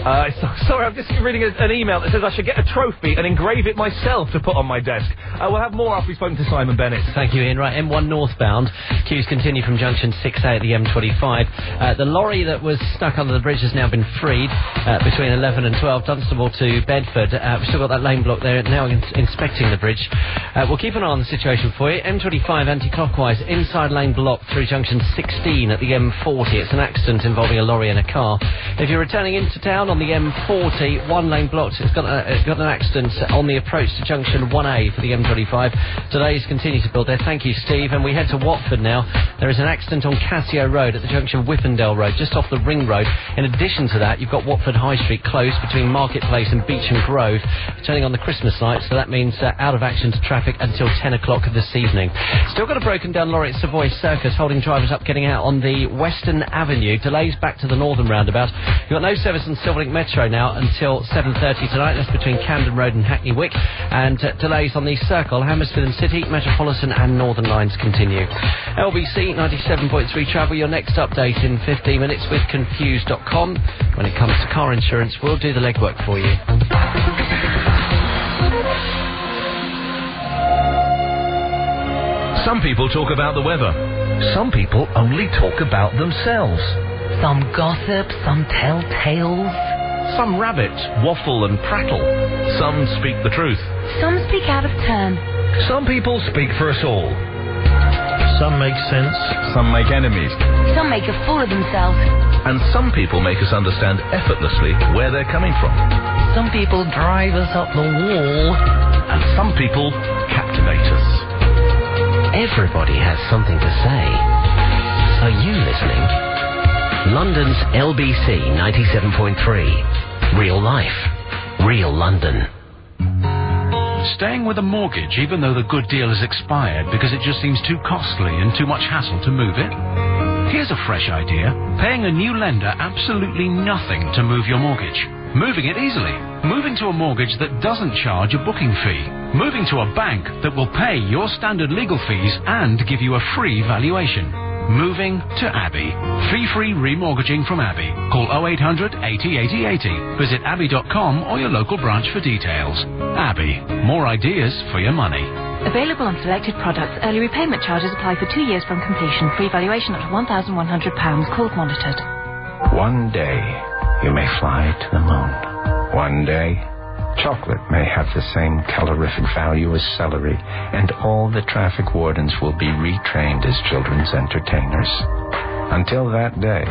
Uh, so, sorry, I'm just reading a, an email that says I should get a trophy and engrave it myself to put on my desk. Uh, we'll have more after we've spoken to Simon Bennett. Thank you, Ian. Right, M one northbound. Queues continue from junction six A at the M twenty-five. Uh, the lorry that was stuck under the bridge has now been freed uh, between eleven and twelve, Dunstable to Bedford. Uh, we've still got that lane blocked there, now in- inspecting the bridge. Uh, we'll keep an eye on the situation for you. M twenty-five anti-clockwise, inside lane blocked through junction sixteen at the M forty. It's an accident involving a lorry and a car. If you're returning into town on the M forty, one lane blocked. It's got, a, it's got an accident on the approach to junction one A for the M twenty-five. Delays continue to build there. Thank you, Steve. And we head to Watford now. There is an accident on Cassio Road at the junction of Whippendale Road, just off the Ring Road. In addition to that, you've got Watford High Street closed between Marketplace and Beecham Grove, turning on the Christmas lights, so that means uh, out of action to traffic until ten o'clock this evening. Still got a broken down lorry at Savoy Circus, holding drivers up getting out on the Western Avenue. Delays back to the Northern Roundabout. You've got no service on Silverlink Metro now until seven thirty tonight. That's between Camden Road and Hackney Wick. And uh, delays on the Circle, Hammersmith and City, Metropolitan and Northern Lines continue. L B C ninety-seven point three travel, your next update in fifteen minutes with confused dot com. When it comes to car insurance, we'll do the legwork for you. Some people talk about the weather. Some people only talk about themselves. Some gossip, some tell tales. Some rabbits waffle and prattle. Some speak the truth. Some speak out of turn. Some people speak for us all. Some make sense. Some make enemies. Some make a fool of themselves. And some people make us understand effortlessly where they're coming from. Some people drive us up the wall. And some people captivate us. Everybody has something to say. Are you listening? London's L B C ninety-seven point three. Real life. Real London. Staying with a mortgage even though the good deal has expired because it just seems too costly and too much hassle to move it? Here's a fresh idea. Paying a new lender absolutely nothing to move your mortgage. Moving it easily. Moving to a mortgage that doesn't charge a booking fee. Moving to a bank that will pay your standard legal fees and give you a free valuation. Moving to Abbey. Fee-free remortgaging from Abbey. Call oh eight hundred, eighty, eighty, eighty. Visit abbey dot com or your local branch for details. Abbey. More ideas for your money. Available on selected products. Early repayment charges apply for two years from completion. Free valuation up to one thousand one hundred pounds. Calls monitored. One day you may fly to the moon. One day chocolate may have the same calorific value as celery, and all the traffic wardens will be retrained as children's entertainers. Until that day,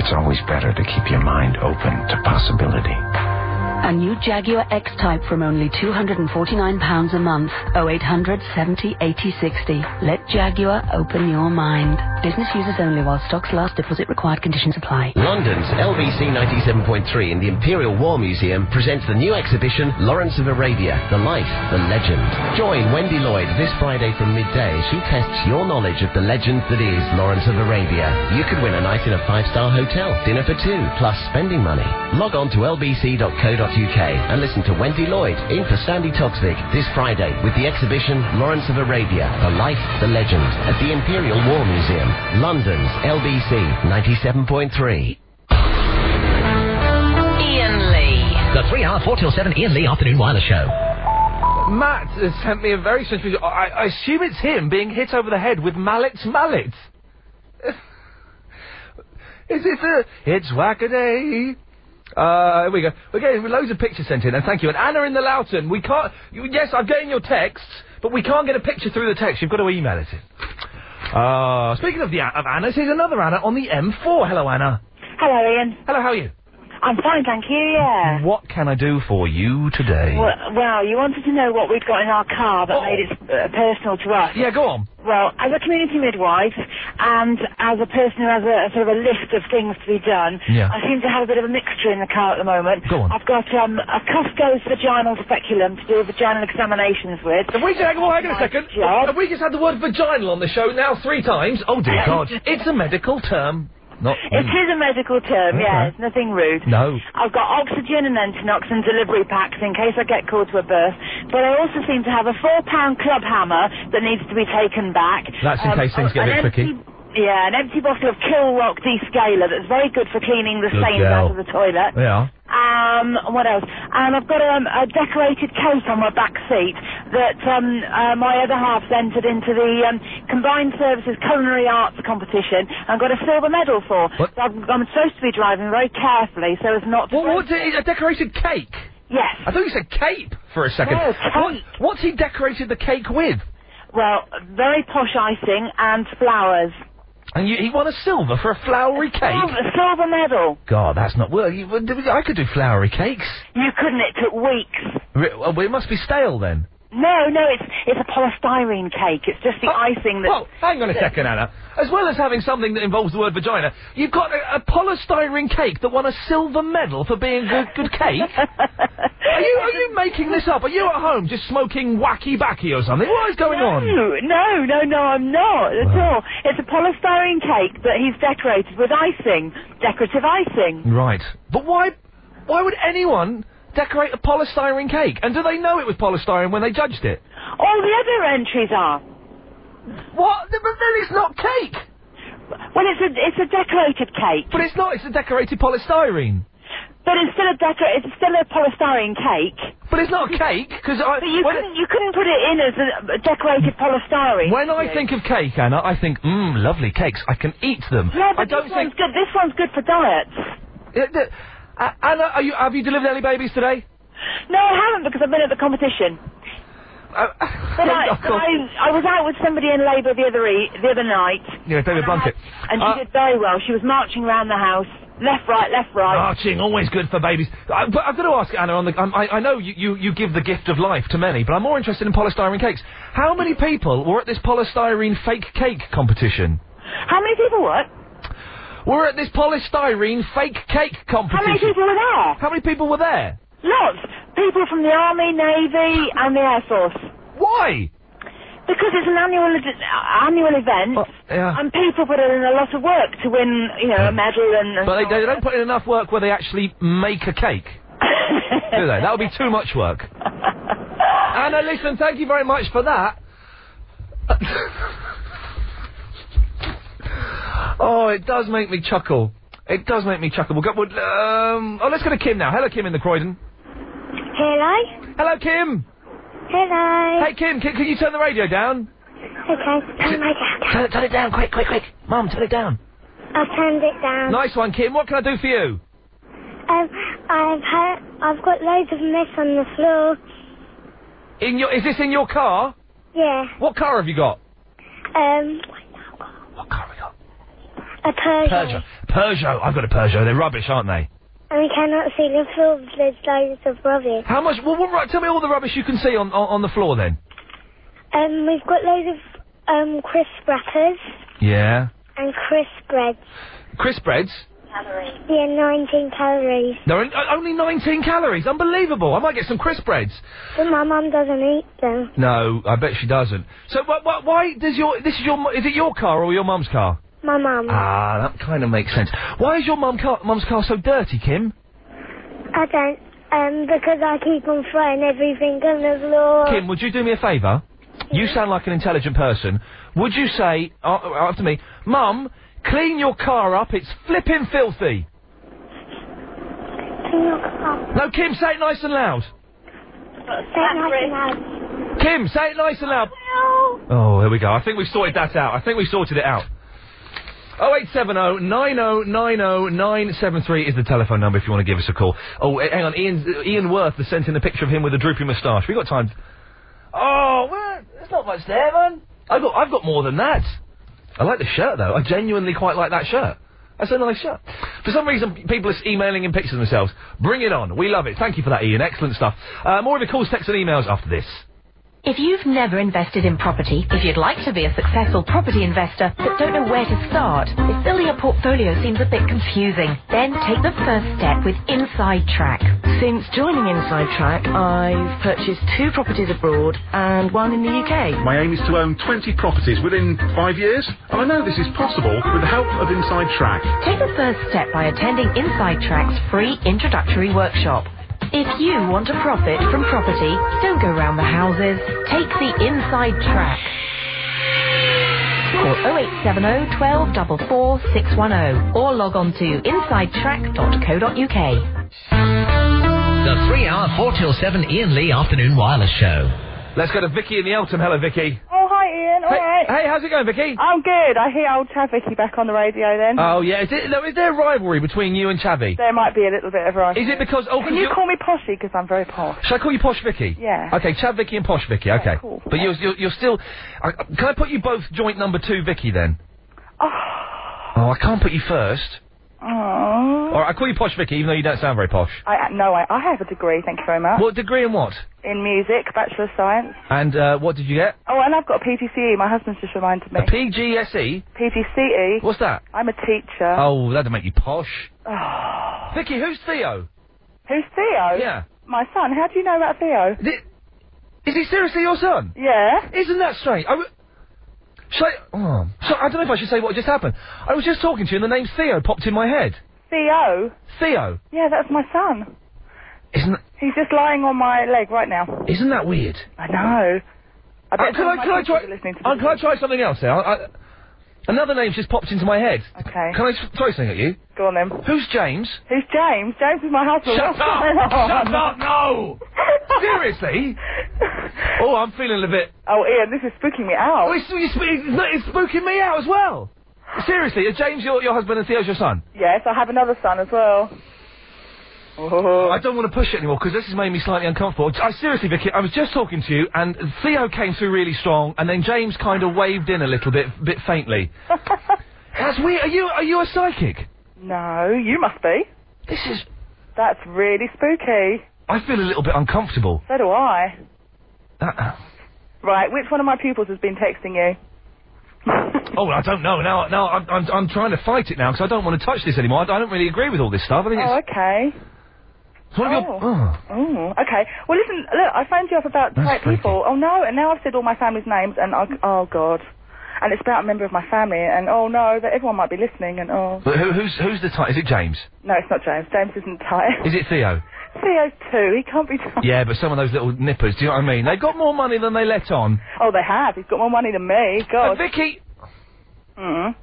it's always better to keep your mind open to possibility. A new Jaguar X-Type from only two hundred forty-nine pounds a month. oh eight hundred seventy eighty sixty. Let Jaguar open your mind. Business users only while stocks last. Deposit required. Conditions apply. London's L B C ninety-seven point three in the Imperial War Museum presents the new exhibition Lawrence of Arabia, The Life, The Legend. Join Wendy Lloyd this Friday from midday as she tests your knowledge of the legend that is Lawrence of Arabia. You could win a night in a five-star hotel, dinner for two, plus spending money. Log on to L B C dot co dot U K and listen to Wendy Lloyd in for Sandy Toksvig this Friday with the exhibition Lawrence of Arabia, The Life, The Legend at the Imperial War Museum, London's L B C ninety-seven point three. Ian Lee. The three-hour four till seven Ian Lee Afternoon Wireless Show. Matt has sent me a very strange picture. I, I assume it's him being hit over the head with mallets, mallets. Is it the... It's whack-a-day. Uh, here we go. We're getting loads of pictures sent in, and thank you. And Anna in the Loughton, we can't... Yes, I'm getting your texts, but we can't get a picture through the text. You've got to email it in. Uh, speaking of the of Anna's, here's another Anna on the M four. Hello, Anna. Hello, Ian. Hello, how are you? I'm fine, thank you, yeah. What can I do for you today? Well, well you wanted to know what we've got in our car that oh. made it uh, personal to us. Yeah, go on. Well, as a community midwife and as a person who has a, a sort of a list of things to be done, yeah. I seem to have a bit of a mixture in the car at the moment. Go on. I've got um, a Costco's vaginal speculum to do vaginal examinations with. Have we just, hang on a second. Job. Have we just had the word vaginal on the show now three times? Oh, dear God. It's a medical term. Not it is a medical term, okay. Yeah, it's nothing rude. No. I've got Oxygen and Entenox and delivery packs in case I get called to a birth, but I also seem to have a four-pound club hammer that needs to be taken back. That's in um, case things oh, get a bit tricky. Yeah, an empty bottle of Kilrock descaler that's very good for cleaning the good stains girl. Out of the toilet. Yeah. Um, what else? And I've got um, a decorated cake on my back seat that um, uh, my other half's entered into the um, Combined Services Culinary Arts competition and got a silver medal for. What? So I'm, I'm supposed to be driving very carefully so as not to... What, what, a decorated cake? Yes. I thought you said cape for a second. No, cake. What, what's he decorated the cake with? Well, very posh icing and flowers. And you, he won a silver for a flowery cake? A silver medal. God, that's not... Well, you, I could do flowery cakes. You couldn't. It took weeks. Well, it must be stale, then. No, no, it's it's a polystyrene cake. It's just the oh, icing that... Well, hang on a second, Anna. As well as having something that involves the word vagina, you've got a, a polystyrene cake that won a silver medal for being good, good cake? Are you are you making this up? Are you at home just smoking wacky-backy or something? What is going no, on? No, no, no, I'm not at well. all. It's a polystyrene cake that he's decorated with icing. Decorative icing. Right. But why, why would anyone... decorate a polystyrene cake? And do they know it was polystyrene when they judged it? All the other entries are. What? But then it's not cake! Well, it's a, it's a decorated cake. But it's not, it's a decorated polystyrene. But it's still a decor- it's still a polystyrene cake. But it's not a cake, because I... But you couldn't, you couldn't put it in as a decorated polystyrene. When I think of cake, Anna, I think, mmm, lovely cakes, I can eat them. Yeah, but I don't this one's think... good, this one's good for diets. It, the, Uh, Anna, are you, have you delivered any babies today? No, I haven't, because I've been at the competition. Uh, but I, oh, but I, I was out with somebody in labour the other e the other night. Yeah, David Blunkett. And, had, and uh, she did very well. She was marching around the house, left, right, left, right. Marching, always good for babies. I, but I've got to ask, Anna, on the, um, I, I know you, you, you give the gift of life to many, but I'm more interested in polystyrene cakes. How many people were at this polystyrene fake cake competition? How many people what? We're at this polystyrene fake cake competition. How many people were there? How many people were there? Lots. People from the Army, Navy, and the Air Force. Why? Because it's an annual uh, annual event, uh, yeah. and people put in a lot of work to win, you know, a medal and... and but they, they don't put in enough work where they actually make a cake, do they? That would be too much work. Anna, listen, thank you very much for that. Oh, it does make me chuckle. It does make me chuckle. We'll go, we'll, um, oh, let's go to Kim now. Hello, Kim in the Croydon. Hello. Hello, Kim. Hello. Hey, Kim, can, can you turn the radio down? Okay, turn my down. Turn, turn it down, quick, quick, quick. Mum, turn it down. I've turned it down. Nice one, Kim. What can I do for you? Um, I've had, I've got loads of mess on the floor. In your, is this in your car? Yeah. What car have you got? Um... What car have we got? A Peugeot. Peugeot. Peugeot. I've got a Peugeot. They're rubbish, aren't they? And we cannot see the floor because there's loads of rubbish. How much? Well, well, right, tell me all the rubbish you can see on, on, on the floor then. Um, we've got loads of um crisp wrappers. Yeah. And crisp breads. Crisp breads? Calories. Yeah, nineteen calories. No, only nineteen calories. Unbelievable. I might get some crisp breads. But my mum doesn't eat them. No, I bet she doesn't. So wh wh why does your this is your is it your car or your mum's car? My mum. Ah, that kind of makes sense. Why is your mum car mum's car so dirty, Kim? I don't. Um, because I keep on throwing everything on the floor. Kim, would you do me a favour? Yeah. You sound like an intelligent person. Would you say uh, after me, Mum? Clean your car up, it's flippin' filthy. Clean your car up. No, Kim, say it nice and loud. Say it nice and loud. Kim, say it nice and loud. Oh, here we go. I think we've sorted that out. I think we've sorted it out. oh eight seven oh nine oh nine oh nine seven three is the telephone number if you want to give us a call. Oh, hang on, Ian, Ian Worth has sent in a picture of him with a droopy moustache. We've got time. Oh, well, there's not much there, man. I've got, I've got more than that. I like the shirt, though. I genuinely quite like that shirt. That's a nice shirt. For some reason, people are emailing in pictures of themselves. Bring it on. We love it. Thank you for that, Ian. Excellent stuff. Uh, more of your calls, texts and emails after this. If you've never invested in property, if you'd like to be a successful property investor but don't know where to start, if building a portfolio seems a bit confusing, then take the first step with Inside Track. Since joining Inside Track, I've purchased two properties abroad and one in the U K. My aim is to own twenty properties within five years, and I know this is possible with the help of Inside Track. Take the first step by attending Inside Track's free introductory workshop. If you want to profit from property, don't go round the houses. Take the Inside Track. Call oh eight seven oh one two four four six one oh or log on to inside track dot co dot U K. The three-hour four till seven Ian Lee Afternoon Wireless Show. Let's go to Vicky in the Eltham. Hello, Vicky. Oh, hi, Ian. All hey, right. Hey, how's it going, Vicky? I'm good. I hear old Chavicky back on the radio then. Oh, yeah. Is, it, is there a rivalry between you and Chavy? There might be a little bit of rivalry. Is it because... Oh, Can you you're... call me Poshy? Because I'm very posh. Shall I call you Posh Vicky? Yeah. Okay, Chav Vicky and Posh Vicky. Okay. Yeah, cool. But you're, you're, you're still... Uh, can I put you both joint number two Vicky then? Oh. Oh, I can't put you first. Oh. Alright, I call you Posh Vicky, even though you don't sound very posh. I, uh, no, I, I have a degree, thank you very much. What degree in what? In music, Bachelor of Science. And, uh, what did you get? Oh, and I've got a P G C E, my husband's just reminded me. A P G S E? P G C E. What's that? I'm a teacher. Oh, that'd make you posh. Oh. Vicky, who's Theo? Who's Theo? Yeah. My son, how do you know about Theo? Th Is he seriously your son? Yeah. Isn't that strange? I w Should I... Oh, so I don't know if I should say what just happened. I was just talking to you and the name Theo popped in my head. Theo? Theo. Yeah, that's my son. Isn't that... He's just lying on my leg right now. Isn't that weird? I know. I bet uh, can I, can I try... Uh, can I try something else there? I, I... Another name's just popped into my head. Okay. Can I throw something at you? Go on then. Who's James? Who's James? James is my husband. Shut up! Shut up! No! Seriously? Oh, I'm feeling a bit... Oh, Ian, this is spooking me out. Oh, it's, it's, it's spooking me out as well. Seriously, is James your, your husband and Theo's your son? Yes, I have another son as well. Oh. I don't want to push it anymore, because this has made me slightly uncomfortable. I, seriously, Vicky, I was just talking to you, and Theo came through really strong, and then James kind of waved in a little bit, bit faintly. That's weird. Are you, are you a psychic? No, you must be. This is... That's really spooky. I feel a little bit uncomfortable. So do I. Uh-uh. Right, which one of my pupils has been texting you? Oh, I don't know. Now, now I'm, I'm, I'm trying to fight it now, because I don't want to touch this anymore. I, I don't really agree with all this stuff. I think oh, it's... okay. What oh. Your... oh. Mm, okay. Well, listen, look, I phoned you up about white people. Oh, no, and now I've said all my family's names, and I... oh, God. And it's about a member of my family, and oh, no, that everyone might be listening, and oh. But who, who's, who's the type? Is it James? No, it's not James. James isn't tight. Is it Theo? Theo's too. He can't be tight. Yeah, but some of those little nippers, do you know what I mean? They've got more money than they let on. Oh, they have. He's got more money than me. God. But Vicky... Mm.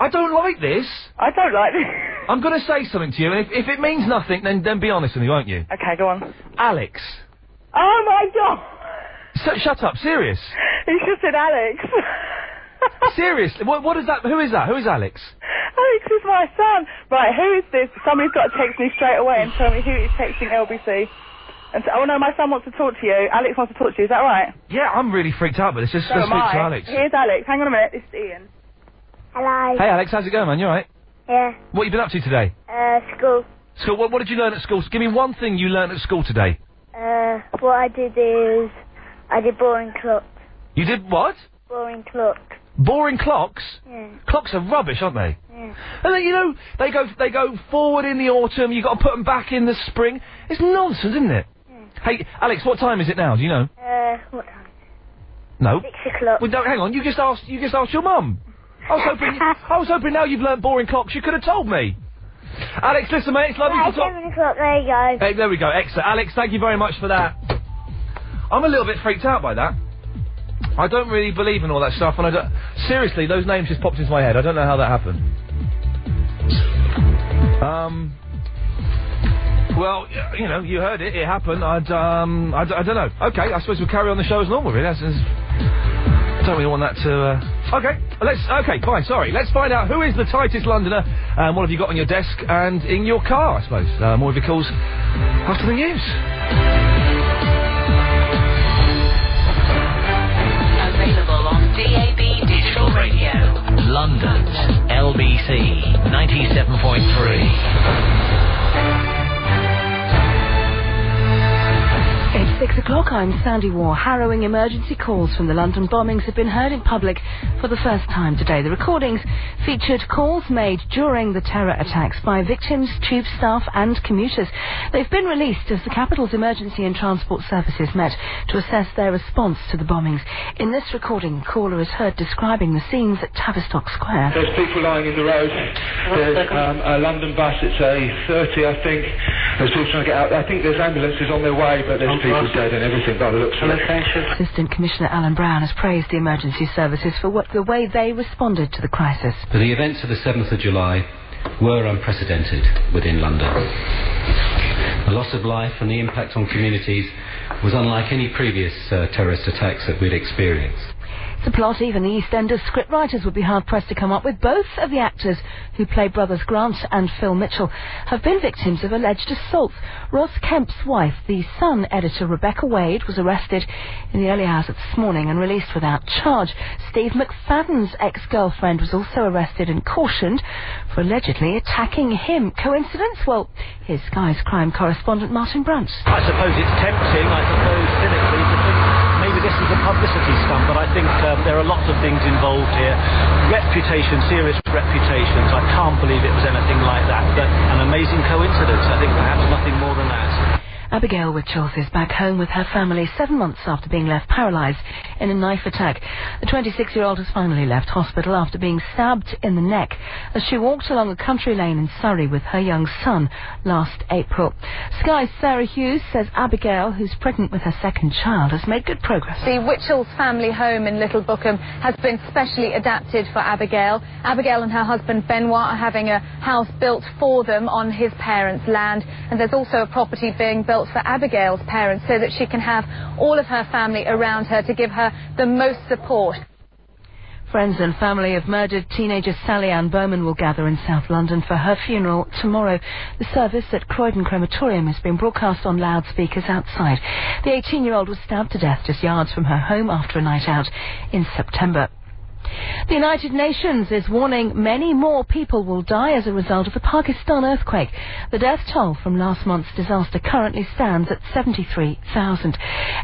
I don't like this. I don't like this. I'm going to say something to you, and if, if it means nothing, then, then be honest with me, won't you? Okay, go on. Alex. Oh, my God. So, shut up. Serious. He just said Alex. Seriously? What, what is that? Who is that? Who is Alex? Alex is my son. Right, who is this? Somebody's got to text me straight away and tell me who is texting L B C. And so, oh, no, my son wants to talk to you. Alex wants to talk to you. Is that right? Yeah, I'm really freaked out, but it's just... So let's speak to Alex. Here's Alex. Hang on a minute. This is Ian. Hello. Hey, Alex. How's it going, man? You all right? Yeah. What have you been up to today? Uh, school. So what, what did you learn at school? Give me one thing you learned at school today. Uh, what I did is, I did boring clocks. You did what? Boring clocks. Boring clocks? Yeah. Clocks are rubbish, aren't they? Yeah. And then, you know, they go they go forward in the autumn, you've got to put them back in the spring. It's nonsense, isn't it? Yeah. Hey, Alex, what time is it now, do you know? Uh, what time? No. Six o'clock. Well, no, hang on, you just asked, you just asked your mum. I was hoping, I was hoping now you've learned boring clocks, you could have told me. Alex, listen, mate, it's lovely right, to talk. seven o'clock, there you go. Hey, there we go, excellent. Alex, thank you very much for that. I'm a little bit freaked out by that. I don't really believe in all that stuff, and I don't... Seriously, those names just popped into my head. I don't know how that happened. Um... Well, you know, you heard it. It happened. I'd, um... I, d I don't know. Okay, I suppose we'll carry on the show as normal, really. That's, that's... I don't really want that to, uh... Okay, let's... Okay, fine, sorry. Let's find out who is the tightest Londoner, and what have you got on your desk and in your car, I suppose. Uh, more of your calls after the news. D A B Digital Radio. London's L B C ninety-seven point three. It's six o'clock. I'm Sandy Wall. Harrowing emergency calls from the London bombings have been heard in public for the first time today. The recordings featured calls made during the terror attacks by victims, tube staff and commuters. They've been released as the capital's emergency and transport services met to assess their response to the bombings. In this recording, a caller is heard describing the scenes at Tavistock Square. There's people lying in the road. There's um, a London bus. It's a thirty, I think. There's people trying to get out. I think there's ambulances on their way, but there's people dead and everything by the looks of it. Assistant Commissioner Alan Brown has praised the emergency services for what the way they responded to the crisis. But the events of the seventh of July were unprecedented within London. The loss of life and the impact on communities was unlike any previous uh, terrorist attacks that we'd experienced. The plot, even the EastEnders scriptwriters would be hard-pressed to come up with. Both of the actors who play brothers Grant and Phil Mitchell have been victims of alleged assaults. Ross Kemp's wife, the Sun editor Rebecca Wade, was arrested in the early hours of this morning and released without charge. Steve McFadden's ex-girlfriend was also arrested and cautioned for allegedly attacking him. Coincidence? Well, here's Sky's crime correspondent Martin Brunt. I suppose it's tempting, I suppose cynically, to think maybe this is a publicity stunt, but I think um, there are lots of things involved here. Reputation, serious reputations. I can't believe it was anything like that, but an amazing coincidence. I think perhaps nothing more than that. Abigail Witchalls is back home with her family seven months after being left paralysed in a knife attack. The twenty-six-year-old has finally left hospital after being stabbed in the neck as she walked along a country lane in Surrey with her young son last April. Sky's Sarah Hughes says Abigail, who's pregnant with her second child, has made good progress. The Witchalls family home in Little Bookham has been specially adapted for Abigail. Abigail and her husband Benoit are having a house built for them on his parents' land, and there's also a property being built for Abigail's parents so that she can have all of her family around her to give her the most support. Friends and family of murdered teenager Sally Ann Bowman will gather in South London for her funeral tomorrow. The service at Croydon Crematorium has been broadcast on loudspeakers outside. The eighteen-year-old was stabbed to death just yards from her home after a night out in September. The United Nations is warning many more people will die as a result of the Pakistan earthquake. The death toll from last month's disaster currently stands at seventy-three thousand.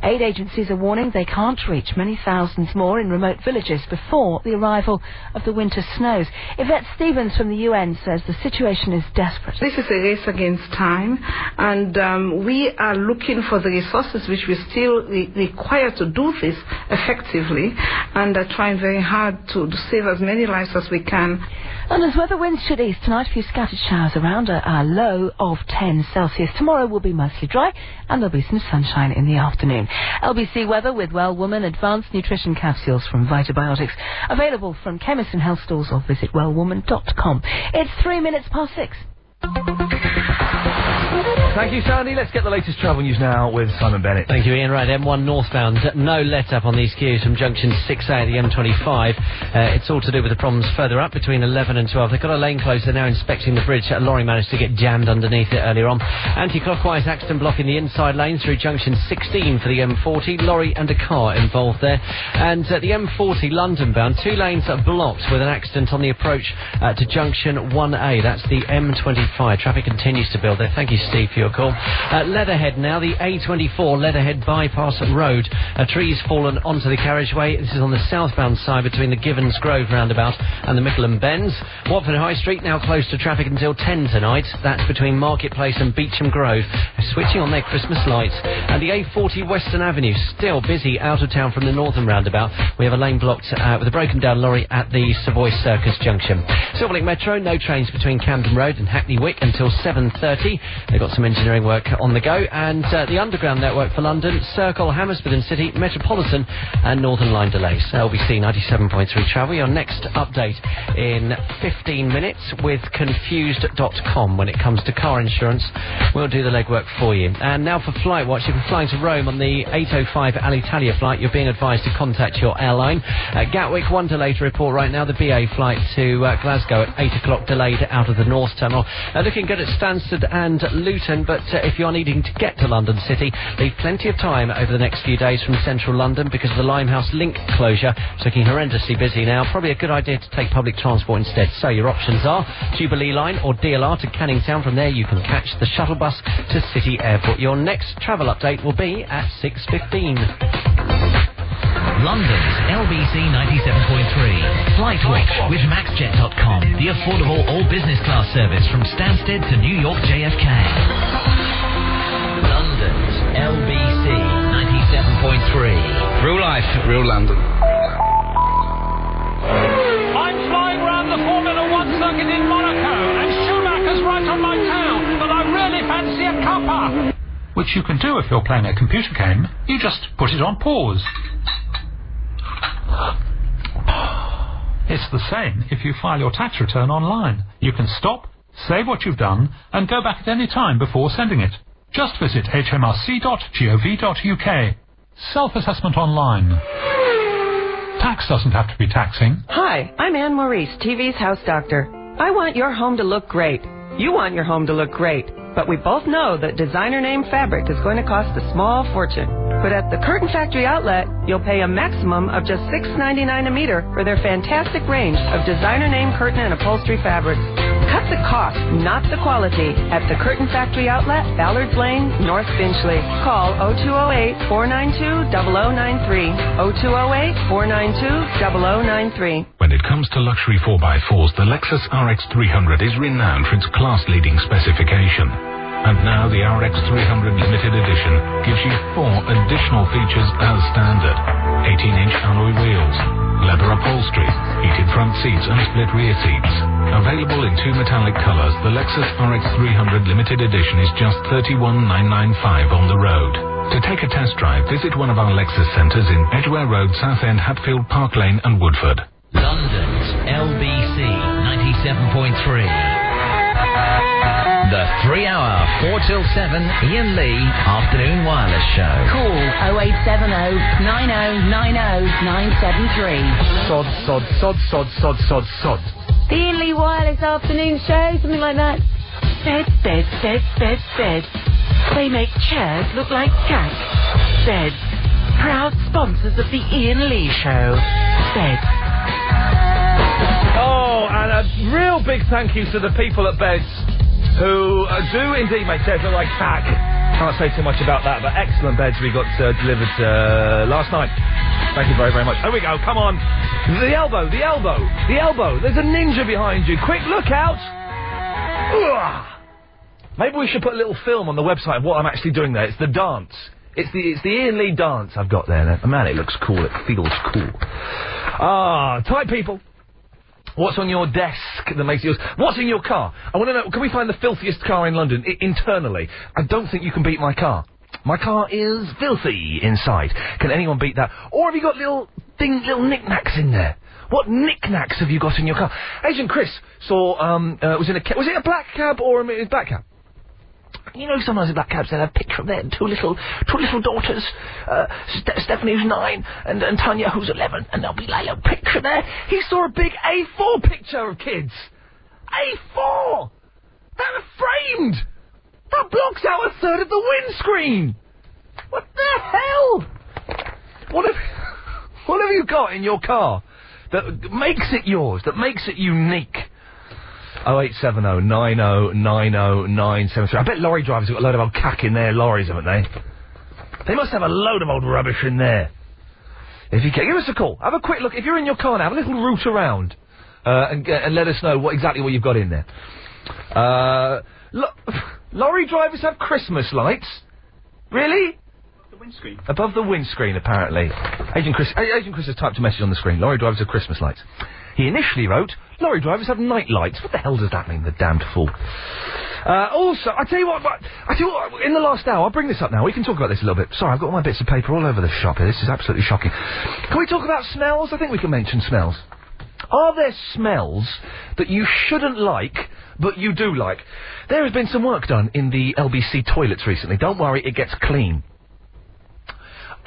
Aid agencies are warning they can't reach many thousands more in remote villages before the arrival of the winter snows. Yvette Stevens from the U N says the situation is desperate. This is a race against time, and um, we are looking for the resources which we still re require to do this effectively, and are trying very hard to save as many lives as we can. And as weather winds should ease tonight, a few scattered showers around a, a low of ten Celsius. Tomorrow will be mostly dry and there'll be some sunshine in the afternoon. L B C weather with Well Woman advanced nutrition capsules from Vitabiotics, available from chemists and health stores, or visit well woman dot com. It's three minutes past six. Thank you, Sandy. Let's get the latest travel news now with Simon Bennett. Thank you, Ian. Right, M one northbound, no let-up on these queues from junction six A, the M twenty-five. Uh, it's all to do with the problems further up between eleven and twelve. They've got a lane closed. They're now inspecting the bridge. A lorry managed to get jammed underneath it earlier on. Anti-clockwise accident blocking the inside lane through junction sixteen for the M forty. Lorry and a car involved there. And uh, the M forty London-bound, two lanes are blocked with an accident on the approach uh, to junction one A. That's the M twenty-five. Traffic continues to build there. Thank you, Steve, for your call. Uh, Leatherhead now, the A twenty-four Leatherhead bypass road. A tree's fallen onto the carriageway. This is on the southbound side between the Givens Grove roundabout and the Mickleham Bends. Watford High Street now closed to traffic until ten tonight. That's between Marketplace and Beecham Grove. They're switching on their Christmas lights. And the A forty Western Avenue still busy out of town from the northern roundabout. We have a lane blocked uh, with a broken down lorry at the Savoy Circus junction. Silverlink Metro, no trains between Camden Road and Hackney Wick until seven thirty. They've got some engineering work on the go. And uh, the Underground Network for London, Circle, Hammersmith and City, Metropolitan and Northern Line delays. L B C ninety-seven point three travel. Your next update in fifteen minutes with Confused dot com. When it comes to car insurance, we'll do the legwork for you. And now for Flight Watch, if you're flying to Rome on the eight oh five Alitalia flight, you're being advised to contact your airline. Uh, Gatwick, one delay to report right now. The B A flight to uh, Glasgow at eight o'clock, delayed out of the North Tunnel. Uh, looking good at Stansted and Luton, but uh, if you're needing to get to London City, leave plenty of time over the next few days from central London because of the Limehouse Link closure. It's looking horrendously busy now. Probably a good idea to take public transport instead. So your options are Jubilee Line or D L R to Canning Town. From there you can catch the shuttle bus to City Airport. Your next travel update will be at six fifteen. London's L B C ninety-seven point three. Flightwatch with Maxjet dot com. The affordable all-business class service from Stansted to New York J F K. London's L B C ninety-seven point three. Real life, real London. I'm flying round the Formula One circuit in Monaco, and Schumacher's right on my tail, but I really fancy a cuppa. Which you can do if you're playing a computer game. You just put it on pause. It's the same if you file your tax return online. You can stop, save what you've done, and go back at any time before sending it. Just visit h m r c dot gov dot u k. Self-assessment online. Tax doesn't have to be taxing. Hi, I'm Anne Maurice, T V's house doctor. I want your home to look great. You want your home to look great. But we both know that designer name fabric is going to cost a small fortune. But at the Curtain Factory Outlet, you'll pay a maximum of just six dollars and ninety-nine cents a meter for their fantastic range of designer name curtain and upholstery fabrics. Cut the cost, not the quality, at the Curtain Factory Outlet, Ballards Lane, North Finchley. Call oh two oh eight, four nine two, zero zero nine three. oh two oh eight, four nine two, zero zero nine three. When it comes to luxury four by fours, the Lexus R X three hundred is renowned for its class-leading specification. And now the R X three hundred Limited Edition gives you four additional features as standard. eighteen inch alloy wheels, leather upholstery, heated front seats and split rear seats. Available in two metallic colours, the Lexus R X three hundred Limited Edition is just thirty-one thousand nine hundred ninety-five dollars on the road. To take a test drive, visit one of our Lexus centres in Edgware Road, Southend, Hatfield Park Lane and Woodford. London's L B C ninety-seven point three. The three-hour, four till seven, Ian Lee Afternoon Wireless Show. Call oh eight seven oh, nine oh nine oh, nine seven three. Sod, sod, sod, sod, sod, sod, sod. The Ian Lee Wireless Afternoon Show, something like that. Bed, bed, bed, bed, bed. They make chairs look like cats. Beds. Proud sponsors of the Ian Lee Show. Beds. Oh, and a real big thank you to the people at Beds, who uh, do indeed make chairs look like cats. Can't say too much about that, but excellent beds we got uh, delivered uh, last night. Thank you very, very much. There we go, come on. The elbow, the elbow, the elbow. There's a ninja behind you. Quick, look out. Maybe we should put a little film on the website of what I'm actually doing there. It's the dance. It's the it's the Ian Lee dance I've got there. Man, it looks cool. It feels cool. Ah, tight people. What's on your desk that makes yours? What's in your car? I want to know, can we find the filthiest car in London, I- internally? I don't think you can beat my car. My car is filthy inside. Can anyone beat that? Or have you got little thing, little knick-knacks in there? What knick-knacks have you got in your car? Agent Chris saw, um, uh, was in a, ca- was it a black cab or a black cab? You know, sometimes in black cabs they'll have a picture of them, two little, two little daughters, uh, Ste- Stephanie who's nine and, and Tanya who's eleven, and there'll be like a picture there. He saw a big A four picture of kids. A four! They're framed! That blocks out a third of the windscreen! What the hell? What have, what have you got in your car that makes it yours, that makes it unique? oh eight seven oh nine oh nine oh nine seven three. I bet lorry drivers have got a load of old cack in their lorries, haven't they? They must have a load of old rubbish in there. If you can, give us a call. Have a quick look. If you're in your car now, have a little route around uh, and, and let us know what exactly what you've got in there. Uh, lo- lorry drivers have Christmas lights? Really? The windscreen. Above the windscreen, apparently. Agent Chris, Agent Chris has typed a message on the screen. Lorry drivers have Christmas lights. He initially wrote, lorry drivers have night lights. What the hell does that mean, the damned fool? Uh, also, I tell you what, I tell you what, in the last hour, I'll bring this up now. We can talk about this a little bit. Sorry, I've got all my bits of paper all over the shop here. This is absolutely shocking. Can we talk about smells? I think we can mention smells. Are there smells that you shouldn't like, but you do like? There has been some work done in the L B C toilets recently. Don't worry, it gets clean.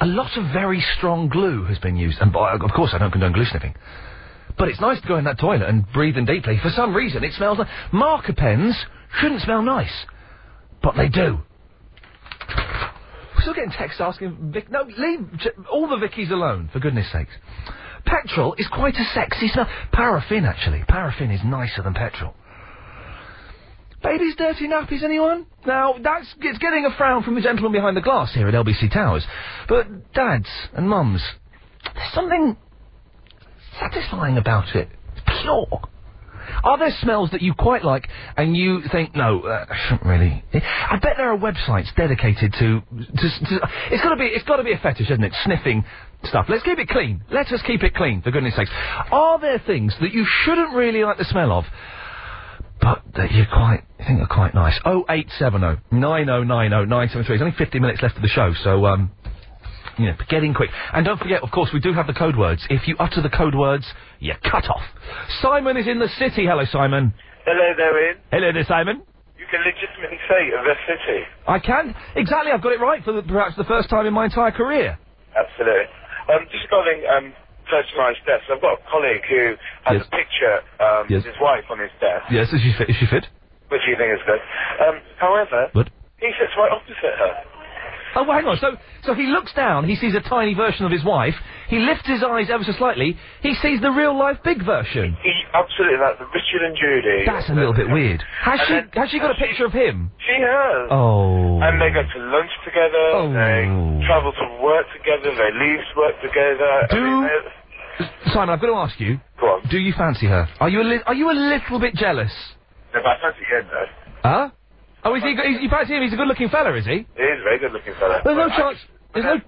A lot of very strong glue has been used. And, by, of course, I don't condone glue sniffing. But it's nice to go in that toilet and breathe in deeply. For some reason, it smells nice. Marker pens shouldn't smell nice, but they do. We're still getting texts asking, Vic, no, leave all the Vickies alone, for goodness sakes. Petrol is quite a sexy smell. Paraffin, actually. Paraffin is nicer than petrol. Baby's dirty nappies, anyone? Now, that's it's getting a frown from the gentleman behind the glass here at L B C Towers. But dads and mums, there's something satisfying about it. It's pure. Are there smells that you quite like and you think, no, uh, I shouldn't really? I bet there are websites dedicated to, to, to... It's gotta be, it's gotta be a fetish, isn't it? Sniffing stuff. Let's keep it clean. Let us keep it clean, for goodness sakes. Are there things that you shouldn't really like the smell of, but that you quite, you think are quite nice? oh eight seven oh nine oh nine oh nine seven three. There's only fifty minutes left of the show, so, um... you know, get in quick. And don't forget, of course, we do have the code words. If you utter the code words, you're cut off. Simon is in the city. Hello, Simon. Hello there, Ian. Hello there, Simon. You can legitimately say the city. I can? Exactly, I've got it right for the, perhaps the first time in my entire career. Absolutely. Um, just calling, um, personalised deaths. I've got a colleague who has yes. a picture, um, yes. of his wife on his desk. Yes, is she fit? Is she fit? Which you think is good. Um, however, what? He sits right opposite her. Oh, well, hang on, so so he looks down, he sees a tiny version of his wife, he lifts his eyes ever so slightly, he sees the real-life big version. He, he, absolutely, like the Richard and Judy. That's a little bit weird. Has and she then, has she got a picture of him? She has. Oh. And they go to lunch together, oh. they travel to work together, they leave work together. Do... I mean, Simon, I've got to ask you. Go on. Do you fancy her? Are you a, li- are you a little bit jealous? No, but I fancy him, though. Huh? Oh, is he? Is, you fancy him? He's a good-looking fella, is he? He is a very good-looking fella. There's no chance. There's no.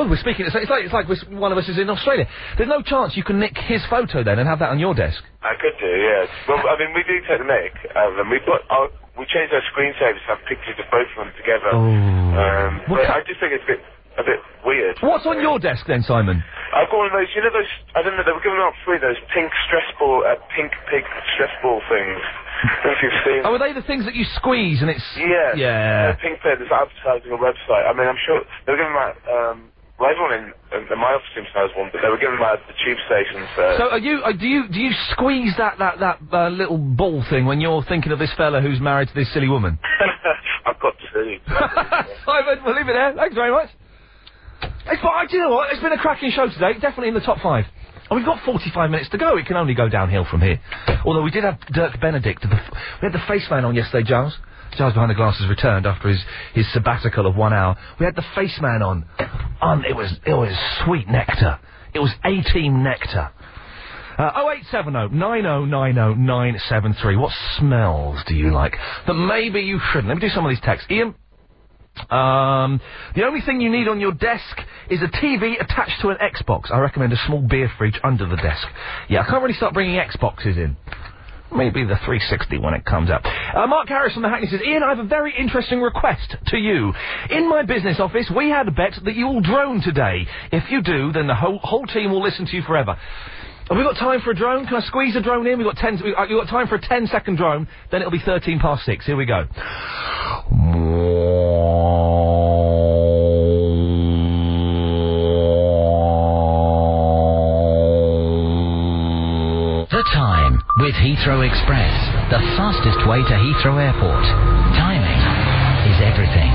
Well, we're speaking. It's like it's like we're, one of us is in Australia. There's no chance you can nick his photo then and have that on your desk. I could do, yes. Well, I mean, we do take the nick, um, and we put our, we change our screensavers to have pictures of both of them together. Oh. Um, but ca- I just think it's a bit a bit weird. What's on your desk then, Simon? I've got one of those. You know those? I don't know. They were giving out free those pink stress ball, uh, pink pig stress ball things. If you've seen oh, are they the things that you squeeze and it's... Yeah. Yeah. Uh, pink pen is advertising a website. I mean, I'm sure... They were giving out, um... Well, everyone in, in my office seems to have one, but they were giving out the tube stations, uh... So are you... Uh, do you do you squeeze that, that, that, uh, little ball thing when you're thinking of this fella who's married to this silly woman? I've got two. Simon, we'll leave it there. Thanks very much. It's, but, do you know what? It's been a cracking show today. Definitely in the top five. And we've got forty-five minutes to go. It can only go downhill from here. Although we did have Dirk Benedict. The f- we had the face man on yesterday, Giles. Giles behind the glass has returned after his, his sabbatical of one hour. We had the face man on. Um, it was it was sweet nectar. It was A-team nectar. Uh, oh eight seven oh nine oh nine oh nine seven three. What smells do you like that maybe you shouldn't? Let me do some of these texts. Ian? Um, the only thing you need on your desk is a T V attached to an Xbox. I recommend a small beer fridge under the desk. Yeah, I can't really start bringing Xboxes in. Maybe the three sixty when it comes out. Uh, Mark Harris from the Hackney says, Ian, I have a very interesting request to you. In my business office, we had a bet that you will drone today. If you do, then the whole whole team will listen to you forever. Have we got time for a drone? Can I squeeze a drone in? We've got ten... We've got time for a ten-second drone, then it'll be thirteen past six. Here we go. The Time with Heathrow Express, the fastest way to Heathrow Airport. Timing is everything.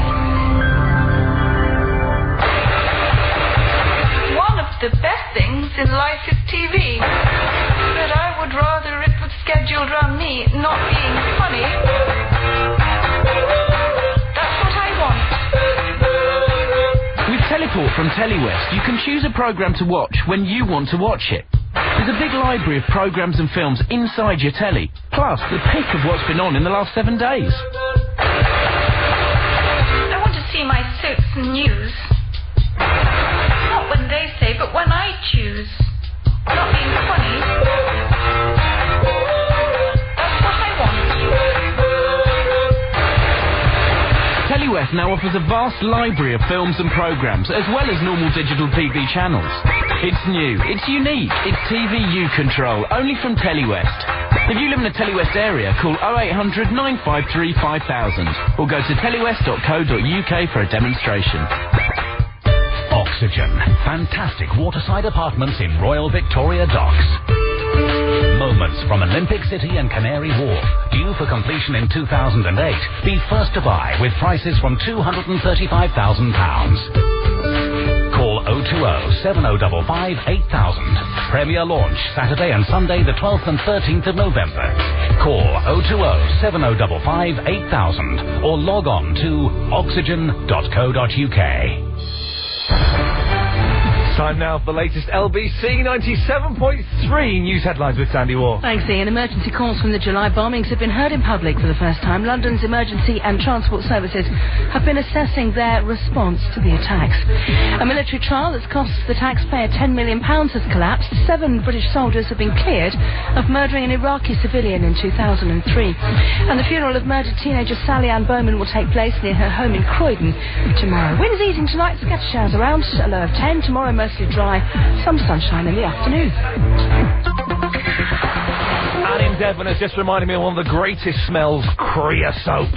One of the best things in life is T V, but I would rather it was scheduled around me not being funny. Teleport from Telewest, you can choose a programme to watch when you want to watch it. There's a big library of programmes and films inside your telly, plus the pick of what's been on in the last seven days. I want to see my soaps and news. Not when they say, but when I choose. Not being funny. Telewest now offers a vast library of films and programmes, as well as normal digital T V channels. It's new, it's unique, it's T V you control, only from Telewest. If you live in a Telewest area, call oh eight hundred, nine five three, five thousand or go to telewest dot co dot u k for a demonstration. Oxygen. Fantastic waterside apartments in Royal Victoria Docks. Moments from Olympic City and Canary Wharf, due for completion in two thousand eight. Be first to buy with prices from two hundred thirty-five thousand pounds. Call oh two oh, seven oh five five, eight thousand. Premier launch Saturday and Sunday the twelfth and thirteenth of November. Call oh two oh, seven oh five five, eight thousand or log on to oxygen dot co dot u k. Time now for the latest L B C ninety-seven point three news headlines with Sandy Wall. Thanks, Ian. Emergency calls from the July bombings have been heard in public for the first time. London's emergency and transport services have been assessing their response to the attacks. A military trial that's cost the taxpayer ten million pounds has collapsed. Seven British soldiers have been cleared of murdering an Iraqi civilian in two thousand three. And the funeral of murdered teenager Sally Ann Bowman will take place near her home in Croydon tomorrow. Wind is easing tonight, scatter showers around, a low of ten. Tomorrow, mostly dry, some sunshine in the afternoon. And in Devon has just reminded me of one of the greatest smells, creosote.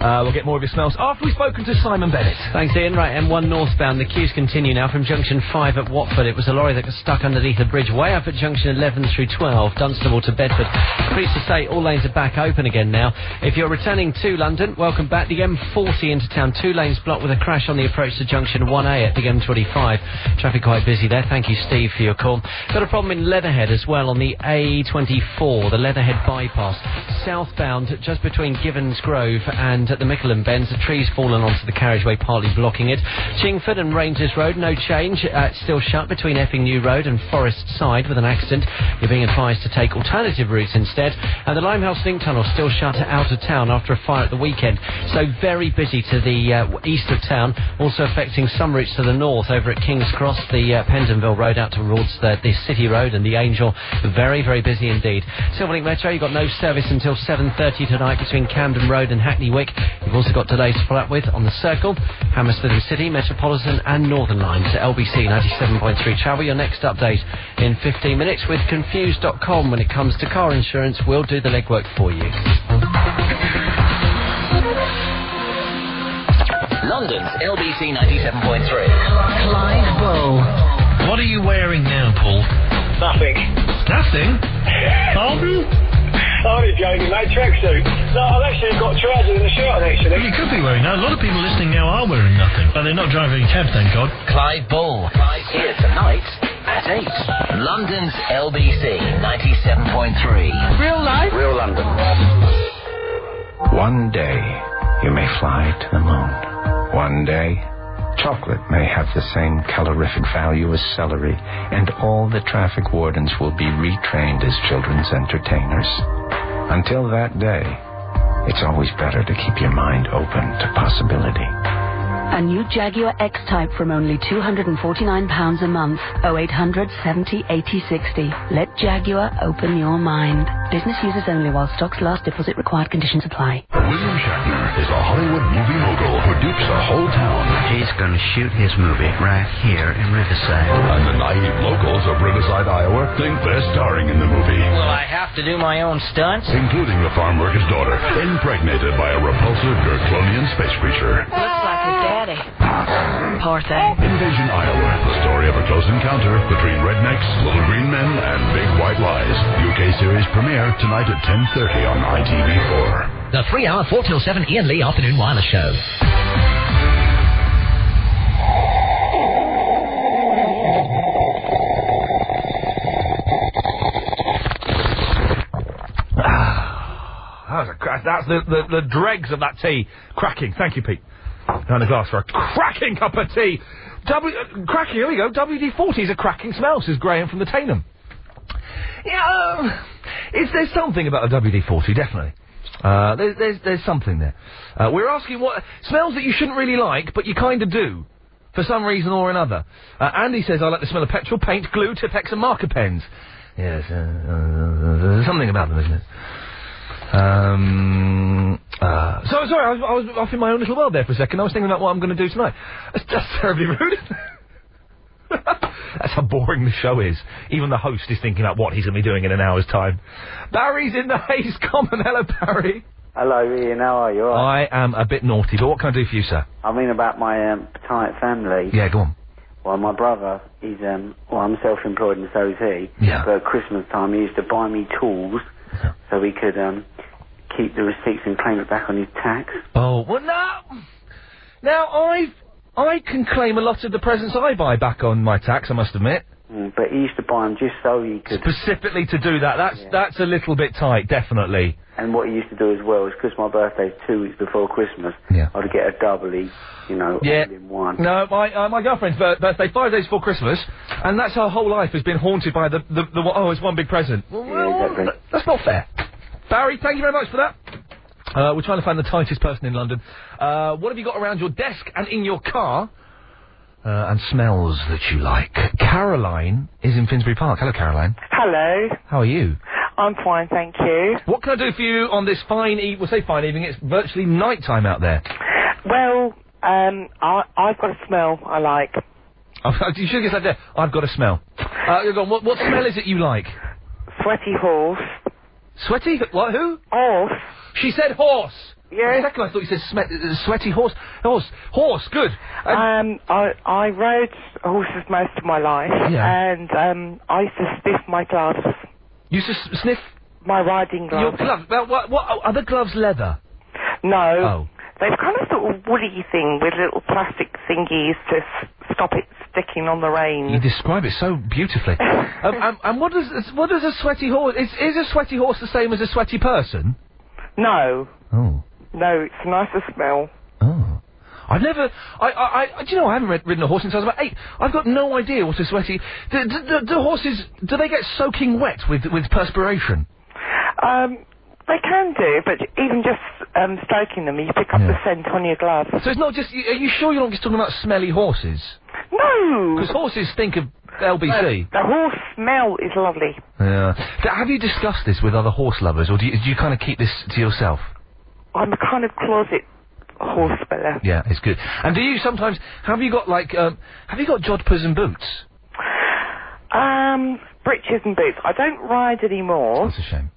Uh, we'll get more of your smells after we've spoken to Simon Bennett. Thanks, Ian. Right, M one northbound, the queues continue now from Junction five at Watford. It was a lorry that got stuck underneath the bridge way up at Junction eleven through twelve, Dunstable to Bedford. Pleased to say all lanes are back open again now. If you're returning to London, welcome back. The M forty into town, two lanes blocked with a crash on the approach to Junction one A at the M twenty-five. Traffic quite busy there. Thank you, Steve, for your call. Got a problem in Leatherhead as well on the A twenty-four, the Leatherhead bypass. Southbound, just between Givens Grove and at the Mickleham Bends, the tree's fallen onto the carriageway, partly blocking it. Chingford and Rangers Road, no change. Uh, it's still shut between Epping New Road and Forest Side with an accident. You're being advised to take alternative routes instead. And the Limehouse Link Tunnel still shut out of town after a fire at the weekend. So very busy to the uh, east of town, also affecting some routes to the north over at King's Cross, the uh, Pentonville Road out towards the, the City Road and the Angel. Very, very busy indeed. Silverlink Metro, you've got no service until seven thirty tonight between Camden Road and Hackney Wick. You've also got delays to follow up with on the Circle, Hammersmith and City, Metropolitan and Northern Lines. At L B C ninety-seven point three travel, your next update in fifteen minutes with Confused dot com. When it comes to car insurance, we'll do the legwork for you. London's L B C ninety-seven point three. Clive Bull. What are you wearing now, Paul? Nothing. Nothing? Pardon? I'm only joking, mate. Tracksuit. No, I've actually got trousers and a shirt on, actually. You could be wearing that. A lot of people listening now are wearing nothing, but they're not driving a cab, thank God. Clive Bull. Here tonight at eight. London's L B C ninety-seven point three. Real life. Real London. One day, you may fly to the moon. One day, chocolate may have the same calorific value as celery, and all the traffic wardens will be retrained as children's entertainers. Until that day, it's always better to keep your mind open to possibility. A new Jaguar X-Type from only two hundred forty-nine pounds a month. oh eight hundred seventy eighty sixty. Let Jaguar open your mind. Business users only while stocks last. Deposit required. Conditions apply. William Shatner is a Hollywood movie mogul who dupes a whole town. He's going to shoot his movie right here in Riverside. And the naive locals of Riverside, Iowa think they're starring in the movie. Well, I have to do my own stunts? Including the farm worker's daughter, impregnated by a repulsive Gerclonian space creature. Looks like his daddy. Poor thing. Invasion Iowa, the story of a close encounter between rednecks, little green men, and big white lies. U K series premiere tonight at ten thirty on I T V four. The three-hour four till seven Ian Lee Afternoon Wireless Show. That's the, the, the dregs of that tea. Cracking. Thank you, Pete. Down a glass for a cracking cup of tea. W, uh, cracking, here we go. W D forty is a cracking smell, says Graham from the Tainham. Yeah, uh, is there something about a W D forty, definitely. Uh, there's, there's, there's something there. Uh, we're asking what... Smells that you shouldn't really like, but you kind of do. For some reason or another. Uh, Andy says, I like the smell of petrol, paint, glue, Tipex and marker pens. Yes, uh, uh, there's something about them, isn't it? Um, uh, so, sorry, I was, I was off in my own little world there for a second. I was thinking about what I'm going to do tonight. That's, that's terribly rude. That's how boring the show is. Even the host is thinking about what he's going to be doing in an hour's time. Barry's in the Hayes Common. Hello, Barry. Hello, Ian. How are you? All right? I am a bit naughty, but what can I do for you, sir? I mean about my um, tight family. Yeah, go on. Well, my brother, he's, um, well, I'm self-employed and so is he. Yeah. But at Christmas time, he used to buy me tools so he could, um... keep the receipts and claim it back on his tax. Oh, well, now... Now, I I can claim a lot of the presents I buy back on my tax, I must admit. Mm, but he used to buy them just so he could... Specifically to do that. That's yeah. that's a little bit tight, definitely. And what he used to do as well is, because my birthday's two weeks before Christmas, yeah. I'd get a double, each, you know, yeah. all in one. No, my uh, my girlfriend's birth birthday five days before Christmas, and that's her whole life has been haunted by the... the, the oh, it's one big present. Well, yeah, exactly. th that's not fair. Barry, thank you very much for that. Uh, we're trying to find the tightest person in London. Uh, what have you got around your desk and in your car? Uh, and smells that you like. Caroline is in Finsbury Park. Hello, Caroline. Hello. How are you? I'm fine, thank you. What can I do for you on this fine evening? We'll say fine evening, it's virtually night time out there. Well, um, I, I've got a smell I like. You should get that there. I've got a smell. Uh, you're gone. What, what smell is it you like? Sweaty horse. Sweaty? What? Who? Horse. She said horse. Yes. For a second I thought you said sme sweaty horse. Horse. Horse. Good. Um, um I I rode horses most of my life. Yeah. And um, I used to sniff my gloves. You used to sniff my riding gloves. Your gloves. Well, what? What? Are the gloves leather? No. Oh. They've kind of sort of woolly thing with little plastic thingies to s stop it sticking on the reins. You describe it so beautifully. um, um, and what does what does a sweaty horse? Is, is a sweaty horse the same as a sweaty person? No. Oh. No, it's a nicer smell. Oh. I've never. I. I. I do you know? I haven't ridden a horse since I was about eight. I've got no idea what a sweaty. Do, do, do, do horses? Do they get soaking wet with with perspiration? Um. They can do, but even just um, stoking them, you pick up yeah. the scent on your glove. So it's not just... Are you sure you're not just talking about smelly horses? No! Because horses stink of L B C. No, the horse smell is lovely. Yeah. Have you discussed this with other horse lovers, or do you, do you kind of keep this to yourself? I'm a kind of closet horse smeller. Yeah, it's good. And do you sometimes... Have you got, like, um... Have you got jodhpurs and boots? Um, breeches and boots. I don't ride anymore. That's a shame.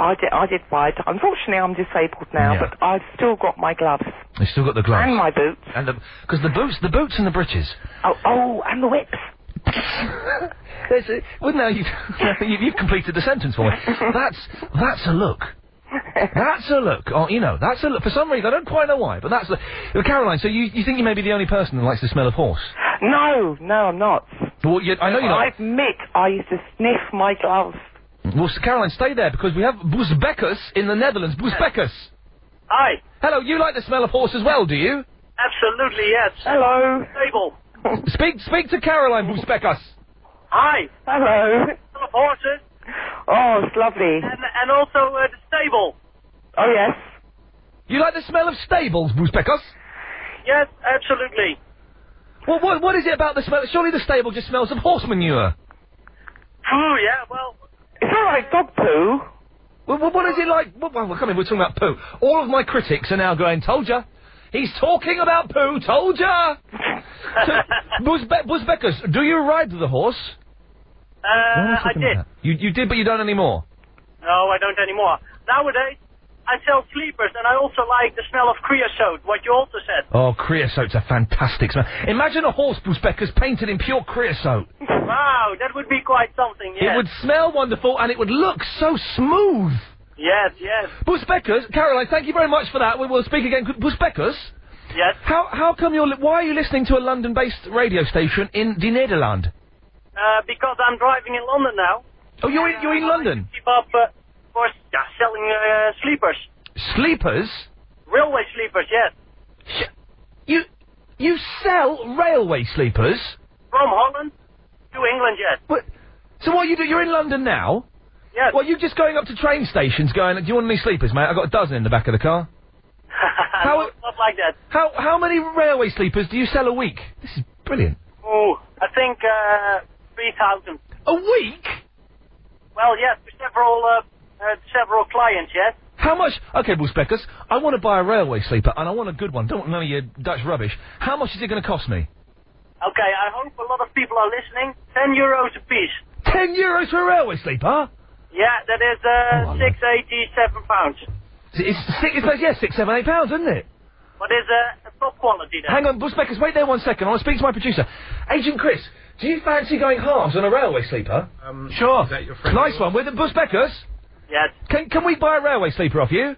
I did, I did ride. Unfortunately, I'm disabled now, yeah. but I've still got my gloves. You've still got the gloves? And my boots. And the... Because the boots, the boots and the breeches. Oh, oh, and the whips. There's a... Well, now you've, you've completed the sentence for me. That's, that's a look. That's a look. Oh, you know, that's a look. For some reason, I don't quite know why, but that's a... Well, Caroline, so you, you think you may be the only person that likes the smell of horse? No, no, I'm not. Well, you, I know you're not. I admit I used to sniff my gloves. Well, Caroline, stay there, because we have Boesbekkers in the Netherlands. Boesbekkers! Hi. Hello, you like the smell of horse as well, do you? Absolutely, yes. Hello. Stable. Speak, speak to Caroline, Boesbekkers. Hi. Hello. The smell of horses. Oh, it's lovely. And, and also, uh, the stable. Oh, yes. You like the smell of stables, Boesbekkers? Yes, absolutely. Well, what, what is it about the smell? Surely the stable just smells of horse manure. Oh, yeah, well... It's all right, dog poo. Well, what is it like... Well, well, come in, we're talking about poo. All of my critics are now going, told ya. He's talking about poo, told ya. So, Buzbe- Buzbekus, do you ride the horse? Uh, I did. About? You you did, but you don't anymore. No, I don't anymore. Nowadays, I sell sleepers, and I also like the smell of creosote, what you also said. Oh, creosote's a fantastic smell. Imagine a horse, Buzbekus, painted in pure creosote. Wow, that would be quite something, yes. It would smell wonderful, and it would look so smooth. Yes, yes. Buzbekus, Caroline, thank you very much for that. We will speak again. Buzbekus? Yes? How how come you're... Li- why are you listening to a London-based radio station in the Netherlands? Uh, because I'm driving in London now. Oh, you're in, you're in uh, London? Keep up uh, for yeah, selling uh, sleepers. Sleepers? Railway sleepers, yes. Sh- you you sell railway sleepers? From Holland to England, yes. What? So what you do? You're in London now? Yes. Well, you're just going up to train stations going, do you want any sleepers, mate? I've got a dozen in the back of the car. How, no, not like that. How, how many railway sleepers do you sell a week? This is brilliant. Oh, I think... Uh, three thousand. A week? Well, yes, for several, uh, uh, several clients, yes. How much? Okay, Buzbekus, I want to buy a railway sleeper, and I want a good one. Don't want none of your Dutch rubbish. How much is it going to cost me? Okay, I hope a lot of people are listening. Ten euros a piece. Ten euros for a railway sleeper? Yeah, that is, uh, oh, six eighty-seven pounds. It's six, it's, yeah, six, seven, eight pounds, isn't it? What is, uh, top quality, then? Hang on, Buzbekus, wait there one second. I want to speak to my producer. Agent Chris... Do you fancy going halves on a railway sleeper? Um, sure. Is that your friend? Nice one. With the Buzbekus? Yes. Can can we buy a railway sleeper off you?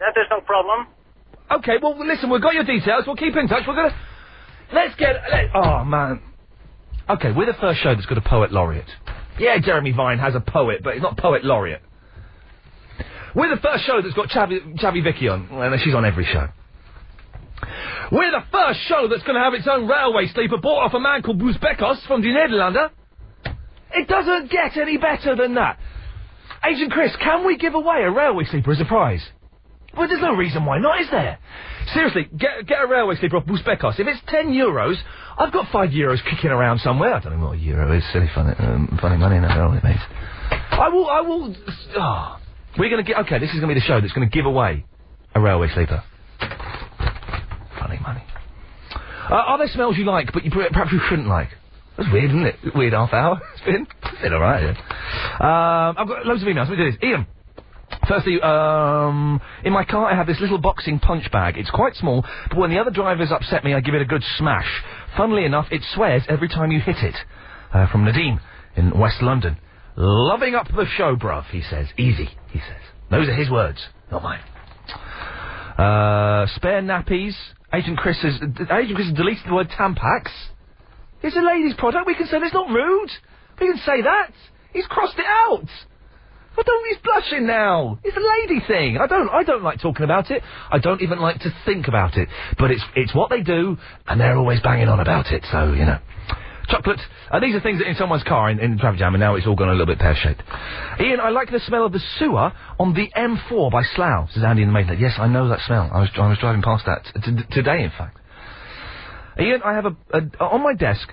That is no problem. Okay, well, listen, we've got your details. We'll keep in touch. We're going to... Let's get... Let... Oh, man. Okay, we're the first show that's got a poet laureate. Yeah, Jeremy Vine has a poet, but he's not poet laureate. We're the first show that's got Chavi, Chavi Vicky on. Well, she's on every show. We're the first show that's going to have its own railway sleeper bought off a man called Buzbekus from the Nederlander. It doesn't get any better than that. Agent Chris, can we give away a railway sleeper as a prize? Well, there's no reason why not, is there? Seriously, get get a railway sleeper off Buzbekus. If it's ten euros, I've got five euros kicking around somewhere. I don't know what a euro is. Silly funny, um, funny money, no, all it means. I will, I will... Oh, we're going to get... Okay, this is going to be the show that's going to give away a railway sleeper. Money. Uh, are there smells you like, but you perhaps you shouldn't like? That's weird, isn't it? Weird half hour. It's been, it's been all right. Yeah. Um, I've got loads of emails. Let me do this. Ian. Firstly, um, in my car I have this little boxing punch bag. It's quite small, but when the other drivers upset me, I give it a good smash. Funnily enough, it swears every time you hit it. Uh, from Nadim in West London. Loving up the show, bruv, he says. Easy, he says. Those are his words, not mine. Uh, spare nappies. Agent Chris has, Agent Chris has deleted the word Tampax. It's a lady's product. We can say that's not rude. We can say that. He's crossed it out. I don't, he's blushing now. It's a lady thing. I don't, I don't like talking about it. I don't even like to think about it. But it's, it's what they do, and they're always banging on about it, so, you know. Chocolate. Uh, these are things that in someone's car in, in traffic jam, and now it's all gone a little bit pear-shaped. Ian, I like the smell of the sewer on the M four by Slough, says Andy in the Maidenhead. Yes, I know that smell. I was I was driving past that t- t- today, in fact. Ian, I have a, a... On my desk,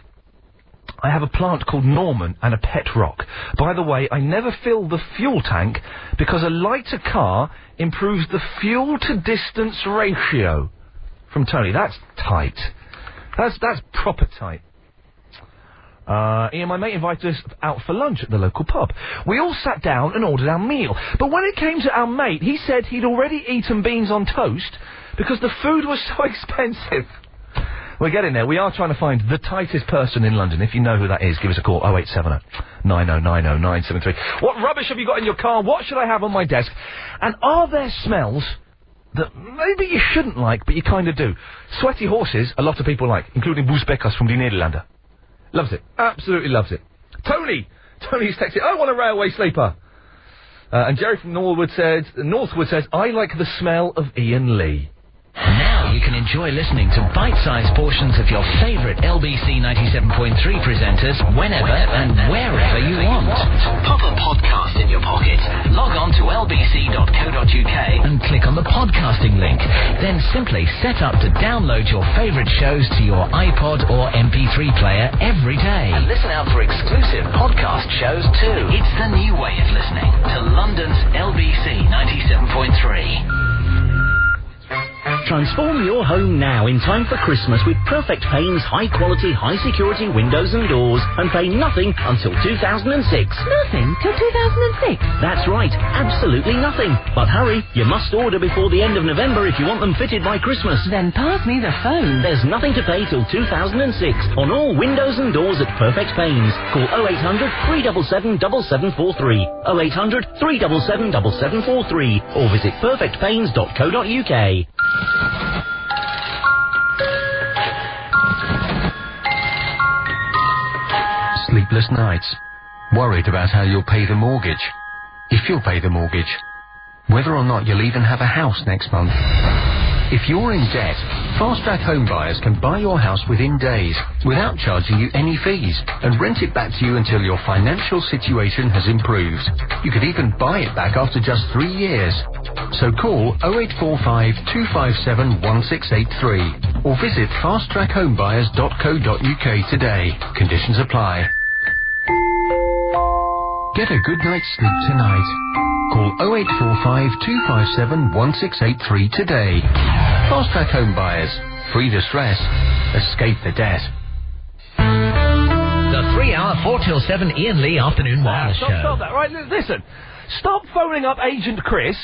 I have a plant called Norman and a pet rock. By the way, I never fill the fuel tank because a lighter car improves the fuel-to-distance ratio. From Tony. That's tight. That's That's proper tight. Uh, Ian, my mate invited us out for lunch at the local pub. We all sat down and ordered our meal. But when it came to our mate, he said he'd already eaten beans on toast because the food was so expensive. We're getting there. We are trying to find the tightest person in London. If you know who that is, give us a call. oh eight seven oh nine oh nine oh nine seven three. What rubbish have you got in your car? What should I have on my desk? And are there smells that maybe you shouldn't like, but you kind of do? Sweaty horses, a lot of people like, including Buzbekus from the Nederlander. Loves it. Absolutely loves it. Tony! Tony's texted, I want a railway sleeper! Uh, and Jerry from Norwood says, Northwood says, I like the smell of Ian Lee. Now you can enjoy listening to bite-sized portions of your favourite L B C ninety-seven point three presenters whenever and wherever you want. Pop a podcast in your pocket, log on to l b c dot co dot u k and click on on the podcasting link. Then simply set up to download your favourite shows to your iPod or M P three player every day. And listen out for exclusive podcast shows too. It's the new way of listening to London's L B C ninety-seven point three. Transform your home now in time for Christmas with Perfect Pane's high-quality, high-security windows and doors and pay nothing until two thousand six. Nothing till two thousand six? That's right, absolutely nothing. But hurry, you must order before the end of November if you want them fitted by Christmas. Then pass me the phone. There's nothing to pay till two thousand six on all windows and doors at Perfect Pane's. Call oh eight hundred, three seven seven, seven seven four three, oh eight hundred, three seven seven, seven seven four three or visit perfect panes dot co dot uk. Sleepless nights, worried about how you'll pay the mortgage, if you'll pay the mortgage, whether or not you'll even have a house next month. If you're in debt, Fast Track Home Buyers can buy your house within days without charging you any fees and rent it back to you until your financial situation has improved. You could even buy it back after just three years. So call oh eight four five, two five seven, one six eight three or visit fast track home buyers dot co dot uk today. Conditions apply. Get a good night's sleep tonight. Call oh eight four five, two five seven, one six eight three today. Fast Track Home Buyers. Free the stress. Escape the debt. The three-hour, four till seven Ian Lee afternoon wireless show. Stop, stop that. Right, listen. Stop phoning up Agent Chris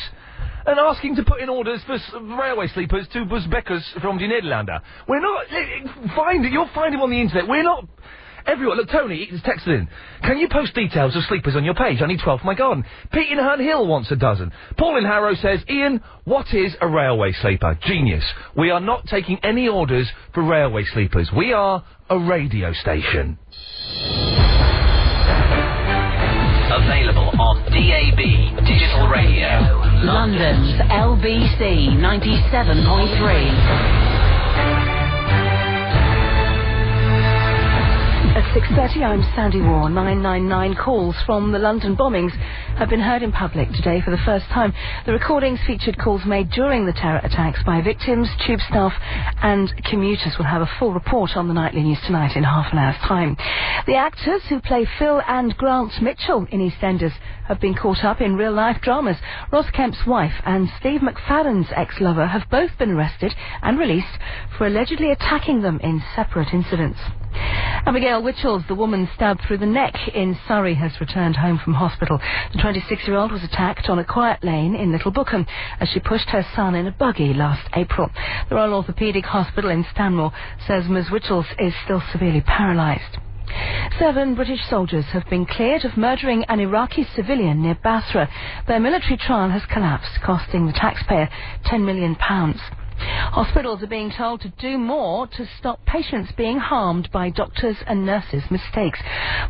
and asking to put in orders for railway sleepers to Busbeckers from the Nederlander. We're not... Find it. You'll find him on the internet. We're not... Everyone, look, Tony has texted in. Can you post details of sleepers on your page? I need twelve for my garden. Pete in Herne Hill wants a dozen. Paul in Harrow says, Ian, what is a railway sleeper? Genius. We are not taking any orders for railway sleepers. We are a radio station. Available on D A B, digital radio. London's L B C ninety-seven point three. At six thirty, I'm Sandy Wall. nine nine nine calls from the London bombings have been heard in public today for the first time. The recordings featured calls made during the terror attacks by victims, tube staff and commuters. Will have a full report on the nightly news tonight in half an hour's time. The actors who play Phil and Grant Mitchell in EastEnders have been caught up in real-life dramas. Ross Kemp's wife and Steve McFadden's ex-lover have both been arrested and released for allegedly attacking them in separate incidents. Abigail Witchalls, the woman stabbed through the neck in Surrey, has returned home from hospital. The twenty-six-year-old was attacked on a quiet lane in Little Bookham as she pushed her son in a buggy last April. The Royal Orthopaedic Hospital in Stanmore says Miz Witchalls is still severely paralysed. Seven British soldiers have been cleared of murdering an Iraqi civilian near Basra. Their military trial has collapsed, costing the taxpayer ten million pounds. Hospitals are being told to do more to stop patients being harmed by doctors' and nurses' mistakes.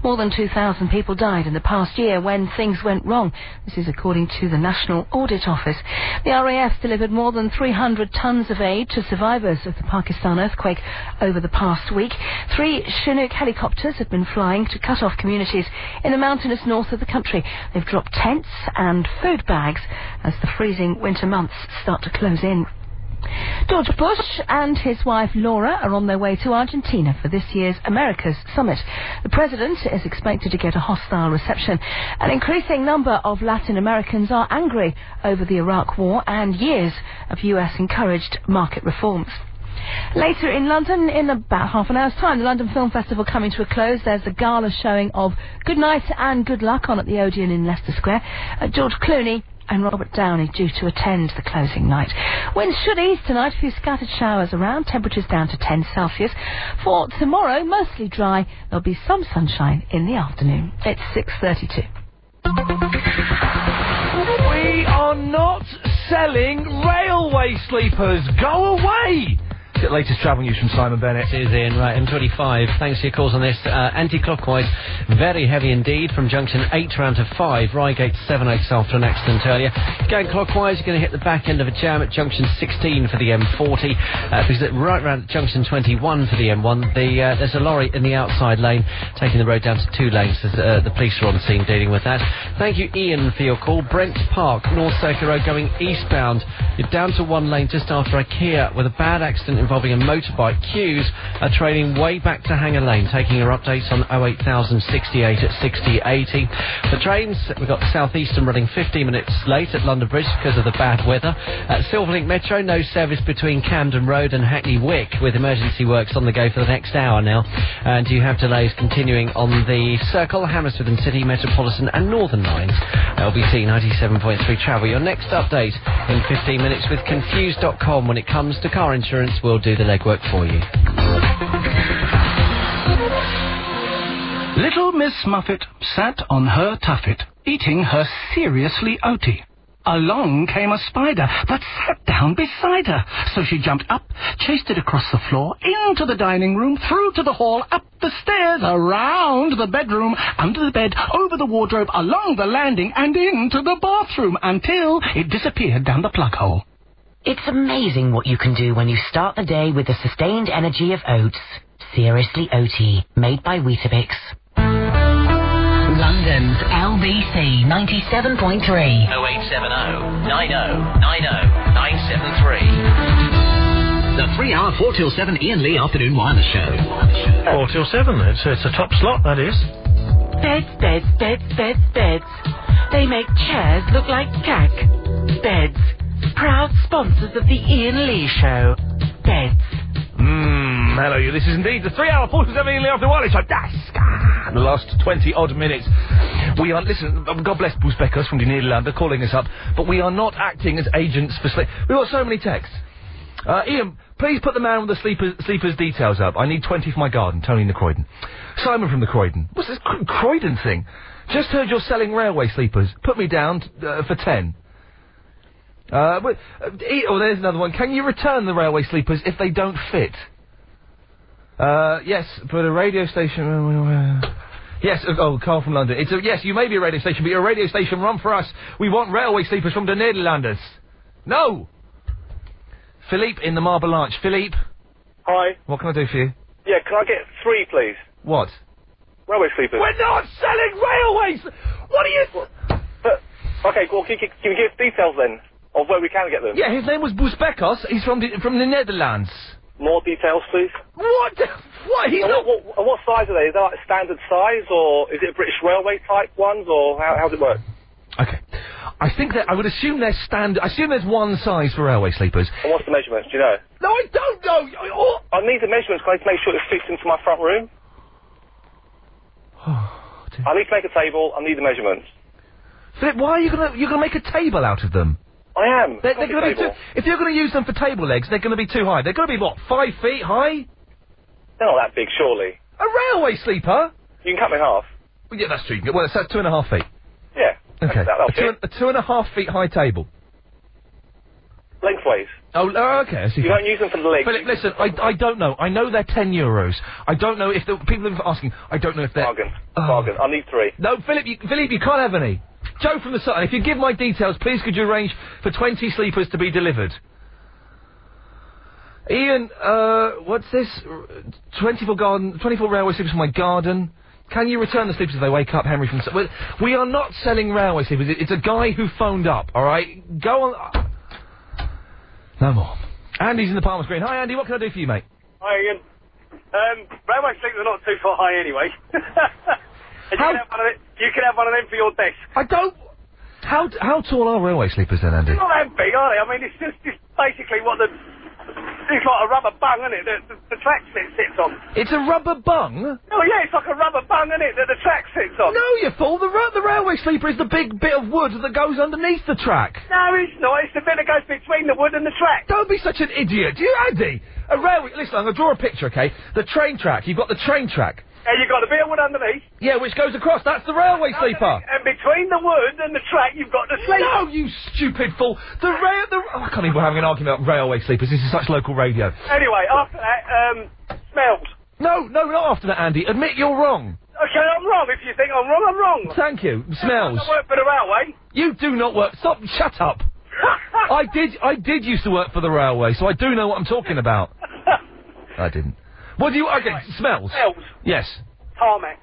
More than two thousand people died in the past year when things went wrong. This is according to the National Audit Office. The R A F delivered more than three hundred tonnes of aid to survivors of the Pakistan earthquake over the past week. Three Chinook helicopters have been flying to cut off communities in the mountainous north of the country. They've dropped tents and food bags as the freezing winter months start to close in. George Bush and his wife Laura are on their way to Argentina for this year's Americas Summit. The president is expected to get a hostile reception. An increasing number of Latin Americans are angry over the Iraq War and years of U S-encouraged market reforms. Later in London, in about half an hour's time, the London Film Festival coming to a close. There's the gala showing of Good Night and Good Luck on at the Odeon in Leicester Square. Uh, George Clooney and Robert Downey due to attend the closing night. Winds should ease tonight, a few scattered showers around, temperatures down to ten Celsius. For tomorrow, mostly dry, there'll be some sunshine in the afternoon. It's six thirty-two. We are not selling railway sleepers. Go away! The latest travel news from Simon Bennett. Cheers, Ian. Right, M twenty-five. Thanks for your calls on this. Uh, anti-clockwise, very heavy indeed from junction eight round to five. Reigate seven eight south to an accident earlier. Going clockwise, you're going to hit the back end of a jam at junction sixteen for the M forty. Uh, because right round junction twenty-one for the M one, the, uh, there's a lorry in the outside lane taking the road down to two lanes. Uh, the police are on scene dealing with that. Thank you, Ian, for your call. Brent Park, North Circular Road, going eastbound. You're down to one lane just after IKEA with a bad accident involving a motorbike. Queues are trailing way back to Hanger Lane, taking your updates on oh eight thousand sixty-eight at sixty eighty. The trains, we've got Southeastern running fifteen minutes late at London Bridge because of the bad weather. At Silverlink Metro, no service between Camden Road and Hackney Wick, with emergency works on the go for the next hour now. And you have delays continuing on the Circle, Hammersmith and City, Metropolitan and Northern Lines. L B C ninety-seven point three travel. Your next update in fifteen minutes with Confused dot com. When it comes to car insurance, we'll do the legwork for you. Little Miss Muffet sat on her tuffet, eating her seriously oaty. Along came a spider that sat down beside her. So she jumped up, chased it across the floor, into the dining room, through to the hall, up the stairs, around the bedroom, under the bed, over the wardrobe, along the landing, and into the bathroom, until it disappeared down the plug hole. It's amazing what you can do when you start the day with the sustained energy of oats. Seriously Oaty, made by Weetabix. London's L B C ninety-seven point three. oh eight seven oh, nine oh nine oh, nine seven three. The three-hour four till seven Ian Lee Afternoon Wireless Show. four till seven, it's, it's a top slot, that is. Beds, beds, beds, beds, beds. They make chairs look like cack. Beds. Proud sponsors of the Ian Lee Show. Beds. Mmm. Hello, you. This is indeed the three-hour four to seven Ian Lee After Wireless Show. Ah, the last twenty-odd minutes. We are... Listen, God bless Bruce Beckers from near London calling us up, but we are not acting as agents for sleep. We've got so many texts. Uh, Ian, please put the man with the sleepers, sleepers details up. I need twenty for my garden. Tony in the Croydon. Simon from the Croydon. What's this Cro- Croydon thing? Just heard you're selling railway sleepers. Put me down t- uh, for ten. Uh, but... Uh, oh, there's another one. Can you return the railway sleepers if they don't fit? Uh, yes, but a radio station... Yes, oh, Carl from London. It's a, yes, you may be a radio station, but you're a radio station run for us. We want railway sleepers from the Netherlands. No! Philippe in the Marble Arch. Philippe? Hi. What can I do for you? Yeah, can I get three, please? What? Railway sleepers. We're not selling railways! What are you... Well, but, okay, well, can you, can you give details, then, of where we can get them? Yeah, his name was Bouzbekos. He's from the, from the Netherlands. More details, please. What? What? He's not... What, what, what size are they? Is that like a standard size, or is it British Railway type ones, or how, how does it work? Okay. I think that... I would assume they're standard... I assume there's one size for railway sleepers. And what's the measurements? Do you know? No, I don't know! I, oh. I need the measurements, because I need to make sure it fits into my front room. Oh, dear. I need to make a table. I need the measurements. Philip, why are you gonna... You're gonna make a table out of them? I am. They're, they're gonna be too, if you're going to use them for table legs, they're going to be too high. They're going to be, what, five feet high? They're not that big, surely. A railway sleeper? You can cut them in half. Well, yeah, that's true. Well, that's two and a half feet. Yeah. Okay. That, a, two, a two and a half feet high table. Lengthways. Oh, uh, okay. I see. You don't use them for the legs. But listen, I, I don't know. I know they're ten euros. I don't know if the people are asking. I don't know if they're bargain. Oh. Bargain. I need three. No, Philip. You, Philip, you can't have any. Joe from the Sutton, if you give my details, please could you arrange for twenty sleepers to be delivered? Ian, uh, what's this? twenty-four garden, twenty-four railway sleepers for my garden. Can you return the sleepers if they wake up? Henry from the Sutton. We are not selling railway sleepers. It's a guy who phoned up, alright? Go on. No more. Andy's in the Palmer's Green. Hi, Andy, what can I do for you, mate? Hi, Ian. Um, railway sleepers are not too far high anyway. You can, have one of it, you can have one of them for your desk. I don't... How how tall are railway sleepers then, Andy? They're not that big, are they? I mean, it's just it's basically what the... It's like a rubber bung, isn't it, that the, the track sits on. It's a rubber bung? Oh, yeah, it's like a rubber bung, isn't it, that the track sits on. No, you fool. The, the railway sleeper is the big bit of wood that goes underneath the track. No, it's not. It's the bit that goes between the wood and the track. Don't be such an idiot. Do you, Andy? A railway... Listen, I'm going to draw a picture, OK? The train track. You've got the train track. And you've got a bit of wood underneath. Yeah, which goes across. That's the railway underneath, sleeper. And between the wood and the track, you've got the sleeper. No, you stupid fool. The rail... The, oh, I can't even we're having an argument about railway sleepers. This is such local radio. Anyway, after that, um, smells. No, no, not after that, Andy. Admit you're wrong. Okay, I'm wrong. If you think I'm wrong, I'm wrong. Thank you. Smells. I work for the railway. You do not work... Stop. Shut up. I did... I did used to work for the railway, so I do know what I'm talking about. I didn't. What do you... Okay, right. Smells. Smells. Yes. Tarmac.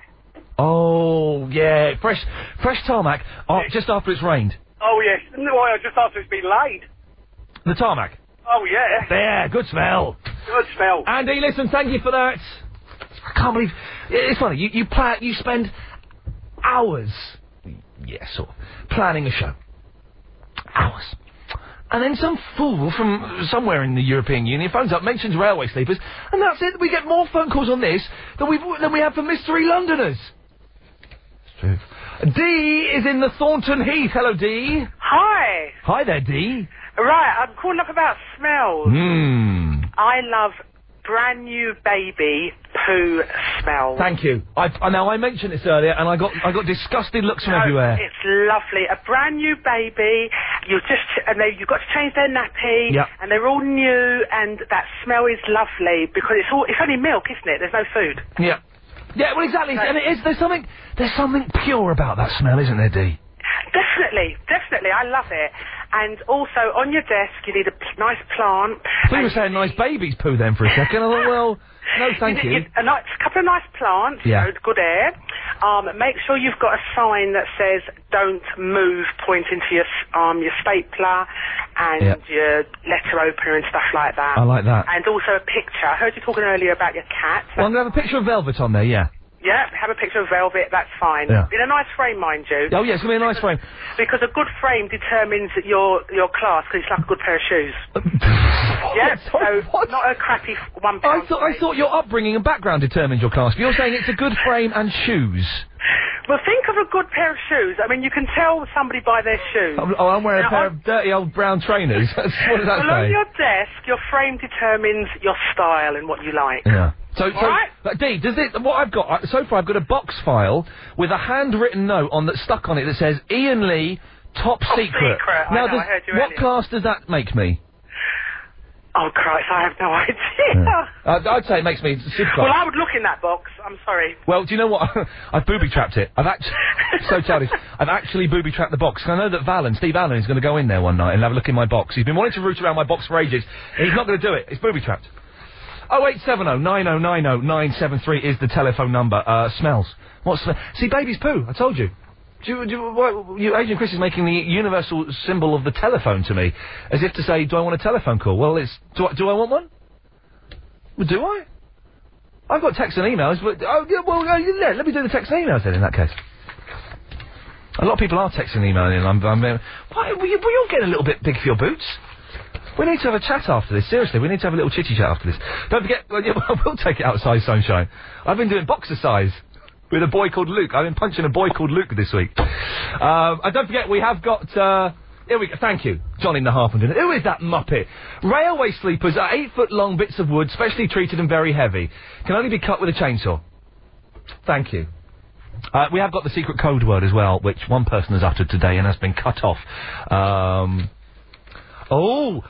Oh, yeah. Fresh fresh tarmac oh, yes. Just after it's rained. Oh, yes. No, just after it's been laid. The tarmac? Oh, yeah. There. Good smell. Good smell. Andy, listen, thank you for that. I can't believe... It's funny. You, you, plan, you spend hours... Yeah, sort of. Planning a show. Hours. And then some fool from somewhere in the European Union phones up, mentions railway sleepers, and that's it. We get more phone calls on this than we than we have for Mystery Londoners. It's true. Dee is in the Thornton Heath. Hello, Dee. Hi. Hi there, Dee. Right, I'm calling up about smells. Hmm. I love brand new baby poo smell. Thank you. I, I now I mentioned this earlier, and I got I got disgusted looks from no, everywhere. It's lovely. A brand new baby. You just and they you've got to change their nappy. Yep. And they're all new, and that smell is lovely because it's all it's only milk, isn't it? There's no food. Yeah. Yeah. Well, exactly. So, and it is. There's something there's something pure about that smell, isn't there, Dee? Definitely, definitely. I love it. And also, on your desk, you need a p nice plant. So you were saying nice baby's poo then for a second. I thought, well, no, thank you. you. A nice, couple of nice plants, yeah. You know, good air. Um, make sure you've got a sign that says, don't move, pointing to your, um, your stapler and yep. your letter opener and stuff like that. I like that. And also a picture. I heard you talking earlier about your cat. Well, I'm going to have a picture of Velvet on there, yeah. Yeah, have a picture of Velvet, that's fine. Yeah. In a nice frame, mind you. Oh, yeah, it's going to be a nice because, frame. Because a good frame determines your your class, because it's like a good pair of shoes. Yeah, Sorry, so what? Not a crappy one pound. I thought, I thought your upbringing and background determined your class, but you're saying it's a good frame and shoes. Well, think of a good pair of shoes. I mean, you can tell somebody by their shoes. I'm, oh, I'm wearing now, a pair I'm... of dirty old brown trainers. What does that well, say? On your desk, your frame determines your style and what you like. Yeah. So, so right. Dee, does it? What I've got uh, so far, I've got a box file with a handwritten note on that stuck on it that says Ian Lee, top, top secret. secret. Now, I know, does, I heard you what earlier. class does that make me? Oh Christ, I have no idea. Yeah. Uh, I'd say it makes me super. Well, I would look in that box. I'm sorry. Well, do you know what? I've booby trapped it. I've actually so childish. I've actually booby trapped the box. I know that Val and Steve Allen is going to go in there one night and have a look in my box. He's been wanting to root around my box for ages. He's not going to do it. It's booby trapped. oh eight seven oh nine oh nine oh nine seven three is the telephone number. Uh, smells. What smell? See, baby's poo, I told you. Do you, do you, why, you... Agent Chris is making the universal symbol of the telephone to me, as if to say, do I want a telephone call? Well, it's... Do I, do I want one? Well, do I? I've got texts and emails, but... Oh, yeah, well, uh, yeah, let me do the texts and emails then, in that case. A lot of people are texting and emailing, and I'm... I'm uh, why, we, we all get a little bit big for your boots. We need to have a chat after this, seriously. We need to have a little chitty chat after this. Don't forget, well, yeah, we'll take it outside, sunshine. I've been doing boxer size with a boy called Luke. I've been punching a boy called Luke this week. Um, and don't forget, we have got, uh, here we go. Thank you, John in the Harpenden. Who is that muppet? Railway sleepers are eight foot long bits of wood, specially treated and very heavy. Can only be cut with a chainsaw. Thank you. Uh, we have got the secret code word as well, which one person has uttered today and has been cut off. Um... Oh,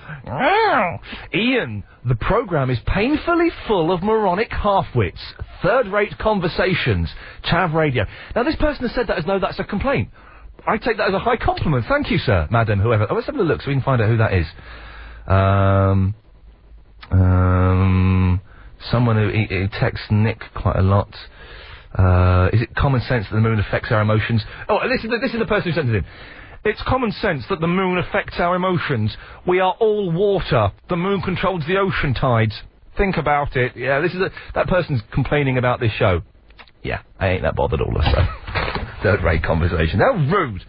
Ian, the programme is painfully full of moronic half-wits, third-rate conversations, Chav Radio. Now, this person has said that as no, that's a complaint. I take that as a high compliment. Thank you, sir, madam, whoever. Oh, let's have a look so we can find out who that is. Um, um, someone who, who, who texts Nick quite a lot. Uh, is it common sense that the moon affects our emotions? Oh, this is the, this is the person who sent it in. It's common sense that the moon affects our emotions. We are all water. The moon controls the ocean tides. Think about it. Yeah, this is a... That person's complaining about this show. Yeah, I ain't that bothered all of so. Third-rate conversation. How rude.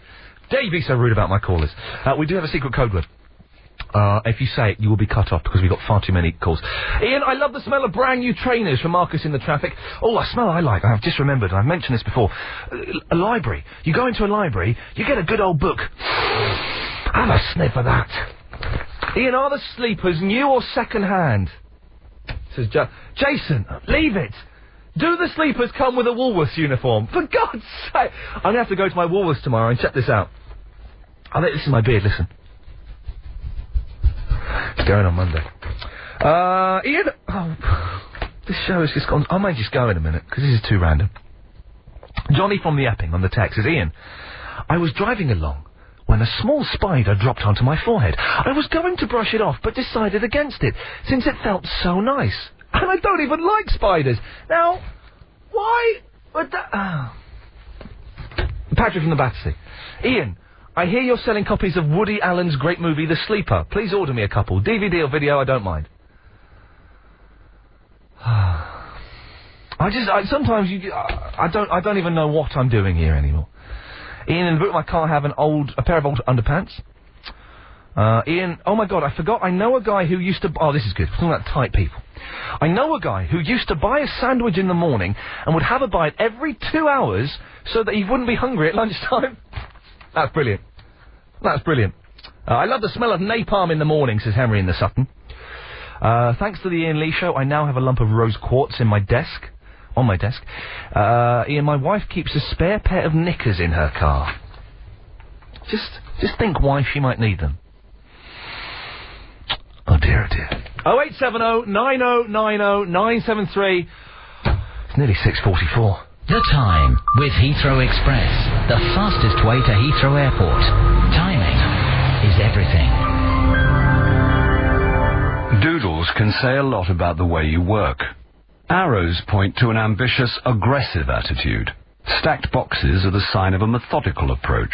Dare you be so rude about my callers. Uh, we do have a secret code word. Uh, if you say it, you will be cut off because we've got far too many calls. Ian, I love the smell of brand new trainers from Marcus in the traffic. Oh, a smell I like. I've just remembered, and I've mentioned this before. A, a library. You go into a library, you get a good old book. Have a sniff of that. Ian, are the sleepers new or second-hand? Says ja Jason, leave it. Do the sleepers come with a Woolworths uniform? For God's sake. I'm going to have to go to my Woolworths tomorrow and check this out. I think this is my beard, listen. It's going on Monday. Uh, Ian... Oh, this show has just gone... I may just go in a minute, because this is too random. Johnny from the Epping on the text says, Ian, I was driving along when a small spider dropped onto my forehead. I was going to brush it off, but decided against it, since it felt so nice. And I don't even like spiders. Now, why would that... Oh. Patrick from the Battersea. Ian, I hear you're selling copies of Woody Allen's great movie, The Sleeper. Please order me a couple. D V D or video, I don't mind. I just, I, sometimes you, I don't, I don't even know what I'm doing here anymore. Ian, in the boot of my car, I have an old, a pair of old underpants. Uh, Ian, oh my god, I forgot, I know a guy who used to, oh, this is good, we're talking about tight people. I know a guy who used to buy a sandwich in the morning and would have a bite every two hours so that he wouldn't be hungry at lunchtime. That's brilliant. That's brilliant. Uh, I love the smell of napalm in the morning, says Henry in the Sutton. Uh, thanks to the Ian Lee show, I now have a lump of rose quartz in my desk. On my desk. Uh, Ian, my wife keeps a spare pair of knickers in her car. Just, just think why she might need them. Oh dear, oh dear. oh eight seven oh, nine oh nine oh, nine seven three. It's nearly six forty-four. The Time with Heathrow Express. The fastest way to Heathrow Airport. Timing is everything. Doodles can say a lot about the way you work. Arrows point to an ambitious, aggressive attitude. Stacked boxes are the sign of a methodical approach.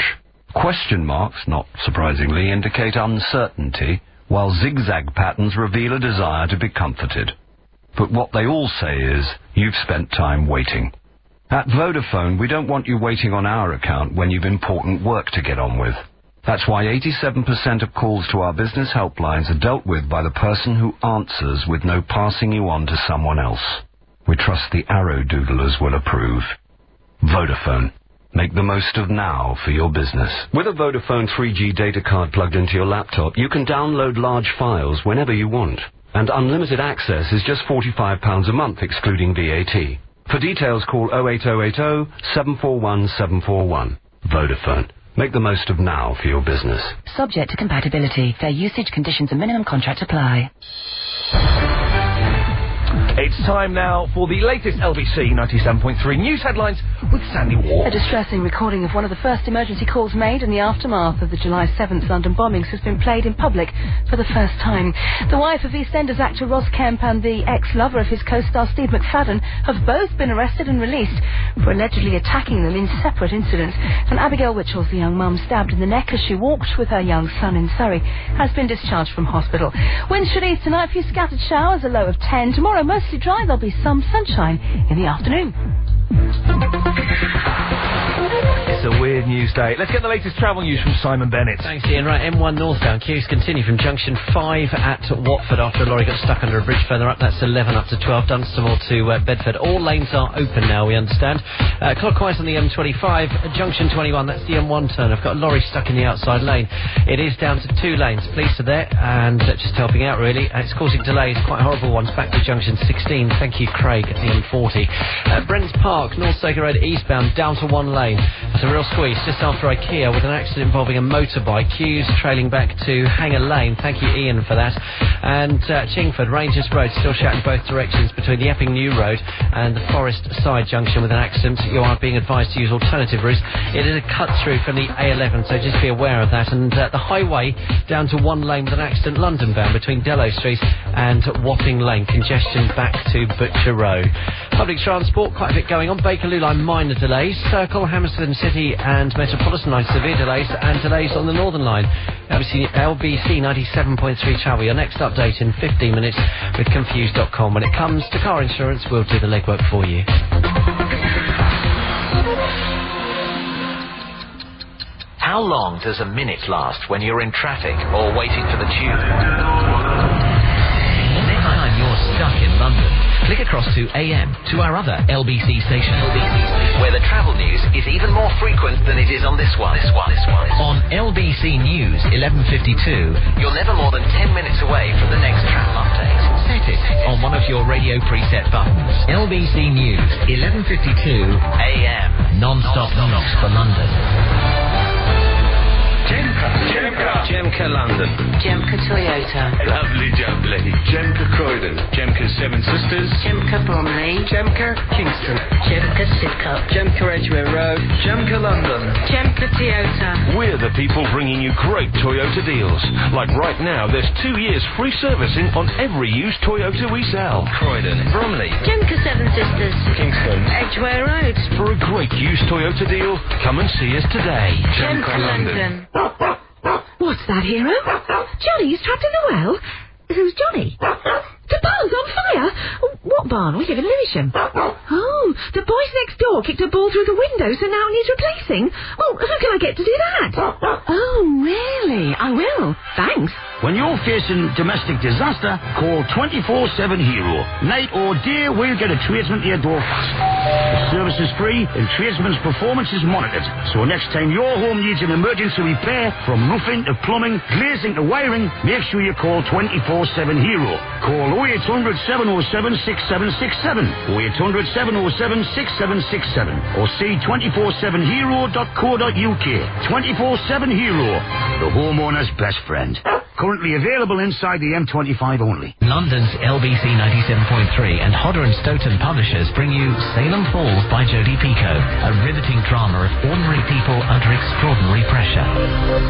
Question marks, not surprisingly, indicate uncertainty, while zigzag patterns reveal a desire to be comforted. But what they all say is, you've spent time waiting. At Vodafone, we don't want you waiting on our account when you've important work to get on with. That's why eighty-seven percent of calls to our business helplines are dealt with by the person who answers with no passing you on to someone else. We trust the arrow doodlers will approve. Vodafone. Make the most of now for your business. With a Vodafone three G data card plugged into your laptop, you can download large files whenever you want. And unlimited access is just forty-five pounds a month, excluding V A T. For details, call oh eight oh eight oh, seven four one, seven four one. Vodafone. Make the most of now for your business. Subject to compatibility. Fair usage, conditions and minimum contract apply. It's time now for the latest L B C ninety-seven point three news headlines with Sandy Wall. A distressing recording of one of the first emergency calls made in the aftermath of the July seventh London bombings has been played in public for the first time. The wife of EastEnders actor Ross Kemp and the ex-lover of his co-star Steve McFadden have both been arrested and released for allegedly attacking them in separate incidents. And Abigail Witchalls, the young mum stabbed in the neck as she walked with her young son in Surrey, has been discharged from hospital. Winds should ease tonight, a few scattered showers, a low of ten. Tomorrow, mostly dry, there'll be some sunshine in the afternoon. It's a weird news day. Let's get the latest travel news from Simon Bennett. Thanks, Ian. Right, M one northbound. Queues continue from junction five at Watford after a lorry got stuck under a bridge further up. That's eleven up to twelve. Dunstable to uh, Bedford. All lanes are open now, we understand. Uh, clockwise on the M twenty-five. junction twenty-one, that's the M one turn. I've got a lorry stuck in the outside lane. It is down to two lanes. Police are there and uh, just helping out, really. Uh, it's causing delays, quite horrible ones, back to junction sixteen. Thank you, Craig, at the M forty. Uh, Brent's Park, North Circuit Road eastbound, down to one lane. That's a real squeeze just after IKEA with an accident involving a motorbike. Queues trailing back to Hanger Lane. Thank you, Ian, for that. And uh, Chingford, Rangers Road, still shut in both directions between the Epping New Road and the Forest Side Junction with an accident. You are being advised to use alternative routes. It is a cut through from the A eleven, so just be aware of that. And uh, the highway down to one lane with an accident, London bound, between Dellow Street and Wapping Lane. Congestion back to Butcher Road. Public transport, quite a bit going on. Bakerloo line, minor delays. Circle, Hammersmith and City and Metropolitan line, severe delays and delays on the Northern line. L B C ninety-seven point three travel. Your next update in fifteen minutes with Confused dot com. When it comes to car insurance, we'll do the legwork for you. How long does a minute last when you're in traffic or waiting for the tube? Stuck in London, click across to A M to our other L B C station, where the travel news is even more frequent than it is on this one. This one, this one. On L B C News eleven fifty-two, you're never more than ten minutes away from the next travel update. Set it on one of your radio preset buttons. L B C News eleven fifty-two A M, non-stop knocks for London. Jemca. Jemca. Jemca London. Jemca Toyota. Lovely jubbly. Jemca Croydon. Jemca's Seven Sisters, Jemca Bromley, Jemca Kingston, Jemca Sidcup, Jemca Edgware Road, Jemca London, Jemca Toyota. We're the people bringing you great Toyota deals. Like right now, there's two years free servicing on every used Toyota we sell. Croydon, Bromley, Jemca Seven Sisters, Kingston, Edgware Road. For a great used Toyota deal, come and see us today. Jemca London. What's that, Hero? Johnny's trapped in the well. Who's Johnny? The barn's on fire. What barn? We live in Lewisham. Oh, the boys next door kicked a ball through the window, so now it needs replacing. Oh, how can I get to do that? Oh, really? I will. Thanks. When you're facing domestic disaster, call twenty-four seven HERO. Night or day, we'll get a tradesman to your door fast. The service is free and tradesman's performance is monitored. So next time your home needs an emergency repair, from roofing to plumbing, glazing to wiring, make sure you call twenty-four seven HERO. Call oh eight hundred seven oh seven six seven six seven, oh eight hundred seven oh seven six seven six seven, or see two four seven hero dot co dot uk. twenty-four seven hero, the homeowner's best friend. Currently available inside the M twenty-five only. London's L B C ninety-seven point three and Hodder and Stoughton Publishers bring you Salem Falls by Jodie Picoult, a riveting drama of ordinary people under extraordinary pressure.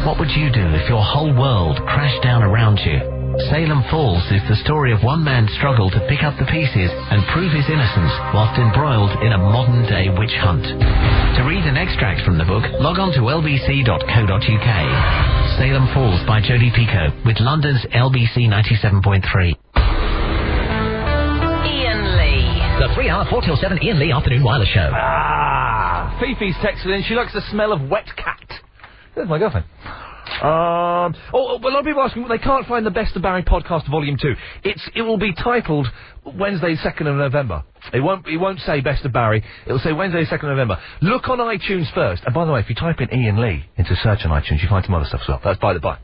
What would you do if your whole world crashed down around you? Salem Falls is the story of one man's struggle to pick up the pieces and prove his innocence whilst embroiled in a modern-day witch hunt. To read an extract from the book, log on to l b c dot co dot uk. Salem Falls by Jodie Picoult with London's L B C ninety-seven point three. Ian Lee. The three-hour four till seven Ian Lee Afternoon Wireless Show. Ah, Fifi's texted in. She likes the smell of wet cat. There's my girlfriend. Um, oh, a lot of people asking, they can't find the Best of Barry podcast volume two. It's, it will be titled Wednesday second of November. It won't, it won't say Best of Barry, it'll say Wednesday second of November. Look on iTunes first. And by the way, if you type in Ian Lee into search on iTunes, you find some other stuff as well. That's by the by.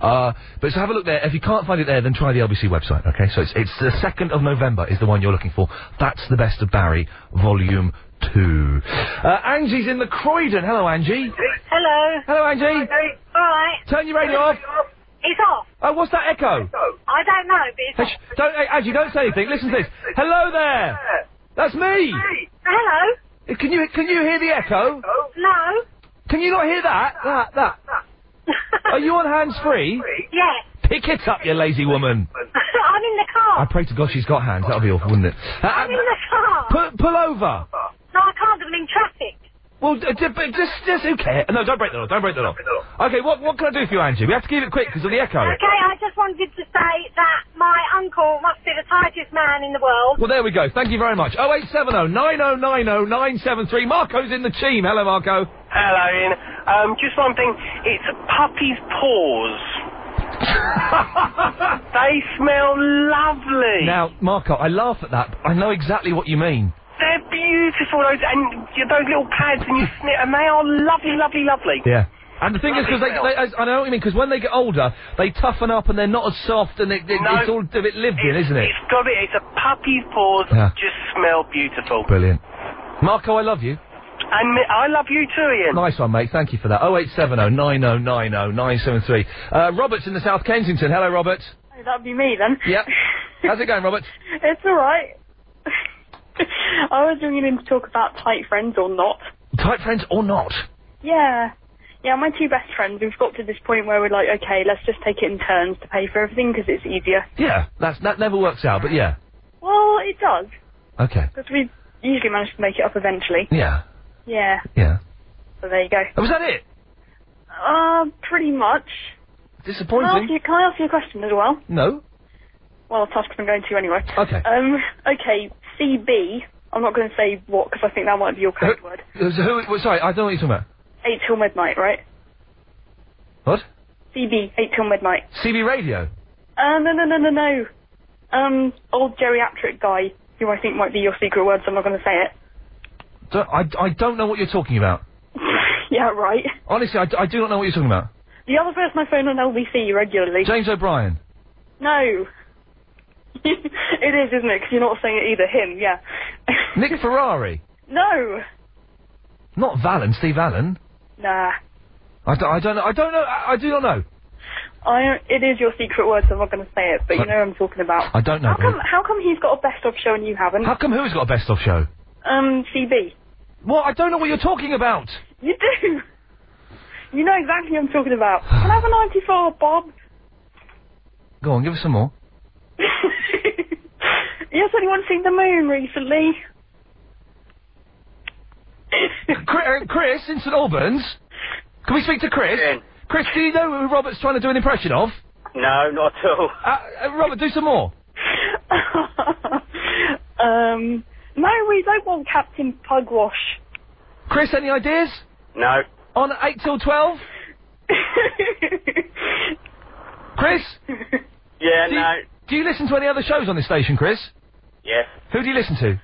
Uh, but so have a look there. If you can't find it there, then try the L B C website, okay? So it's, it's the second of November is the one you're looking for. That's the Best of Barry volume two. Uh, Angie's in the Croydon. Hello, Angie. Hello. Hello, Angie. Alright. Turn your radio off. It's off. Oh, what's that echo? I don't know, but it's hey, off. Don't, hey, Angie, don't say anything. Listen to this. Hello there. That's me. Hey. Hello. Can you, can you hear the echo? No. Can you not hear that? That, that. Are you on hands-free? Yes. Pick it up, you lazy woman. I'm in the car. I pray to God she's got hands. That'll be awful, wouldn't it? Uh, I'm uh, in the car. Pull, pull over. No, I can't. I'm in traffic. Well, d d just, just, who cares? No, don't break the law. Don't break the law. Okay, what, what can I do for you, Angie? We have to keep it quick because of the echo. Okay, I just wanted to say that my uncle must be the tightest man in the world. Well, there we go. Thank you very much. Oh eight seven oh nine oh nine oh nine seven three. Marco's in the team. Hello, Marco. Hello, Ian. Um, just one thing. It's puppy's paws. They smell lovely. Now, Marco, I laugh at that. But I know exactly what you mean. They're beautiful, those, and those little pads, and you snip, and they are lovely, lovely, lovely. Yeah. And the thing lovely is, because they, they, I know what you mean, because when they get older, they toughen up and they're not as soft, and it, it, no, it's all a bit lived in, isn't it? It's got it. It's a puppy's paws. Yeah. Just smell beautiful. Brilliant. Marco, I love you. And I love you too, Ian. Nice one, mate. Thank you for that. oh eight seven oh nine oh nine oh nine seven three. Uh, Robert's in the South Kensington. Hello, Robert. Hey, that'd be me, then. Yep. How's it going, Robert? It's alright. I was ringing in to talk about tight friends or not. Tight friends or not? Yeah. Yeah, my two best friends, we've got to this point where we're like, okay, let's just take it in turns to pay for everything because it's easier. Yeah, that's, that never works out, but yeah. Well, it does. Okay. Because we usually manage to make it up eventually. Yeah. Yeah. Yeah. So there you go. Oh, was that it? Uh, pretty much. Disappointing. Can I ask you, can I ask you a question as well? No. Well, I'll ask if I'm going to anyway. Okay. Um, okay, C B. I'm not going to say what, because I think that might be your code word. Who, who, sorry, I don't know what you're talking about. eight till midnight, right? What? C B, eight till midnight. C B radio? Uh, no, no, no, no, no. Um, old geriatric guy, who I think might be your secret word, so I'm not going to say it. Don't, I, I don't know what you're talking about. Yeah, right. Honestly, I, I do not know what you're talking about. The other person I phone on L B C regularly. James O'Brien. No. It is, isn't it? Because you're not saying it either. Him, yeah. Nick Ferrari. No. Not Valen, Steve Allen. Nah. I, d I don't know. I don't know. I, I do not know. I, it is your secret word, so I'm not going to say it, but, but you know what I'm talking about. I don't know. How come, how come he's got a best-of show and you haven't? How come who's got a best-of show? Um, C B. What? I don't know what you're talking about. You do. You know exactly what I'm talking about. Can I have a ninety-four, Bob? Go on, give us some more. Yes, anyone seen the moon recently? Chris in St Albans? Can we speak to Chris? Yeah. Chris, do you know who Robert's trying to do an impression of? No, not at all. Uh, uh, Robert, do some more. um, no, we don't want Captain Pugwash. Chris, any ideas? No. On eight till twelve? Chris? Yeah, do no. You, do you listen to any other shows on this station, Chris? Yes. Who do you listen to?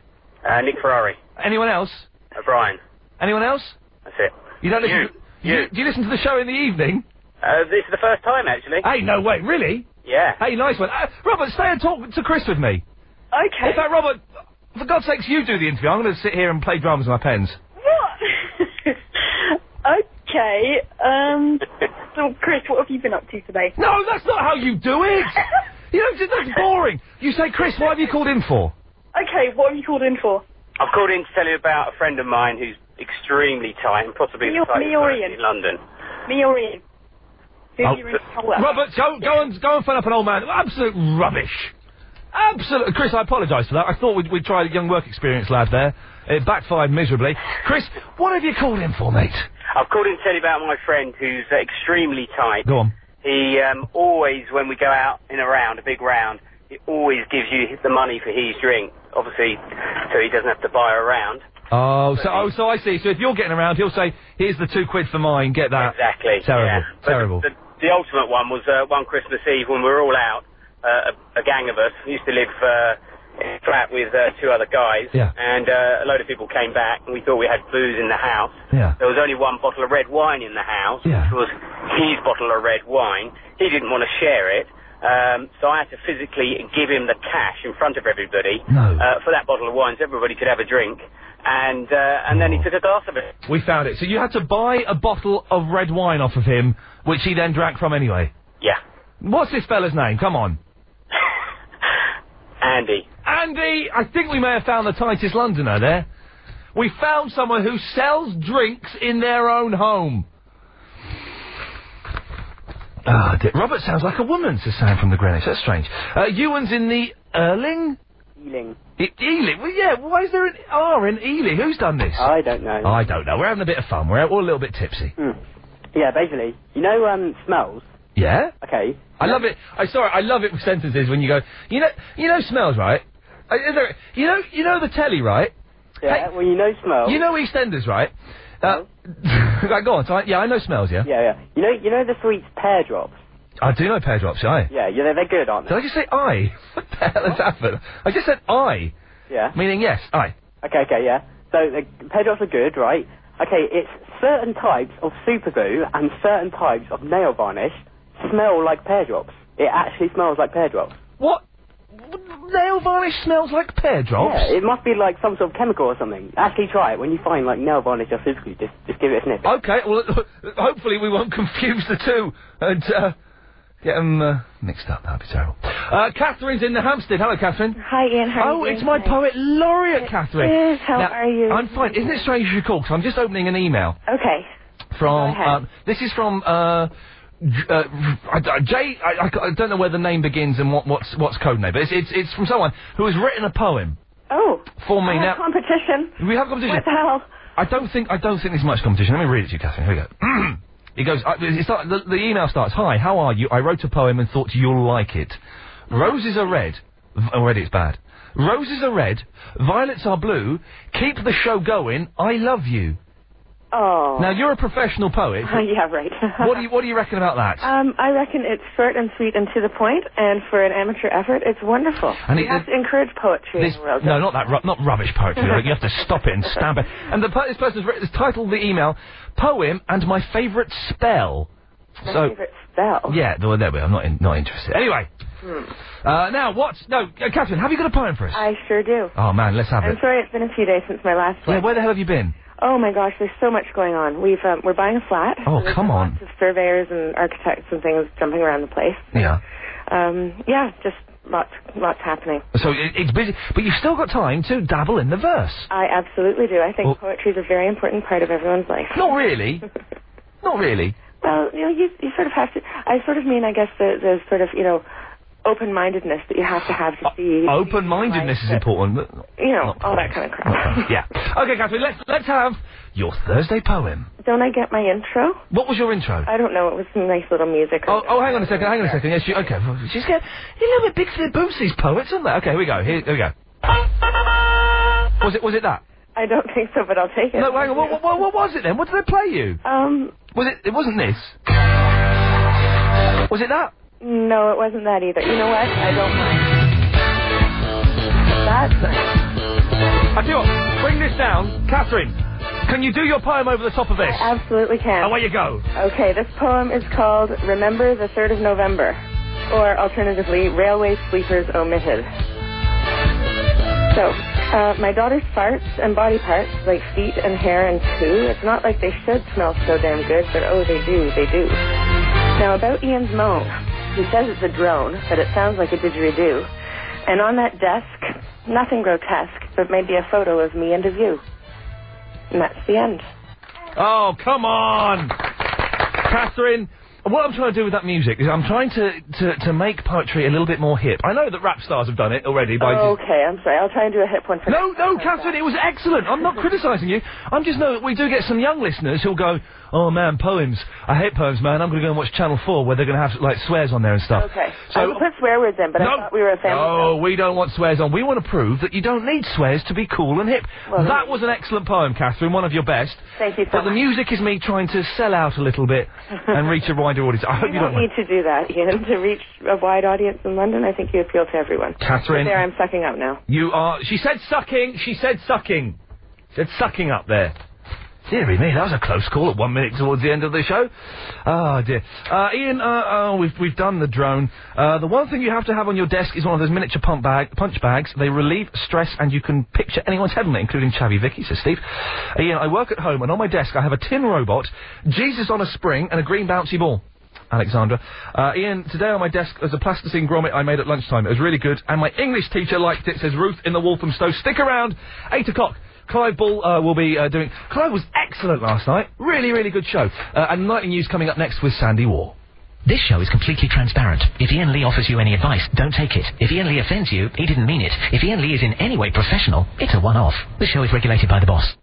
Uh, Nick Ferrari. Anyone else? O'Brien. Anyone else? That's it. You don't listen you. to... You. You, do you listen to the show in the evening? Uh, this is the first time, actually. Hey, no way, really? Yeah. Hey, nice one. Uh, Robert, stay and talk to Chris with me. Okay. In fact, Robert, for God's sakes, you do the interview. I'm going to sit here and play drums with my pens. What? Okay, um... so, Chris, what have you been up to today? No, that's not how you do it! You know, that's boring. You say, Chris, what have you called in for? Okay, what have you called in for? I've called in to tell you about a friend of mine who's extremely tight, and possibly me, the tightest person in London. Me or Ian? Who oh, you in Robert, go, go, yeah. and, go and phone up an old man. Absolute rubbish. Absolute. Chris, I apologise for that. I thought we'd, we'd try a young work experience lad there. It backfired miserably. Chris, what have you called in for, mate? I've called in to tell you about my friend who's uh, extremely tight. Go on. He um, always, when we go out in a round, a big round, he always gives you the money for his drink. Obviously, so he doesn't have to buy a round. Oh, so oh, so I see. So if you're getting around, he'll say, here's the two quid for mine, get that. Exactly. Terrible, yeah. terrible. The, the, the ultimate one was uh, one Christmas Eve when we were all out, uh, a, a gang of us, we used to live uh, in a flat with uh, two other guys, yeah. and uh, a load of people came back and we thought we had booze in the house. Yeah. There was only one bottle of red wine in the house, yeah. which was his bottle of red wine. He didn't want to share it. Um, so I had to physically give him the cash in front of everybody no. uh, for that bottle of wine so everybody could have a drink, and uh, and oh. then he took a glass of it. We found it. So you had to buy a bottle of red wine off of him, which he then drank from anyway? Yeah. What's this fella's name? Come on. Andy. Andy! I think we may have found the tightest Londoner there. We found someone who sells drinks in their own home. Ah, oh, Robert sounds like a woman, says Sam from the Greenwich. That's strange. Uh, Ewan's in the Ealing? Ealing. E Ealing? Well, yeah, why is there an R in Ealing? Who's done this? I don't know. I don't know. We're having a bit of fun. We're all a little bit tipsy. Mm. Yeah, basically. You know, um, smells? Yeah? Okay. I yeah. love it. I sorry, I love it with sentences when you go, you know, you know smells, right? Uh, is there, you know, you know the telly, right? Yeah, hey, well, you know smells. You know EastEnders, right? Uh, right, go on, so I, yeah, I know smells, yeah? Yeah, yeah. You know, you know the sweets pear drops? I do know pear drops, yeah. Yeah, yeah, they're good, aren't they? Did I just say I? What the hell has happened? I just said I. Yeah. Meaning yes, I. Okay, okay, yeah. So, uh, pear drops are good, right? Okay, it's certain types of super glue and certain types of nail varnish smell like pear drops. It actually smells like pear drops. What? Nail varnish smells like pear drops? Yeah, it must be like some sort of chemical or something. Actually try it. When you find, like, nail varnish or super glue, just, just give it a sniff. Okay, well, hopefully we won't confuse the two and, uh, get them, uh, mixed up. That'd be terrible. Uh, Catherine's in the Hampstead. Hello, Catherine. Hi, Ian. How oh, are you it's my tonight? Poet laureate, it Catherine. Is. How now, are you? I'm fine. Isn't it strange you call? Because I'm just opening an email. Okay. From, um, this is from, uh... Uh, Jay, I, I, I don't know where the name begins and what, what's, what's code name, but it's, it's, it's from someone who has written a poem. Oh. For me. I have now, competition. We have competition. What the hell? I don't think, I don't think there's much competition. Let me read it to you, Catherine. Here we go. It goes, uh, it's like, the, the email starts, hi, how are you? I wrote a poem and thought you'll like it. Roses are red. V already it's bad. Roses are red. Violets are blue. Keep the show going. I love you. Oh. Now, you're a professional poet. Uh, yeah, right. what, do you, what do you reckon about that? Um, I reckon it's short and sweet and to the point, and for an amateur effort, it's wonderful. And you it, have uh, to encourage poetry this, in the world. No, not that, ru not rubbish poetry. Like, you have to stop it and stamp it. And the, this person's written, it's titled the email, Poem and My Favourite Spell. My so, favourite spell? Yeah, well, there we are. I'm not, in, not interested. Anyway. Hmm. Uh, now, what? No, uh, Catherine, have you got a poem for us? I sure do. Oh, man, let's have I'm it. I'm sorry it's been a few days since my last one. Yeah, where the hell have you been? Oh, my gosh, there's so much going on. We've, um, we're buying a flat. Oh, so come on. Lots of surveyors and architects and things jumping around the place. Yeah. Um, yeah, just lots, lots happening. So it, it's busy, but you've still got time to dabble in the verse. I absolutely do. I think well, poetry is a very important part of everyone's life. Not really. Not really. Well, you know, you, you sort of have to... I sort of mean, I guess, the, the sort of, you know... open-mindedness that you have to have to be... Uh, open-mindedness is important, but... You know, all that kind of crap. Yeah. Okay, Catherine, let's let's have your Thursday poem. Don't I get my intro? What was your intro? I don't know, it was some nice little music. Oh, oh hang on a second, hang on a second. Yes, she, okay. She's getting a little bit big for their boots, these poets, aren't they? Okay, here we go. Here, here we go. Was it, was it that? I don't think so, but I'll take it. No, hang on, what, what, what was it then? What did they play you? Um... Was it... It wasn't this. Was it that? No, it wasn't that either. You know what? I don't mind. That's nice. I tell you what, bring this down. Catherine, can you do your poem over the top of this? I absolutely can. Away you go. Okay, this poem is called Remember the third of November, or alternatively, Railway Sleepers Omitted. So, uh, my daughter's farts and body parts, like feet and hair and poo, it's not like they should smell so damn good, but oh, they do, they do. Now, about Ian's moan. He says it's a drone, but it sounds like a didgeridoo. And on that desk, nothing grotesque, but maybe a photo of me and of you. And that's the end. Oh, come on! Catherine, what I'm trying to do with that music is I'm trying to, to, to make poetry a little bit more hip. I know that rap stars have done it already by... Oh, okay, I'm sorry. I'll try and do a hip one for No, no, Catherine, that. It was excellent. I'm not criticising you. I'm just... No, we do get some young listeners who'll go... Oh, man, poems. I hate poems, man. I'm going to go and watch Channel four where they're going to have, like, swears on there and stuff. Okay. So, I would put swear words in, but no, I thought we were a family. No, we don't want swears on. We want to prove that you don't need swears to be cool and hip. Well, that was an excellent poem, Catherine, one of your best. Thank you so much. But the music is me trying to sell out a little bit and reach a wider audience. I hope you, you don't... You don't need to do that, Ian. To reach a wide audience in London, I think you appeal to everyone. Catherine... But there, I'm sucking up now. You are... She said sucking. She said sucking. She said sucking up there. Deary me, that was a close call at one minute towards the end of the show. Ah, oh, dear. Uh, Ian, uh, oh, we've, we've done the drone. Uh, the one thing you have to have on your desk is one of those miniature pump bag, punch bags. They relieve stress and you can picture anyone's heavenly, including Chavvy Vicky, says Steve. Ian, I work at home and on my desk I have a tin robot, Jesus on a spring and a green bouncy ball. Alexandra. Uh, Ian, today on my desk is a plasticine grommet I made at lunchtime. It was really good and my English teacher liked it, says Ruth in the Walthamstow. Stick around, eight o'clock. Clive Ball uh, will be uh, doing... Clive was excellent last night. Really, really good show. Uh, and Nightly News coming up next with Sandy Wall. This show is completely transparent. If Ian Lee offers you any advice, don't take it. If Ian Lee offends you, he didn't mean it. If Ian Lee is in any way professional, it's a one-off. The show is regulated by the boss.